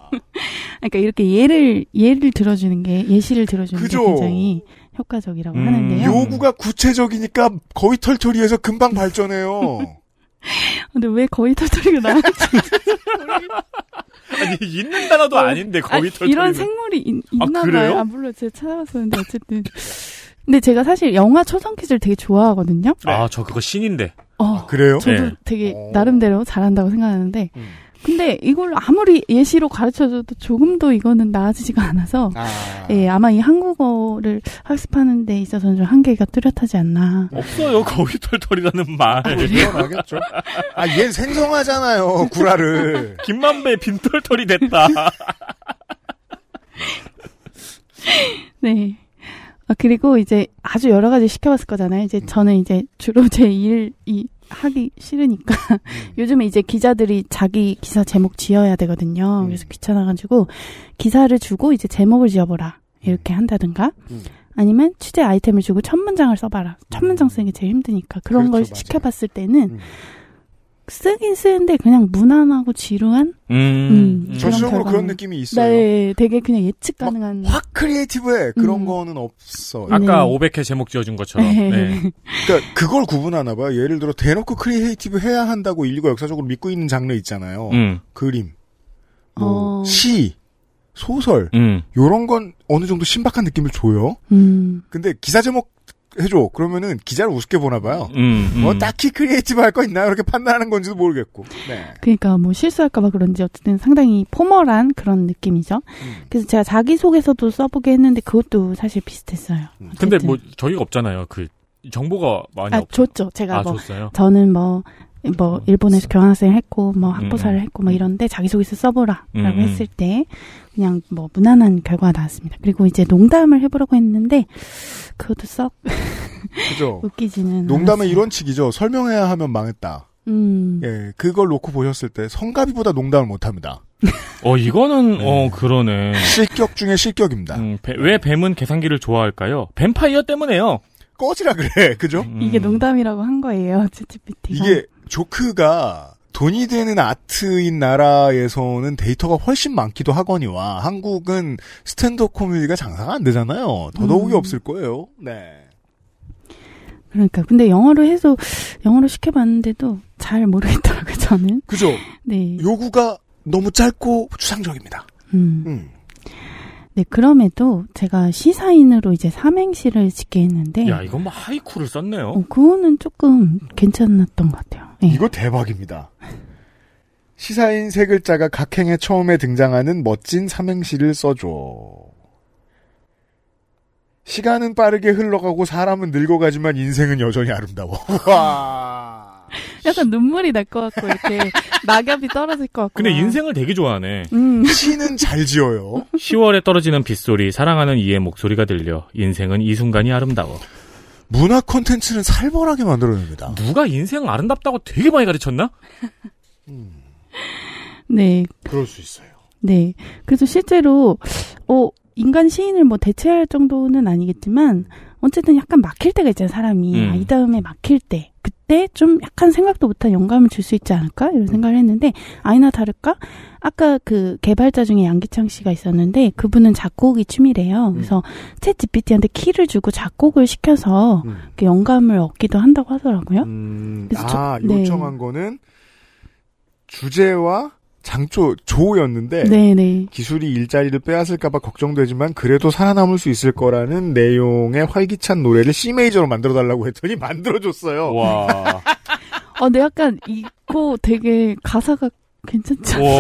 그러니까 이렇게 예를 예를 들어주는 게 예시를 들어주는 그죠? 게 굉장히 효과적이라고 음, 하는데요. 요구가 구체적이니까 거위 털털이에서 금방 발전해요. 근데 왜 거위 털털이가 나왔지? 아니 있는 단어도 아닌데 거위 털털이. 이런 생물이 있, 있나봐요. 아, 아, 물론 제가 찾아봤었는데 어쨌든. 근데 제가 사실 영화 초성 퀴즈를 되게 좋아하거든요. 아, 저 그거 신인데. 어, 아, 그래요? 저도 네. 되게 어... 나름대로 잘한다고 생각하는데 음. 근데 이걸 아무리 예시로 가르쳐줘도 조금도 이거는 나아지지가 않아서 아... 예, 아마 이 한국어를 학습하는 데 있어서는 좀 한계가 뚜렷하지 않나. 없어요. 거위 털털이라는 말. 기억나겠죠. 아, 얘 생성하잖아요. 구라를. 김만배 빈털털이 됐다. 네. 아, 그리고 이제 아주 여러 가지 시켜봤을 거잖아요. 이제 음. 저는 이제 주로 제 일이 하기 싫으니까. 음. 요즘에 이제 기자들이 자기 기사 제목 지어야 되거든요. 음. 그래서 귀찮아가지고 기사를 주고 이제 제목을 지어보라. 이렇게 한다든가. 음. 아니면 취재 아이템을 주고 첫 문장을 써봐라. 첫 문장 쓰는 게 제일 힘드니까. 그런 그렇죠, 걸 시켜봤을 때는 음. 쓰긴 쓰는데 그냥 무난하고 지루한 음, 음 전체적으로 그런 느낌이 있어요. 네, 되게 그냥 예측 가능한 확 크리에이티브해 그런 음. 거는 없어요. 아까 네. 오백 회 제목 지어준 것처럼. 네. 네. 그러니까 그걸 구분하나 봐요. 예를 들어 대놓고 크리에이티브해야 한다고 인류가 역사적으로 믿고 있는 장르 있잖아요. 음. 그림, 뭐 어... 시, 소설 음. 이런 건 어느 정도 신박한 느낌을 줘요. 음. 근데 기사 제목 해줘. 그러면은 기자를 우습게 보나 봐요. 음, 음. 뭐 딱히 크리에이티브 할 거 있나 이렇게 판단하는 건지도 모르겠고. 네. 그러니까 뭐 실수할까 봐 그런지 어쨌든 상당히 포멀한 그런 느낌이죠. 음. 그래서 제가 자기소개서도 써보게 했는데 그것도 사실 비슷했어요. 음. 근데 뭐 저희가 없잖아요. 그 정보가 많이 아, 없죠. 줬죠. 제가 아, 뭐 줬어요? 저는 뭐 뭐 일본에서 교환학생 했고 뭐 학부사를 음. 했고 뭐 이런데 자기소개서 써보라라고 음. 했을 때 그냥 뭐 무난한 결과가 나왔습니다. 그리고 이제 농담을 해보라고 했는데 그것도 썩 그죠? 웃기지는 농담의 이론칙이죠. 설명해야 하면 망했다. 음. 예, 그걸 놓고 보셨을 때 성가비보다 농담을 못합니다. 어 이거는 네. 어 그러네. 실격 중에 실격입니다. 음, 배, 왜 뱀은 계산기를 좋아할까요? 뱀파이어 때문에요. 꺼지라 그래, 그죠? 음. 이게 농담이라고 한 거예요, 챗지피티가. 이게 조크가 돈이 되는 아트인 나라에서는 데이터가 훨씬 많기도 하거니와 한국은 스탠드업 코미디가 장사가 안 되잖아요. 더더욱이 음. 없을 거예요. 네. 그러니까 근데 영어로 해서 영어로 시켜봤는데도 잘 모르겠더라고요, 저는. 그죠? 네. 요구가 너무 짧고 추상적입니다. 음. 음. 네, 그럼에도 제가 시사인으로 이제 삼행시를 짓게 했는데. 야, 이건 뭐 하이쿠를 썼네요. 어, 그거는 조금 괜찮았던 것 같아요. 네. 이거 대박입니다. 시사인 세 글자가 각행에 처음에 등장하는 멋진 삼행시를 써줘. 시간은 빠르게 흘러가고 사람은 늙어가지만 인생은 여전히 아름다워. 와. 약간 눈물이 날 것 같고 이렇게 낙엽이 떨어질 것 같고. 근데 인생을 되게 좋아하네. 음. 시는 잘 지어요. 시월에 떨어지는 빗소리, 사랑하는 이의 목소리가 들려. 인생은 이 순간이 아름다워. 문화 콘텐츠는 살벌하게 만들어냅니다. 누가 인생 아름답다고 되게 많이 가르쳤나? 음. 네. 그럴 수 있어요. 네. 그래서 실제로 어, 인간 시인을 뭐 대체할 정도는 아니겠지만 어쨌든 약간 막힐 때가 있잖아요. 사람이 음. 아, 이 다음에 막힐 때. 그때 때 좀 약간 생각도 못한 영감을 줄 수 있지 않을까? 이런 생각을 했는데 아니나 다를까? 아까 그 개발자 중에 양기창 씨가 있었는데 그분은 작곡이 취미래요. 그래서 음. 챗 지피티한테 키를 주고 작곡을 시켜서 음. 그 영감을 얻기도 한다고 하더라고요. 음. 그래서 아, 저, 요청한 네. 거는 주제와 장초, 조였는데 네네. 기술이 일자리를 빼앗을까봐 걱정되지만 그래도 살아남을 수 있을 거라는 내용의 활기찬 노래를 C 메이저로 만들어달라고 했더니 만들어줬어요. 와. 어, 근데 약간 이거 되게 가사가 괜찮지 않아요?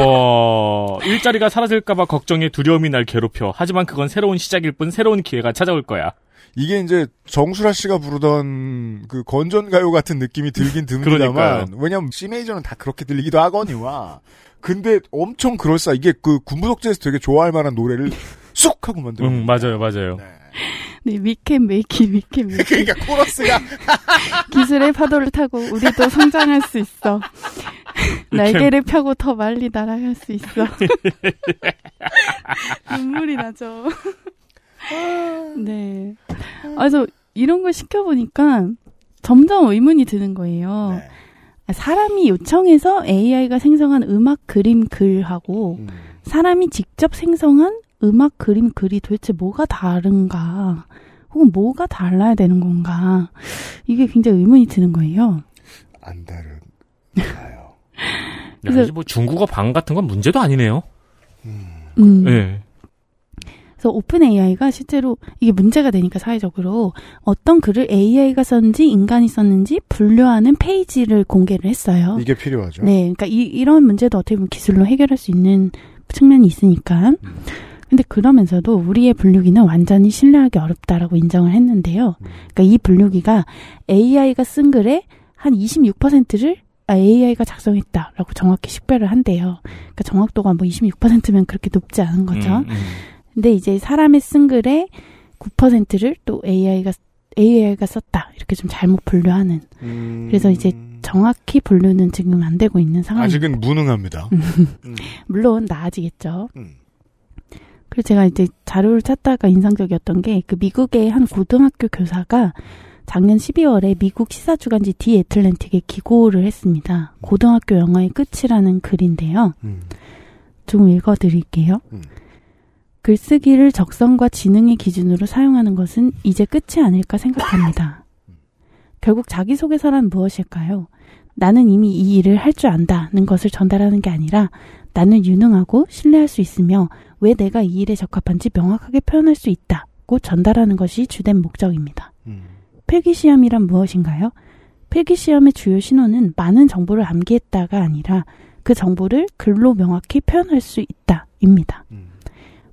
일자리가 사라질까봐 걱정에 두려움이 날 괴롭혀. 하지만 그건 새로운 시작일 뿐 새로운 기회가 찾아올 거야. 이게 이제 정수라 씨가 부르던 그 건전가요 같은 느낌이 들긴 듭니다만 왜냐면 C 메이저는 다 그렇게 들리기도 하거니와 근데 엄청 그럴싸. 이게 그 군부독재에서 되게 좋아할 만한 노래를 쑥 하고 만들어요. 음, 맞아요. 맞아요. 네. 네, we can make it, we can make it. 그러니까 코러스가 기술의 파도를 타고 우리도 성장할 수 있어. 날개를 펴고 더 멀리 날아갈 수 있어. 눈물이 나죠. 네. 그래서 이런 걸 시켜보니까 점점 의문이 드는 거예요. 네. 사람이 요청해서 에이아이가 생성한 음악, 그림, 글하고 음. 사람이 직접 생성한 음악, 그림, 글이 도대체 뭐가 다른가? 혹은 뭐가 달라야 되는 건가? 이게 굉장히 의문이 드는 거예요. 안 다른가요? 그래서 뭐 중국어 방 같은 건 문제도 아니네요. 음. 음. 네. 그래서 오픈 에이아이가 실제로 이게 문제가 되니까 사회적으로 어떤 글을 에이아이가 썼는지 인간이 썼는지 분류하는 페이지를 공개를 했어요. 이게 필요하죠. 네, 그러니까 이, 이런 문제도 어떻게 보면 기술로 해결할 수 있는 측면이 있으니까. 음. 근데 그러면서도 우리의 분류기는 완전히 신뢰하기 어렵다라고 인정을 했는데요. 음. 그러니까 이 분류기가 에이아이가 쓴 글의 한 이십육 퍼센트를 에이아이가 작성했다라고 정확히 식별을 한대요. 그러니까 정확도가 뭐 이십육 퍼센트면 그렇게 높지 않은 거죠. 음, 음. 근데 이제 사람의 쓴 글의 구 퍼센트를 또 에이아이가, 에이아이가 썼다. 이렇게 좀 잘못 분류하는. 음... 그래서 이제 정확히 분류는 지금 안 되고 있는 상황입니다. 아직은 무능합니다. 음. 물론 나아지겠죠. 음. 그리고 제가 이제 자료를 찾다가 인상적이었던 게 그 미국의 한 고등학교 교사가 작년 십이월에 미국 시사주간지 디 애틀랜틱에 기고를 했습니다. 고등학교 영어의 끝이라는 글인데요. 음. 좀 읽어드릴게요. 음. 글쓰기를 적성과 지능의 기준으로 사용하는 것은 이제 끝이 아닐까 생각합니다. 결국 자기소개서란 무엇일까요? 나는 이미 이 일을 할 줄 안다는 것을 전달하는 게 아니라 나는 유능하고 신뢰할 수 있으며 왜 내가 이 일에 적합한지 명확하게 표현할 수 있다고 전달하는 것이 주된 목적입니다. 필기시험이란 무엇인가요? 필기시험의 주요 신호는 많은 정보를 암기했다가 아니라 그 정보를 글로 명확히 표현할 수 있다입니다.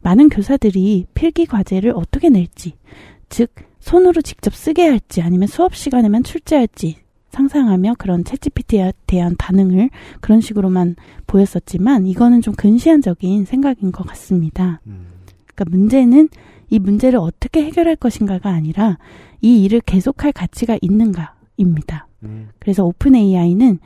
많은 교사들이 필기 과제를 어떻게 낼지, 즉 손으로 직접 쓰게 할지 아니면 수업 시간에만 출제할지 상상하며 그런 챗지피티에 대한 반응을 그런 식으로만 보였었지만 이거는 좀 근시안적인 생각인 것 같습니다. 그러니까 문제는 이 문제를 어떻게 해결할 것인가가 아니라 이 일을 계속할 가치가 있는가입니다. 그래서 오픈 에이아이는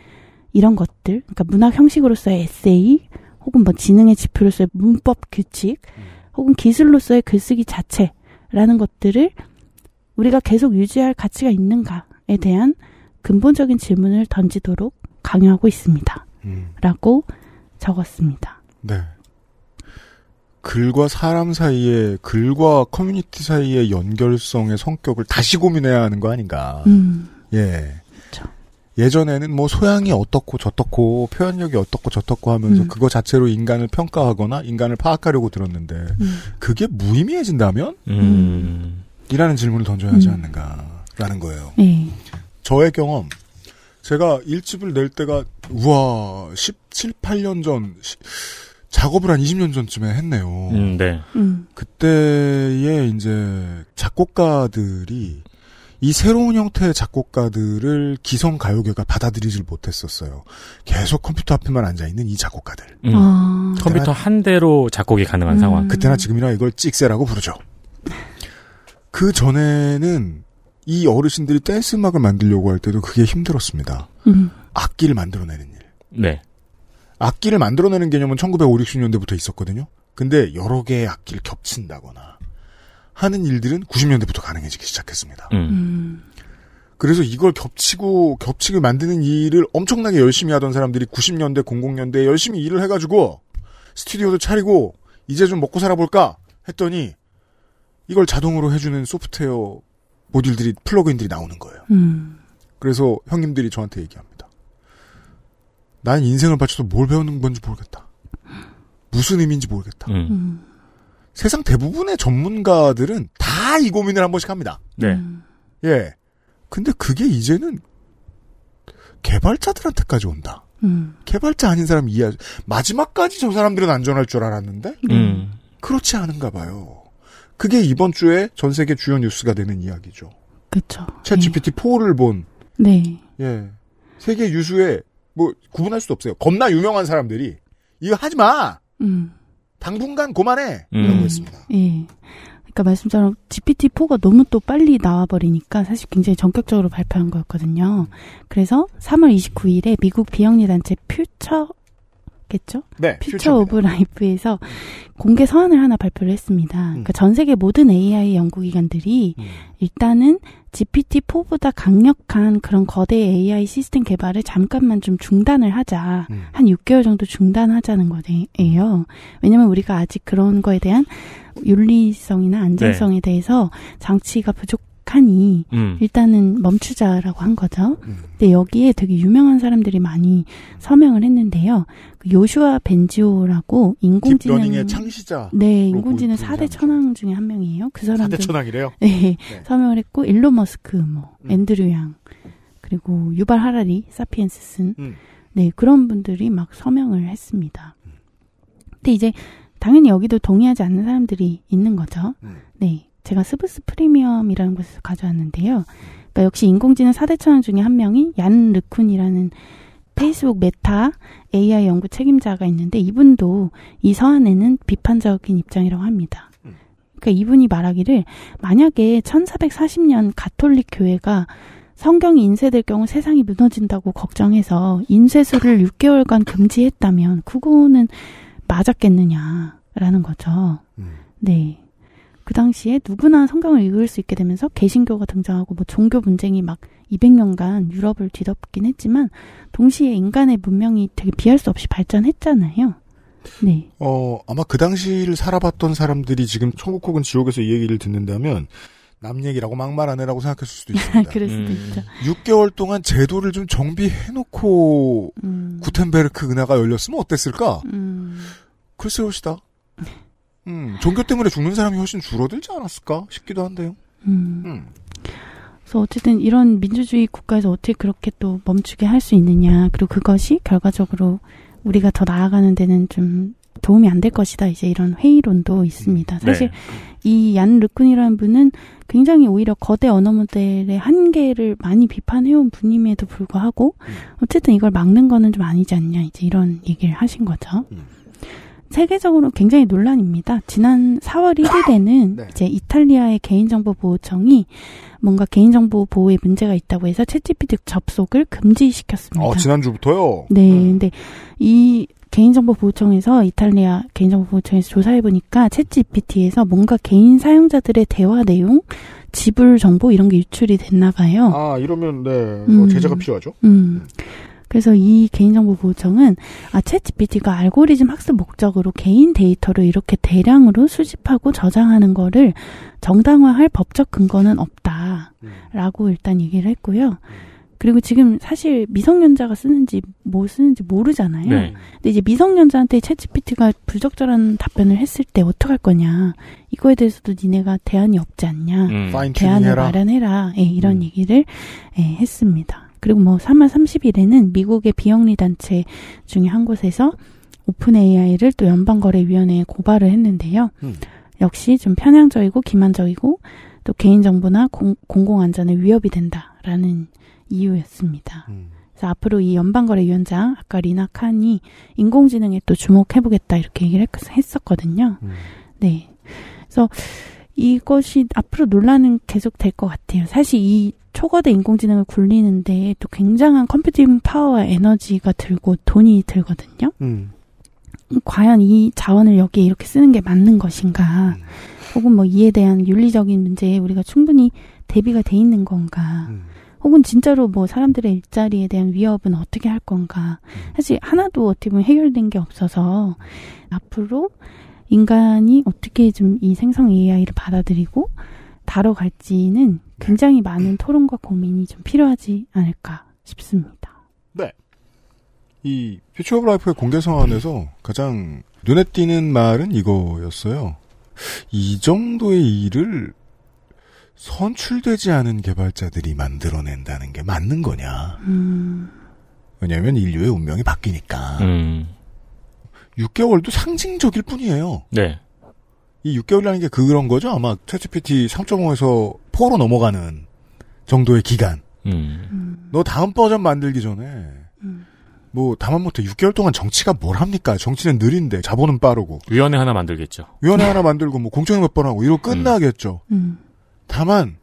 이런 것들, 그러니까 문학 형식으로서의 에세이, 혹은 뭐 지능의 지표로서의 문법 규칙, 음. 혹은 기술로서의 글쓰기 자체라는 것들을 우리가 계속 유지할 가치가 있는가에 대한 근본적인 질문을 던지도록 강요하고 있습니다. 음. 라고 적었습니다. 네. 글과 사람 사이의, 글과 커뮤니티 사이의 연결성의 성격을 다시 고민해야 하는 거 아닌가. 음. 예. 예전에는 뭐 소양이 어떻고 저떻고 표현력이 어떻고 저떻고 하면서 음. 그거 자체로 인간을 평가하거나 인간을 파악하려고 들었는데 음. 그게 무의미해진다면? 음. 이라는 질문을 던져야 하지 음. 않는가라는 거예요. 네. 저의 경험, 제가 일집을 낼 때가 우와 십칠, 팔 년 전 작업을 한 이십 년 전쯤에 했네요. 음, 네. 음. 그때의 이제 작곡가들이 이 새로운 형태의 작곡가들을 기성 가요계가 받아들이질 못했었어요. 계속 컴퓨터 앞에만 앉아있는 이 작곡가들. 음. 아... 컴퓨터 한 대로 작곡이 가능한 음... 상황. 그때나 지금이나 이걸 찍새라고 부르죠. 그 전에는 이 어르신들이 댄스 음악을 만들려고 할 때도 그게 힘들었습니다. 음. 악기를 만들어내는 일. 네. 악기를 만들어내는 개념은 천구백오십, 육십년대부터 있었거든요. 근데 여러 개의 악기를 겹친다거나 하는 일들은 구십년대부터 가능해지기 시작했습니다. 음. 그래서 이걸 겹치고 겹치게 만드는 일을 엄청나게 열심히 하던 사람들이 구십 년대, 공공 년대에 열심히 일을 해가지고 스튜디오도 차리고 이제 좀 먹고 살아볼까 했더니 이걸 자동으로 해주는 소프트웨어 모듈들이, 플러그인들이 나오는 거예요. 음. 그래서 형님들이 저한테 얘기합니다. 난 인생을 바쳐서 뭘 배우는 건지 모르겠다. 무슨 의미인지 모르겠다. 음. 음. 세상 대부분의 전문가들은 다 이 고민을 한 번씩 합니다. 네. 음. 예. 근데 그게 이제는 개발자들한테까지 온다. 음. 개발자 아닌 사람 이해, 마지막까지 저 사람들은 안전할 줄 알았는데, 음. 그렇지 않은가 봐요. 그게 이번 주에 전 세계 주요 뉴스가 되는 이야기죠. 그렇죠. 챗지피티 포를 네. 본. 네. 예. 세계 유수의, 뭐, 구분할 수도 없어요. 겁나 유명한 사람들이, 이거 하지 마! 음. 당분간 그만해! 음. 라고 했습니다. 예. 그러니까 말씀처럼 지피티 포가 너무 또 빨리 나와버리니까 사실 굉장히 전격적으로 발표한 거였거든요. 그래서 삼월 이십구일에 미국 비영리 단체 퓨처겠죠? 네, 퓨처 오브 라이프에서 공개 서한을 하나 발표를 했습니다. 음. 그러니까 전 세계 모든 에이아이 연구기관들이 음. 일단은 지피티 포보다 강력한 그런 거대 에이아이 시스템 개발을 잠깐만 좀 중단을 하자. 음. 한 육 개월 정도 중단하자는 거예요. 왜냐면 우리가 아직 그런 거에 대한 윤리성이나 안전성에 네. 대해서 장치가 부족하니 음. 일단은 멈추자라고 한 거죠. 음. 근데 여기에 되게 유명한 사람들이 많이 서명을 했는데요. 요슈아 벤지오라고 인공지능 딥러닝의 창시자. 네, 인공지능 사 대 천왕 중에 한 명이에요. 그 사람도 사 대 천왕이래요? 네, 네. 서명을 했고 일론 머스크, 뭐 음. 앤드류 양, 그리고 유발 하라리, 사피엔스 쓴 음. 네, 그런 분들이 막 서명을 했습니다. 근데 이제 당연히 여기도 동의하지 않는 사람들이 있는 거죠. 음. 네, 제가 스브스 프리미엄이라는 곳에서 가져왔는데요. 그러니까 역시 인공지능 사 대 천왕 중에 한 명인 얀 르쿤이라는 페이스북 메타 에이아이 연구 책임자가 있는데 이분도 이 서한에는 비판적인 입장이라고 합니다. 그러니까 이분이 말하기를 만약에 천사백사십 년 가톨릭 교회가 성경이 인쇄될 경우 세상이 무너진다고 걱정해서 인쇄술을 육 개월간 금지했다면 그거는 맞았겠느냐라는 거죠. 음. 네. 그 당시에 누구나 성경을 읽을 수 있게 되면서 개신교가 등장하고 뭐 종교 분쟁이 막 이백 년간 유럽을 뒤덮긴 했지만 동시에 인간의 문명이 되게 비할 수 없이 발전했잖아요. 네. 어, 아마 그 당시를 살아봤던 사람들이 지금 천국 혹은 지옥에서 이 얘기를 듣는다면 남 얘기라고 막말 안 해라고 생각했을 수도 있습니다. 그럴 수도 음. 있죠. 육 개월 동안 제도를 좀 정비해놓고 음. 구텐베르크 은하가 열렸으면 어땠을까? 음. 글쎄 봅시다. 음, 종교 때문에 죽는 사람이 훨씬 줄어들지 않았을까 싶기도 한데요. 음. 음. 그래서 어쨌든 이런 민주주의 국가에서 어떻게 그렇게 또 멈추게 할 수 있느냐. 그리고 그것이 결과적으로 우리가 더 나아가는 데는 좀 도움이 안 될 것이다. 이제 이런 회의론도 있습니다. 사실 네. 이 얀 르쿤이라는 분은 굉장히 오히려 거대 언어 모델의 한계를 많이 비판해온 분임에도 불구하고 음. 어쨌든 이걸 막는 거는 좀 아니지 않냐. 이제 이런 얘기를 하신 거죠. 음. 세계적으로 굉장히 논란입니다. 지난 사월 일일에는 네. 이제 이탈리아의 개인정보보호청이 뭔가 개인정보 보호에 문제가 있다고 해서 챗지피티 접속을 금지시켰습니다. 아, 지난주부터요? 네. 음. 근데 이 개인정보보호청에서 이탈리아 개인정보보호청에서 조사해보니까 챗지피티에서 뭔가 개인 사용자들의 대화 내용, 지불 정보 이런 게 유출이 됐나 봐요. 아, 이러면 네. 음. 제재가 필요하죠. 음. 음. 그래서 이 개인정보보호청은 아, 챗지피티가 알고리즘 학습 목적으로 개인 데이터를 이렇게 대량으로 수집하고 저장하는 거를 정당화할 법적 근거는 없다라고 일단 얘기를 했고요. 그리고 지금 사실 미성년자가 쓰는지 뭐 쓰는지 모르잖아요. 네. 근데 이제 미성년자한테 챗지피티가 불적절한 답변을 했을 때 어떡할 거냐. 이거에 대해서도 니네가 대안이 없지 않냐. 음. 대안을 마련해라. 예, 이런 음. 얘기를 예, 했습니다. 그리고 뭐 삼월 삼십일에는 미국의 비영리 단체 중에 한 곳에서 오픈 에이아이를 또 연방거래위원회에 고발을 했는데요. 음. 역시 좀 편향적이고 기만적이고 또 개인정보나 공, 공공안전에 위협이 된다라는 이유였습니다. 음. 그래서 앞으로 이 연방거래위원장 아까 리나 칸이 인공지능에 또 주목해보겠다 이렇게 얘기를 했었거든요. 음. 네, 그래서 이것이 앞으로 논란은 계속 될 것 같아요. 사실 이 초거대 인공지능을 굴리는데 또 굉장한 컴퓨팅 파워와 에너지가 들고 돈이 들거든요. 음. 과연 이 자원을 여기에 이렇게 쓰는 게 맞는 것인가? 음. 혹은 뭐 이에 대한 윤리적인 문제에 우리가 충분히 대비가 돼 있는 건가? 음. 혹은 진짜로 뭐 사람들의 일자리에 대한 위협은 어떻게 할 건가. 사실 하나도 어떻게 보면 해결된 게 없어서 앞으로 인간이 어떻게 좀 이 생성 에이아이를 받아들이고 다뤄갈지는 굉장히 많은 토론과 고민이 좀 필요하지 않을까 싶습니다. 네. 이 퓨처 오브 라이프의 공개성 안에서 가장 눈에 띄는 말은 이거였어요. 이 정도의 일을 선출되지 않은 개발자들이 만들어낸다는 게 맞는 거냐. 음. 왜냐하면 인류의 운명이 바뀌니까. 음. 육 개월도 상징적일 뿐이에요. 네. 이 육 개월이라는 게 그런 거죠. 아마 챗지피티 삼 점 오에서 사로 넘어가는 정도의 기간. 음. 너 다음 버전 만들기 전에 음. 뭐 다만못해 육 개월 동안 정치가 뭘 합니까? 정치는 느린데 자본은 빠르고. 위원회 하나 만들겠죠. 위원회 하나 만들고 뭐 공청회 몇 번 하고 이러고 끝나겠죠. 음. 음. 다만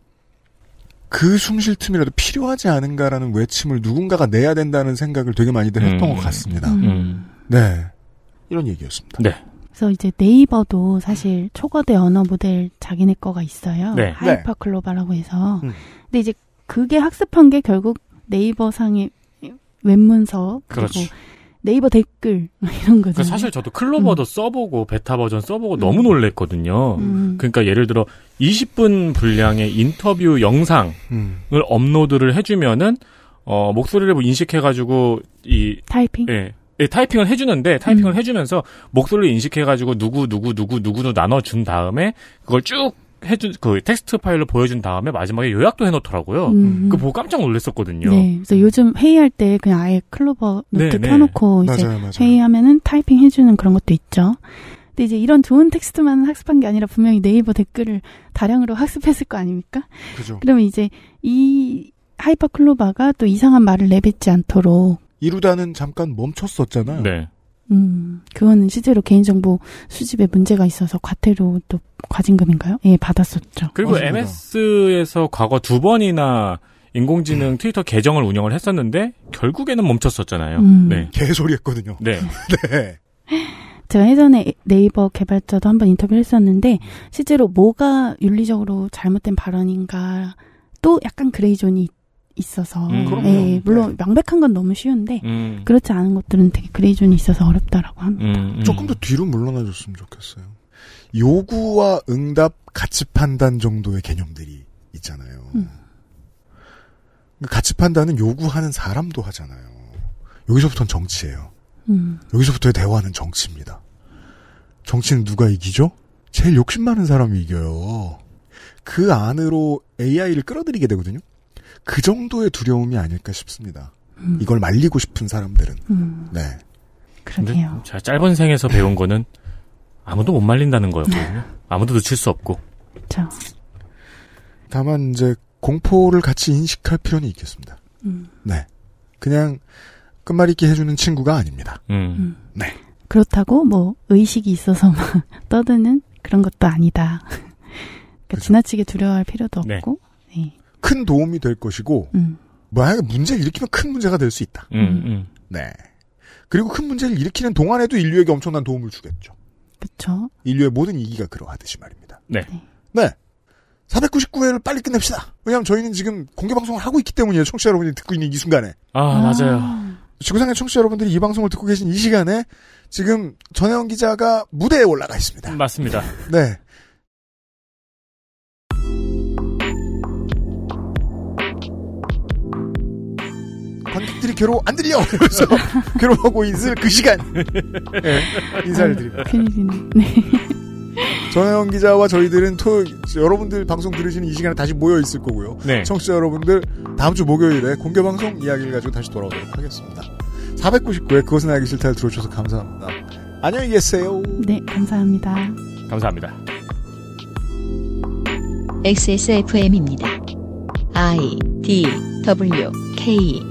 그 숨 쉴 틈이라도 필요하지 않은가라는 외침을 누군가가 내야 된다는 생각을 되게 많이들 했던 음. 것 같습니다. 음. 네. 이런 얘기였습니다. 네. 그래서 이제 네이버도 사실 초거대 언어 모델 자기네 거가 있어요. 네. 하이퍼 글로바라고 해서. 음. 근데 이제 그게 학습한 게 결국 네이버 상의 웹문서 그리고 그렇지. 네이버 댓글 이런 거죠. 그러니까 사실 저도 클로버도 음. 써보고 베타 버전 써보고 음. 너무 놀랬거든요. 음. 그러니까 예를 들어 이십 분 분량의 인터뷰 영상을 음. 업로드를 해주면은 어, 목소리를 뭐 인식해가지고 이 타이핑. 예. 예, 타이핑을 해주는데 타이핑을 음. 해주면서 목소리를 인식해가지고 누구 누구 누구 누구로 나눠준 다음에 그걸 쭉 해준 그 텍스트 파일로 보여준 다음에 마지막에 요약도 해놓더라고요. 음. 그 보고 깜짝 놀랐었거든요. 네, 그래서 요즘 회의할 때 그냥 아예 클로버 노트 네, 켜놓고 네. 이제 맞아요, 맞아요. 회의하면은 타이핑 해주는 그런 것도 있죠. 근데 이제 이런 좋은 텍스트만 학습한 게 아니라 분명히 네이버 댓글을 다량으로 학습했을 거 아닙니까? 그죠. 그러면 이제 이 하이퍼 클로바가 또 이상한 말을 내뱉지 않도록. 이루다는 잠깐 멈췄었잖아요. 네. 음, 그거는 실제로 개인정보 수집에 문제가 있어서 과태료 또 과징금인가요? 예, 받았었죠. 그리고 맞습니다. 엠에스에서 과거 두 번이나 인공지능 음. 트위터 계정을 운영을 했었는데 결국에는 멈췄었잖아요. 음. 네. 개소리 했거든요. 네. 네. 제가 예전에 네이버 개발자도 한번 인터뷰를 했었는데 실제로 뭐가 윤리적으로 잘못된 발언인가 또 약간 그레이존이 있어서 음, 예, 물론 명백한 건 너무 쉬운데 음. 그렇지 않은 것들은 되게 그레이존이 있어서 어렵다라고 합니다. 음, 음. 조금 더 뒤로 물러나줬으면 좋겠어요. 요구와 응답, 가치 판단 정도의 개념들이 있잖아요. 음. 가치 판단은 요구하는 사람도 하잖아요. 여기서부터는 정치예요. 음. 여기서부터의 대화는 정치입니다. 정치는 누가 이기죠? 제일 욕심 많은 사람이 이겨요. 그 안으로 에이아이를 끌어들이게 되거든요. 그 정도의 두려움이 아닐까 싶습니다. 음. 이걸 말리고 싶은 사람들은. 음. 네. 그러네요. 제가 짧은 생에서 배운 거는 아무도 못 말린다는 거였거든요. 아무도 놓칠 수 없고. 그렇죠. 다만 이제 공포를 같이 인식할 필요는 있겠습니다. 음. 네. 그냥 끝말잇기 해주는 친구가 아닙니다. 음. 네. 그렇다고 뭐 의식이 있어서 막 떠드는 그런 것도 아니다. 그러니까 그렇죠. 지나치게 두려워할 필요도 네. 없고. 네. 큰 도움이 될 것이고 음. 만약에 문제를 일으키면 큰 문제가 될 수 있다. 음, 음. 네. 그리고 큰 문제를 일으키는 동안에도 인류에게 엄청난 도움을 주겠죠. 그렇죠. 인류의 모든 이기가 그러하듯이 말입니다. 네. 네. 사백구십구 회를 빨리 끝냅시다. 왜냐하면 저희는 지금 공개 방송을 하고 있기 때문이에요. 청취자 여러분이 듣고 있는 이 순간에. 아, 아. 맞아요. 지구상의 청취자 여러분들이 이 방송을 듣고 계신 이 시간에 지금 전혜원 기자가 무대에 올라가 있습니다. 맞습니다. 네. 관객들이 괴로워 안 들려 그래서 괴로워하고 있을 그 시간 네, 인사를 드립니다. 네. 전혜원 기자와 저희들은 토 여러분들 방송 들으시는 이 시간에 다시 모여 있을 거고요. 네. 청취자 여러분들 다음 주 목요일에 공개 방송 이야기를 가지고 다시 돌아오도록 하겠습니다. 사백구십구 회 그것은 알기 싫다를 들어주셔서 감사합니다. 안녕히 계세요. 네, 감사합니다. 감사합니다. 엑스에스에프엠입니다. I D W K